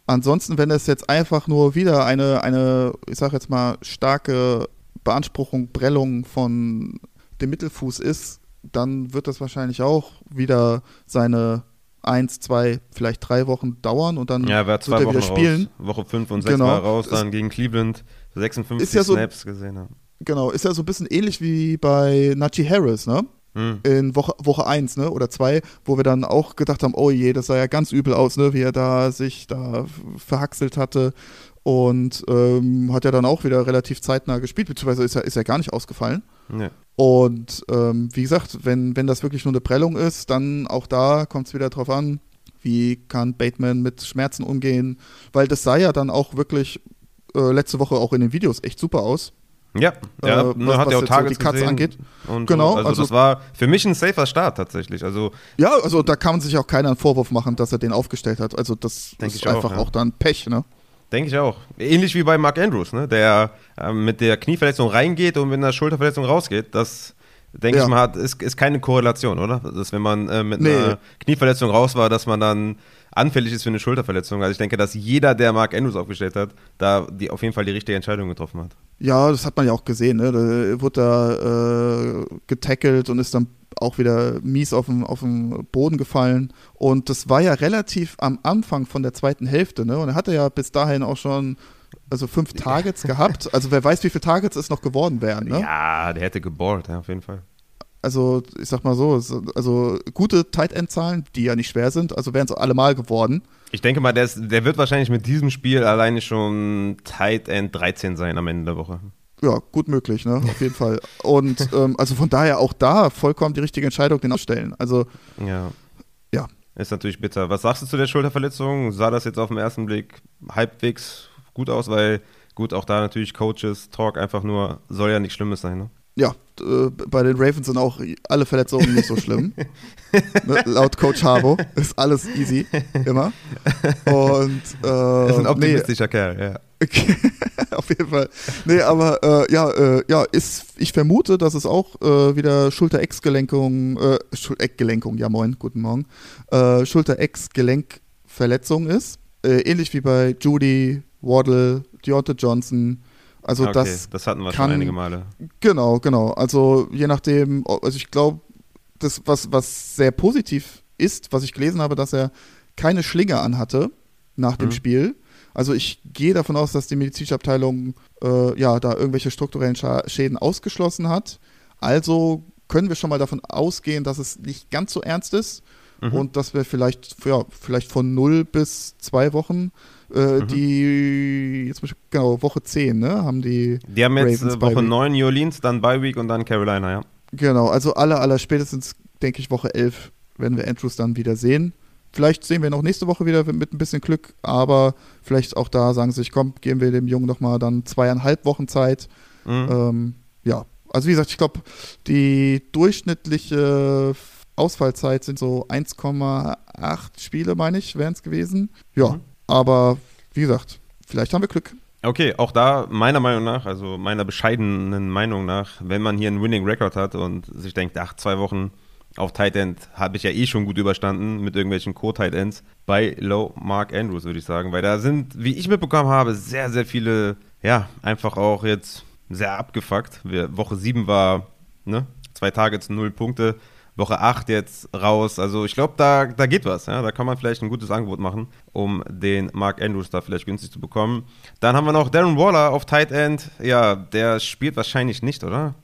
Ansonsten, wenn es jetzt einfach nur wieder eine, eine ich sag jetzt mal, starke Beanspruchung, Prellung von dem Mittelfuß ist, dann wird das wahrscheinlich auch wieder seine eins, zwei, vielleicht drei Wochen dauern und dann ja, er war zwei wird er Wochen wieder spielen. Raus. Woche fünf und sechs genau. Mal raus, dann ist, gegen Cleveland sechsundfünfzig ja so, Snaps gesehen haben. Genau, ist ja so ein bisschen ähnlich wie bei Najee Harris, ne? Hm. In Woche, Woche eins, ne? Oder zwei, wo wir dann auch gedacht haben, oh je, das sah ja ganz übel aus, ne? Wie er da sich da verhaxelt hatte. Und ähm, hat ja dann auch wieder relativ zeitnah gespielt, beziehungsweise ist er, ist er gar nicht ausgefallen. Nee. Und ähm, wie gesagt, wenn, wenn das wirklich nur eine Prellung ist, dann auch da kommt es wieder drauf an, wie kann Bateman mit Schmerzen umgehen, weil das sah ja dann auch wirklich äh, letzte Woche auch in den Videos echt super aus. Ja, ja äh, was, hat ja auch Targets so gesehen. Angeht. Und genau, so. also, also das war für mich ein safer Start tatsächlich. Also ja, also da kann man sich auch keiner einen Vorwurf machen, dass er den aufgestellt hat. Also das, das ist einfach auch, ja. auch dann Pech, ne? Denke ich auch. Ähnlich wie bei Mark Andrews, ne? Der äh, mit der Knieverletzung reingeht und mit einer Schulterverletzung rausgeht. Das, denke ja. ich mal, hat, ist, ist keine Korrelation, oder? Dass wenn man äh, mit nee. einer Knieverletzung raus war, dass man dann anfällig ist für eine Schulterverletzung. Also ich denke, dass jeder, der Mark Andrews aufgestellt hat, da die, auf jeden Fall die richtige Entscheidung getroffen hat. Ja, das hat man ja auch gesehen, ne? Da wurde da äh, getackelt und ist dann auch wieder mies auf den, auf den Boden gefallen. Und das war ja relativ am Anfang von der zweiten Hälfte, ne? Und er hatte ja bis dahin auch schon also fünf Targets ja. gehabt. Also wer weiß, wie viele Targets es noch geworden wären, ne? Ja, der hätte geballt, ja, auf jeden Fall. Also ich sag mal so, also gute Tight-End-Zahlen, die ja nicht schwer sind, also wären es allemal geworden. Ich denke mal, der, ist, der wird wahrscheinlich mit diesem Spiel alleine schon Tight-End dreizehn sein am Ende der Woche. Ja, gut möglich, ne? Auf jeden Fall. Und ähm, also von daher auch da vollkommen die richtige Entscheidung, den aufstellen. Also ja. ja. Ist natürlich bitter. Was sagst du zu der Schulterverletzung? Sah das jetzt auf den ersten Blick halbwegs gut aus? Weil gut, auch da natürlich Coaches, Talk einfach nur, soll ja nichts Schlimmes sein, ne? Ja, äh, bei den Ravens sind auch alle Verletzungen nicht so schlimm. Ne, laut Coach Harbo ist alles easy, immer. Und, äh, ist ein optimistischer nee. Kerl, ja. Okay, auf jeden Fall. Nee, aber äh, ja, äh, ja, ist, ich vermute, dass es auch äh, wieder Schulter-Ex-Gelenkung, äh, Schul-Eck-Gelenkung, ja moin, guten Morgen, äh, Schulter-Ex-Gelenkverletzung ist. Äh, ähnlich wie bei Judy, Waddle, D'Onta Johnson. Also okay, das, das hatten wir kann, schon einige Male. Genau, genau. Also je nachdem, also ich glaube, das, was, was sehr positiv ist, was ich gelesen habe, dass er keine Schlinge anhatte nach dem mhm. Spiel. Also ich gehe davon aus, dass die medizinische Abteilung äh, ja, da irgendwelche strukturellen Scha- Schäden ausgeschlossen hat. Also können wir schon mal davon ausgehen, dass es nicht ganz so ernst ist mhm. und dass wir vielleicht, ja, vielleicht von null bis zwei Wochen Äh, mhm. die, jetzt muss ich, genau, Woche zehn, ne, haben die Die haben jetzt Ravens Woche neun New Orleans, dann Bye Week und dann Carolina, ja. Genau, also aller, aller spätestens, denke ich, Woche elf werden wir Andrews dann wieder sehen. Vielleicht sehen wir ihn auch nächste Woche wieder mit ein bisschen Glück, aber vielleicht auch da sagen sie sich, komm, geben wir dem Jungen nochmal dann zweieinhalb Wochen Zeit. Mhm. Ähm, ja, also wie gesagt, ich glaube, die durchschnittliche Ausfallzeit sind so eins Komma acht Spiele, meine ich, wären es gewesen. Ja. Mhm. Aber wie gesagt, vielleicht haben wir Glück. Okay, auch da meiner Meinung nach, also meiner bescheidenen Meinung nach, wenn man hier einen Winning Record hat und sich denkt, ach, zwei Wochen auf Tight End habe ich ja eh schon gut überstanden mit irgendwelchen Co-Tight Ends, bei Low Mark Andrews würde ich sagen, weil da sind, wie ich mitbekommen habe, sehr, sehr viele, ja, einfach auch jetzt sehr abgefuckt. Wir, Woche sieben war, ne, zwei Targets, null Punkte. Woche acht jetzt raus, also ich glaube, da, da geht was. Ja? Da kann man vielleicht ein gutes Angebot machen, um den Mark Andrews da vielleicht günstig zu bekommen. Dann haben wir noch Darren Waller auf Tight End. Ja, der spielt wahrscheinlich nicht, oder?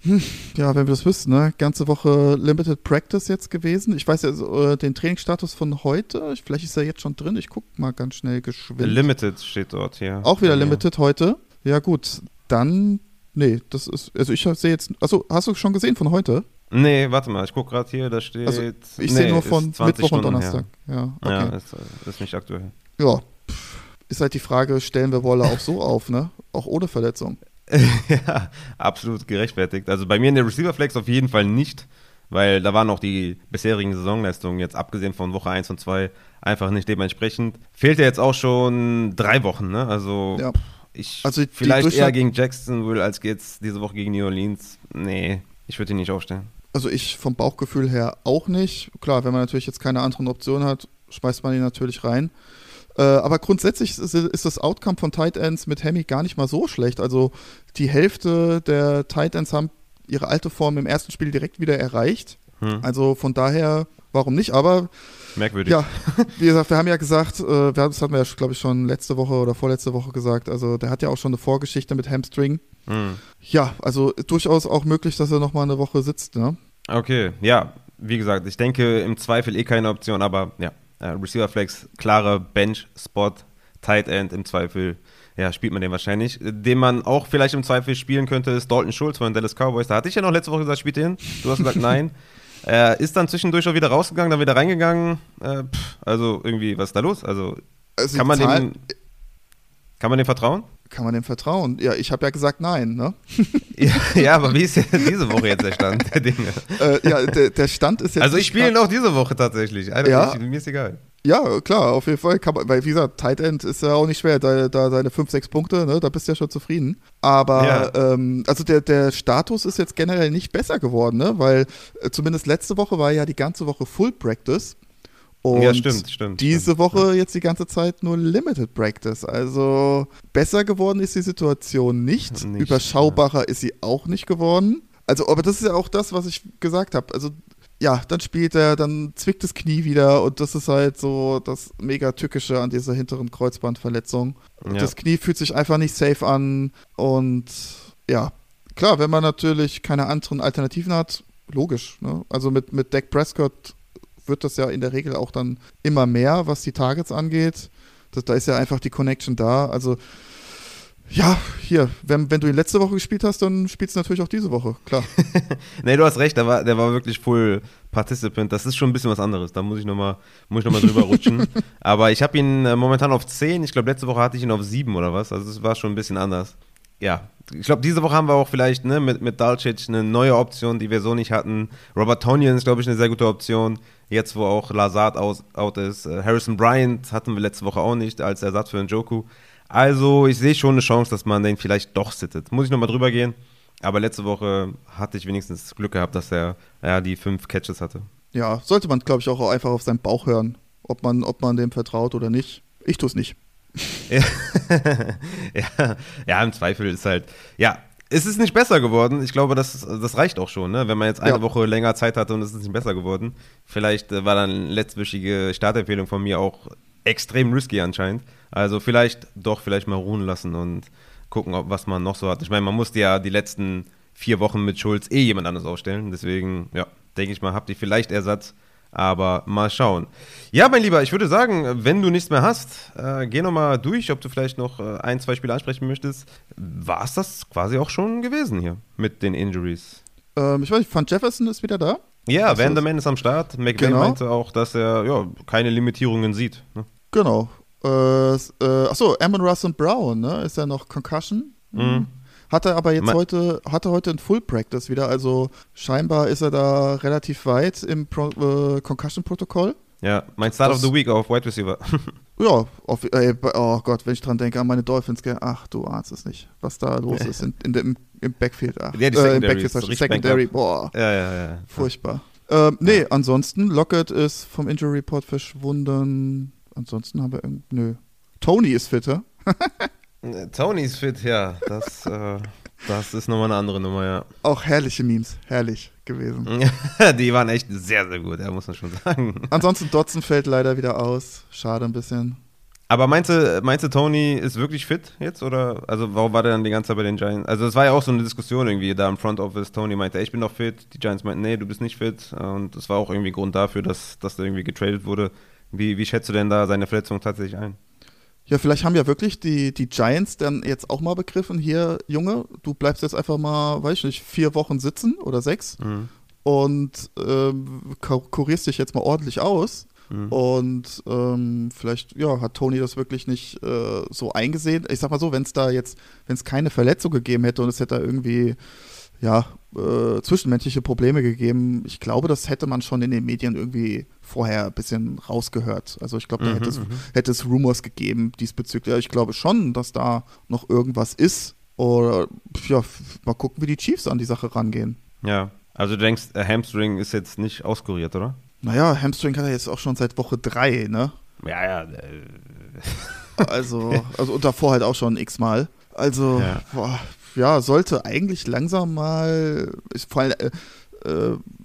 Hm, ja, wenn wir das wüssten, ne? Ganze Woche Limited Practice jetzt gewesen. Ich weiß ja also, äh, den Trainingsstatus von heute. Vielleicht ist er jetzt schon drin. Ich gucke mal ganz schnell geschwind. Limited steht dort, ja. Auch wieder ja, Limited ja. heute. Ja gut, dann, nee, das ist, also ich sehe jetzt, achso, hast du schon gesehen von heute? Nee, warte mal, ich gucke gerade hier, da steht... Also ich sehe nee, nur von Mittwoch Stunden und Donnerstag. Her. Ja, okay. Ja, ist, ist nicht aktuell. Ja, ist halt die Frage, stellen wir Waller auch so auf, ne? Auch ohne Verletzung. Ja, absolut gerechtfertigt. Also bei mir in der Receiver-Flex auf jeden Fall nicht, weil da waren auch die bisherigen Saisonleistungen, jetzt abgesehen von Woche eins und zwei, einfach nicht dementsprechend. Fehlt ja jetzt auch schon drei Wochen, ne? Also... Ja. Ich also vielleicht eher gegen Jacksonville als jetzt diese Woche gegen New Orleans. Nee, ich würde ihn nicht aufstellen. Also ich vom Bauchgefühl her auch nicht. Klar, wenn man natürlich jetzt keine anderen Optionen hat, schmeißt man ihn natürlich rein. Äh, aber grundsätzlich ist, ist das Outcome von Tight Ends mit Hemmy gar nicht mal so schlecht. Also die Hälfte der Tight Ends haben ihre alte Form im ersten Spiel direkt wieder erreicht. Hm. Also von daher, warum nicht? Aber merkwürdig. Ja, wie gesagt, wir haben ja gesagt, äh, das hatten wir ja, glaube ich, schon letzte Woche oder vorletzte Woche gesagt, also der hat ja auch schon eine Vorgeschichte mit Hamstring. Mhm. Ja, also durchaus auch möglich, dass er nochmal eine Woche sitzt, ne? Okay, ja, wie gesagt, ich denke im Zweifel eh keine Option, aber ja, äh, Receiver Flex, klarer Bench-Spot, Tight End im Zweifel, ja, spielt man den wahrscheinlich. Den man auch vielleicht im Zweifel spielen könnte, ist Dalton Schulz von den Dallas Cowboys. Da hatte ich ja noch letzte Woche gesagt, spielt den. Du hast gesagt, nein. Äh, ist dann zwischendurch auch wieder rausgegangen, dann wieder reingegangen. Äh, pff, also irgendwie, was ist da los? Also, also kann man Zahl- dem kann man dem vertrauen? Kann man dem vertrauen? Ja, ich habe ja gesagt nein, ne? ja, ja, aber wie ist ja diese Woche jetzt der Stand der Dinge? Äh, ja, der, der Stand ist jetzt... Also ich spiele ihn auch diese Woche tatsächlich. Ja. Mir ist egal. Ja, klar, auf jeden Fall. Kann man, weil wie gesagt, Tight End ist ja auch nicht schwer. Da, da seine fünf, sechs Punkte, ne? Da bist du ja schon zufrieden. Aber ja. ähm, also der, der Status ist jetzt generell nicht besser geworden, ne? Weil äh, zumindest letzte Woche war ja die ganze Woche Full Practice. Und ja, stimmt, stimmt. Diese stimmt, Woche ja. jetzt die ganze Zeit nur Limited Practice. Also besser geworden ist die Situation nicht. nicht Überschaubarer ja. ist sie auch nicht geworden. Also, aber das ist ja auch das, was ich gesagt habe. Also ja, dann spielt er, dann zwickt das Knie wieder und das ist halt so das mega Tückische an dieser hinteren Kreuzbandverletzung. Ja. Das Knie fühlt sich einfach nicht safe an und ja, klar, wenn man natürlich keine anderen Alternativen hat, logisch, ne? Also mit, mit Dak Prescott wird das ja in der Regel auch dann immer mehr, was die Targets angeht. Das, da ist ja einfach die Connection da, also ja, hier, wenn, wenn du ihn letzte Woche gespielt hast, dann spielst du natürlich auch diese Woche, klar. Nee, du hast recht, der war, der war wirklich full Participant, das ist schon ein bisschen was anderes, da muss ich nochmal noch mal drüber rutschen. Aber ich habe ihn äh, momentan auf zehn, ich glaube letzte Woche hatte ich ihn auf sieben oder was, also es war schon ein bisschen anders. Ja, ich glaube diese Woche haben wir auch vielleicht ne, mit, mit Dalcic eine neue Option, die wir so nicht hatten. Robert Tonyan ist glaube ich eine sehr gute Option, jetzt wo auch Lazard aus, out ist. Harrison Bryant hatten wir letzte Woche auch nicht als Ersatz für Njoku. Also, ich sehe schon eine Chance, dass man den vielleicht doch sittet. Muss ich nochmal drüber gehen. Aber letzte Woche hatte ich wenigstens Glück gehabt, dass er ja, die fünf Catches hatte. Ja, sollte man, glaube ich, auch einfach auf seinen Bauch hören, ob man, ob man dem vertraut oder nicht. Ich tue es nicht. ja, ja, im Zweifel ist halt, ja, es ist nicht besser geworden. Ich glaube, das, das reicht auch schon, ne? Wenn man jetzt eine ja. Woche länger Zeit hatte und es ist nicht besser geworden. Vielleicht war dann letztwöchige Startempfehlung von mir auch extrem risky anscheinend. Also vielleicht doch, vielleicht mal ruhen lassen und gucken, ob, was man noch so hat. Ich meine, man musste ja die letzten vier Wochen mit Schulz eh jemand anderes aufstellen. Deswegen, ja, denke ich mal, habt ihr vielleicht Ersatz. Aber mal schauen. Ja, mein Lieber, ich würde sagen, wenn du nichts mehr hast, äh, geh nochmal durch, ob du vielleicht noch äh, ein, zwei Spiele ansprechen möchtest. War es das quasi auch schon gewesen hier mit den Injuries? Ähm, ich weiß nicht, Van Jefferson ist wieder da. Ja, Van der Man ist am Start. McVay genau. meinte auch, dass er ja, keine Limitierungen sieht. Ne? Genau. Äh, äh, achso, Amon-Ra Saint Brown, ne? Ist ja noch Concussion. Mhm. Hat er aber jetzt Man. heute, hat er heute ein Full Practice wieder, also scheinbar ist er da relativ weit im Pro, äh, Concussion-Protokoll. Ja, mein Start das, of the Week auf Wide Receiver. ja, auf, ey, oh Gott, wenn ich dran denke, an meine Dolphins, gell? Ach, du ahnst es nicht, was da los ist in, in dem, im Backfield. Ach, ja, die äh, im Backfield, so Secondary, boah, ja, ja, ja. furchtbar. Ähm, nee, ja. ansonsten, Lockett ist vom Injury Report verschwunden, ansonsten haben wir irgendwie, nö. Tony ist fitter. Tony ist fit, ja. Das, äh, das ist nochmal eine andere Nummer, ja. Auch herrliche Memes, herrlich gewesen. Die waren echt sehr, sehr gut, ja, muss man schon sagen. Ansonsten Dotson fällt leider wieder aus. Schade ein bisschen. Aber meinte, meinte Tony ist wirklich fit jetzt? Oder? Also warum war der dann die ganze Zeit bei den Giants? Also es war ja auch so eine Diskussion irgendwie da im Front Office. Tony meinte, ich bin noch fit. Die Giants meinten, nee, du bist nicht fit. Und das war auch irgendwie Grund dafür, dass, dass der irgendwie getradet wurde. Wie, wie schätzt du denn da seine Verletzung tatsächlich ein? Ja, vielleicht haben ja wirklich die, die Giants dann jetzt auch mal begriffen, hier, Junge, du bleibst jetzt einfach mal, weiß ich nicht, vier Wochen sitzen oder sechs mhm. und ähm, kurierst dich jetzt mal ordentlich aus. Mhm. Und ähm, vielleicht ja, hat Tony das wirklich nicht äh, so eingesehen. Ich sag mal so, wenn es da jetzt, wenn es keine Verletzung gegeben hätte und es hätte da irgendwie ja, äh, zwischenmenschliche Probleme gegeben, ich glaube, das hätte man schon in den Medien irgendwie vorher ein bisschen rausgehört. Also ich glaube, da mhm, hätte, es, mhm. hätte es Rumors gegeben diesbezüglich. Ich glaube schon, dass da noch irgendwas ist. Oder ja, mal gucken, wie die Chiefs an die Sache rangehen. Ja, also du denkst, äh, Hamstring ist jetzt nicht auskuriert, oder? Naja, Hamstring hat er jetzt auch schon seit Woche drei, ne? Ja, ja. Äh, also, also und davor halt auch schon x-mal. Also, ja. boah, ja, sollte eigentlich langsam mal, ich, vor allem, äh,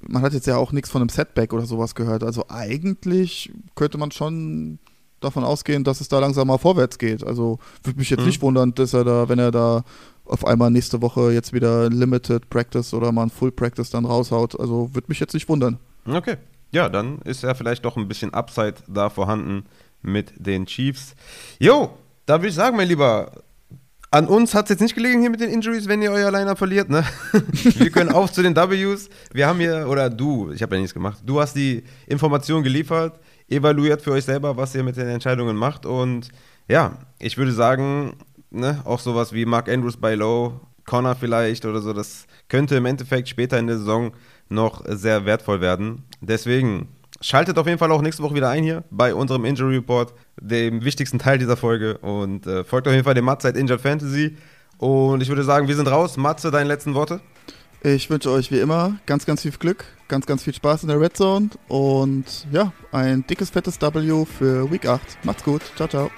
man hat jetzt ja auch nichts von einem Setback oder sowas gehört. Also eigentlich könnte man schon davon ausgehen, dass es da langsam mal vorwärts geht. Also würde mich jetzt mhm. nicht wundern, dass er da, wenn er da auf einmal nächste Woche jetzt wieder Limited Practice oder mal ein Full Practice dann raushaut. Also würde mich jetzt nicht wundern. Okay, ja, dann ist ja vielleicht doch ein bisschen Upside da vorhanden mit den Chiefs. Jo, da würde ich sagen, mein Lieber, an uns hat es jetzt nicht gelegen hier mit den Injuries, wenn ihr euer Liner verliert, ne? Wir können auf zu den Ws. Wir haben hier, oder du, ich habe ja nichts gemacht, du hast die Information geliefert, evaluiert für euch selber, was ihr mit den Entscheidungen macht. Und ja, ich würde sagen, ne, auch sowas wie Mark Andrews bei Low, Connor vielleicht oder so, das könnte im Endeffekt später in der Saison noch sehr wertvoll werden. Deswegen schaltet auf jeden Fall auch nächste Woche wieder ein hier bei unserem Injury Report, dem wichtigsten Teil dieser Folge. Und äh, folgt auf jeden Fall dem Matze at Injured Fantasy. Und ich würde sagen, wir sind raus. Matze, deine letzten Worte? Ich wünsche euch wie immer ganz, ganz viel Glück, ganz, ganz viel Spaß in der Red Zone. Und ja, ein dickes, fettes W für Week acht. Macht's gut. Ciao, ciao.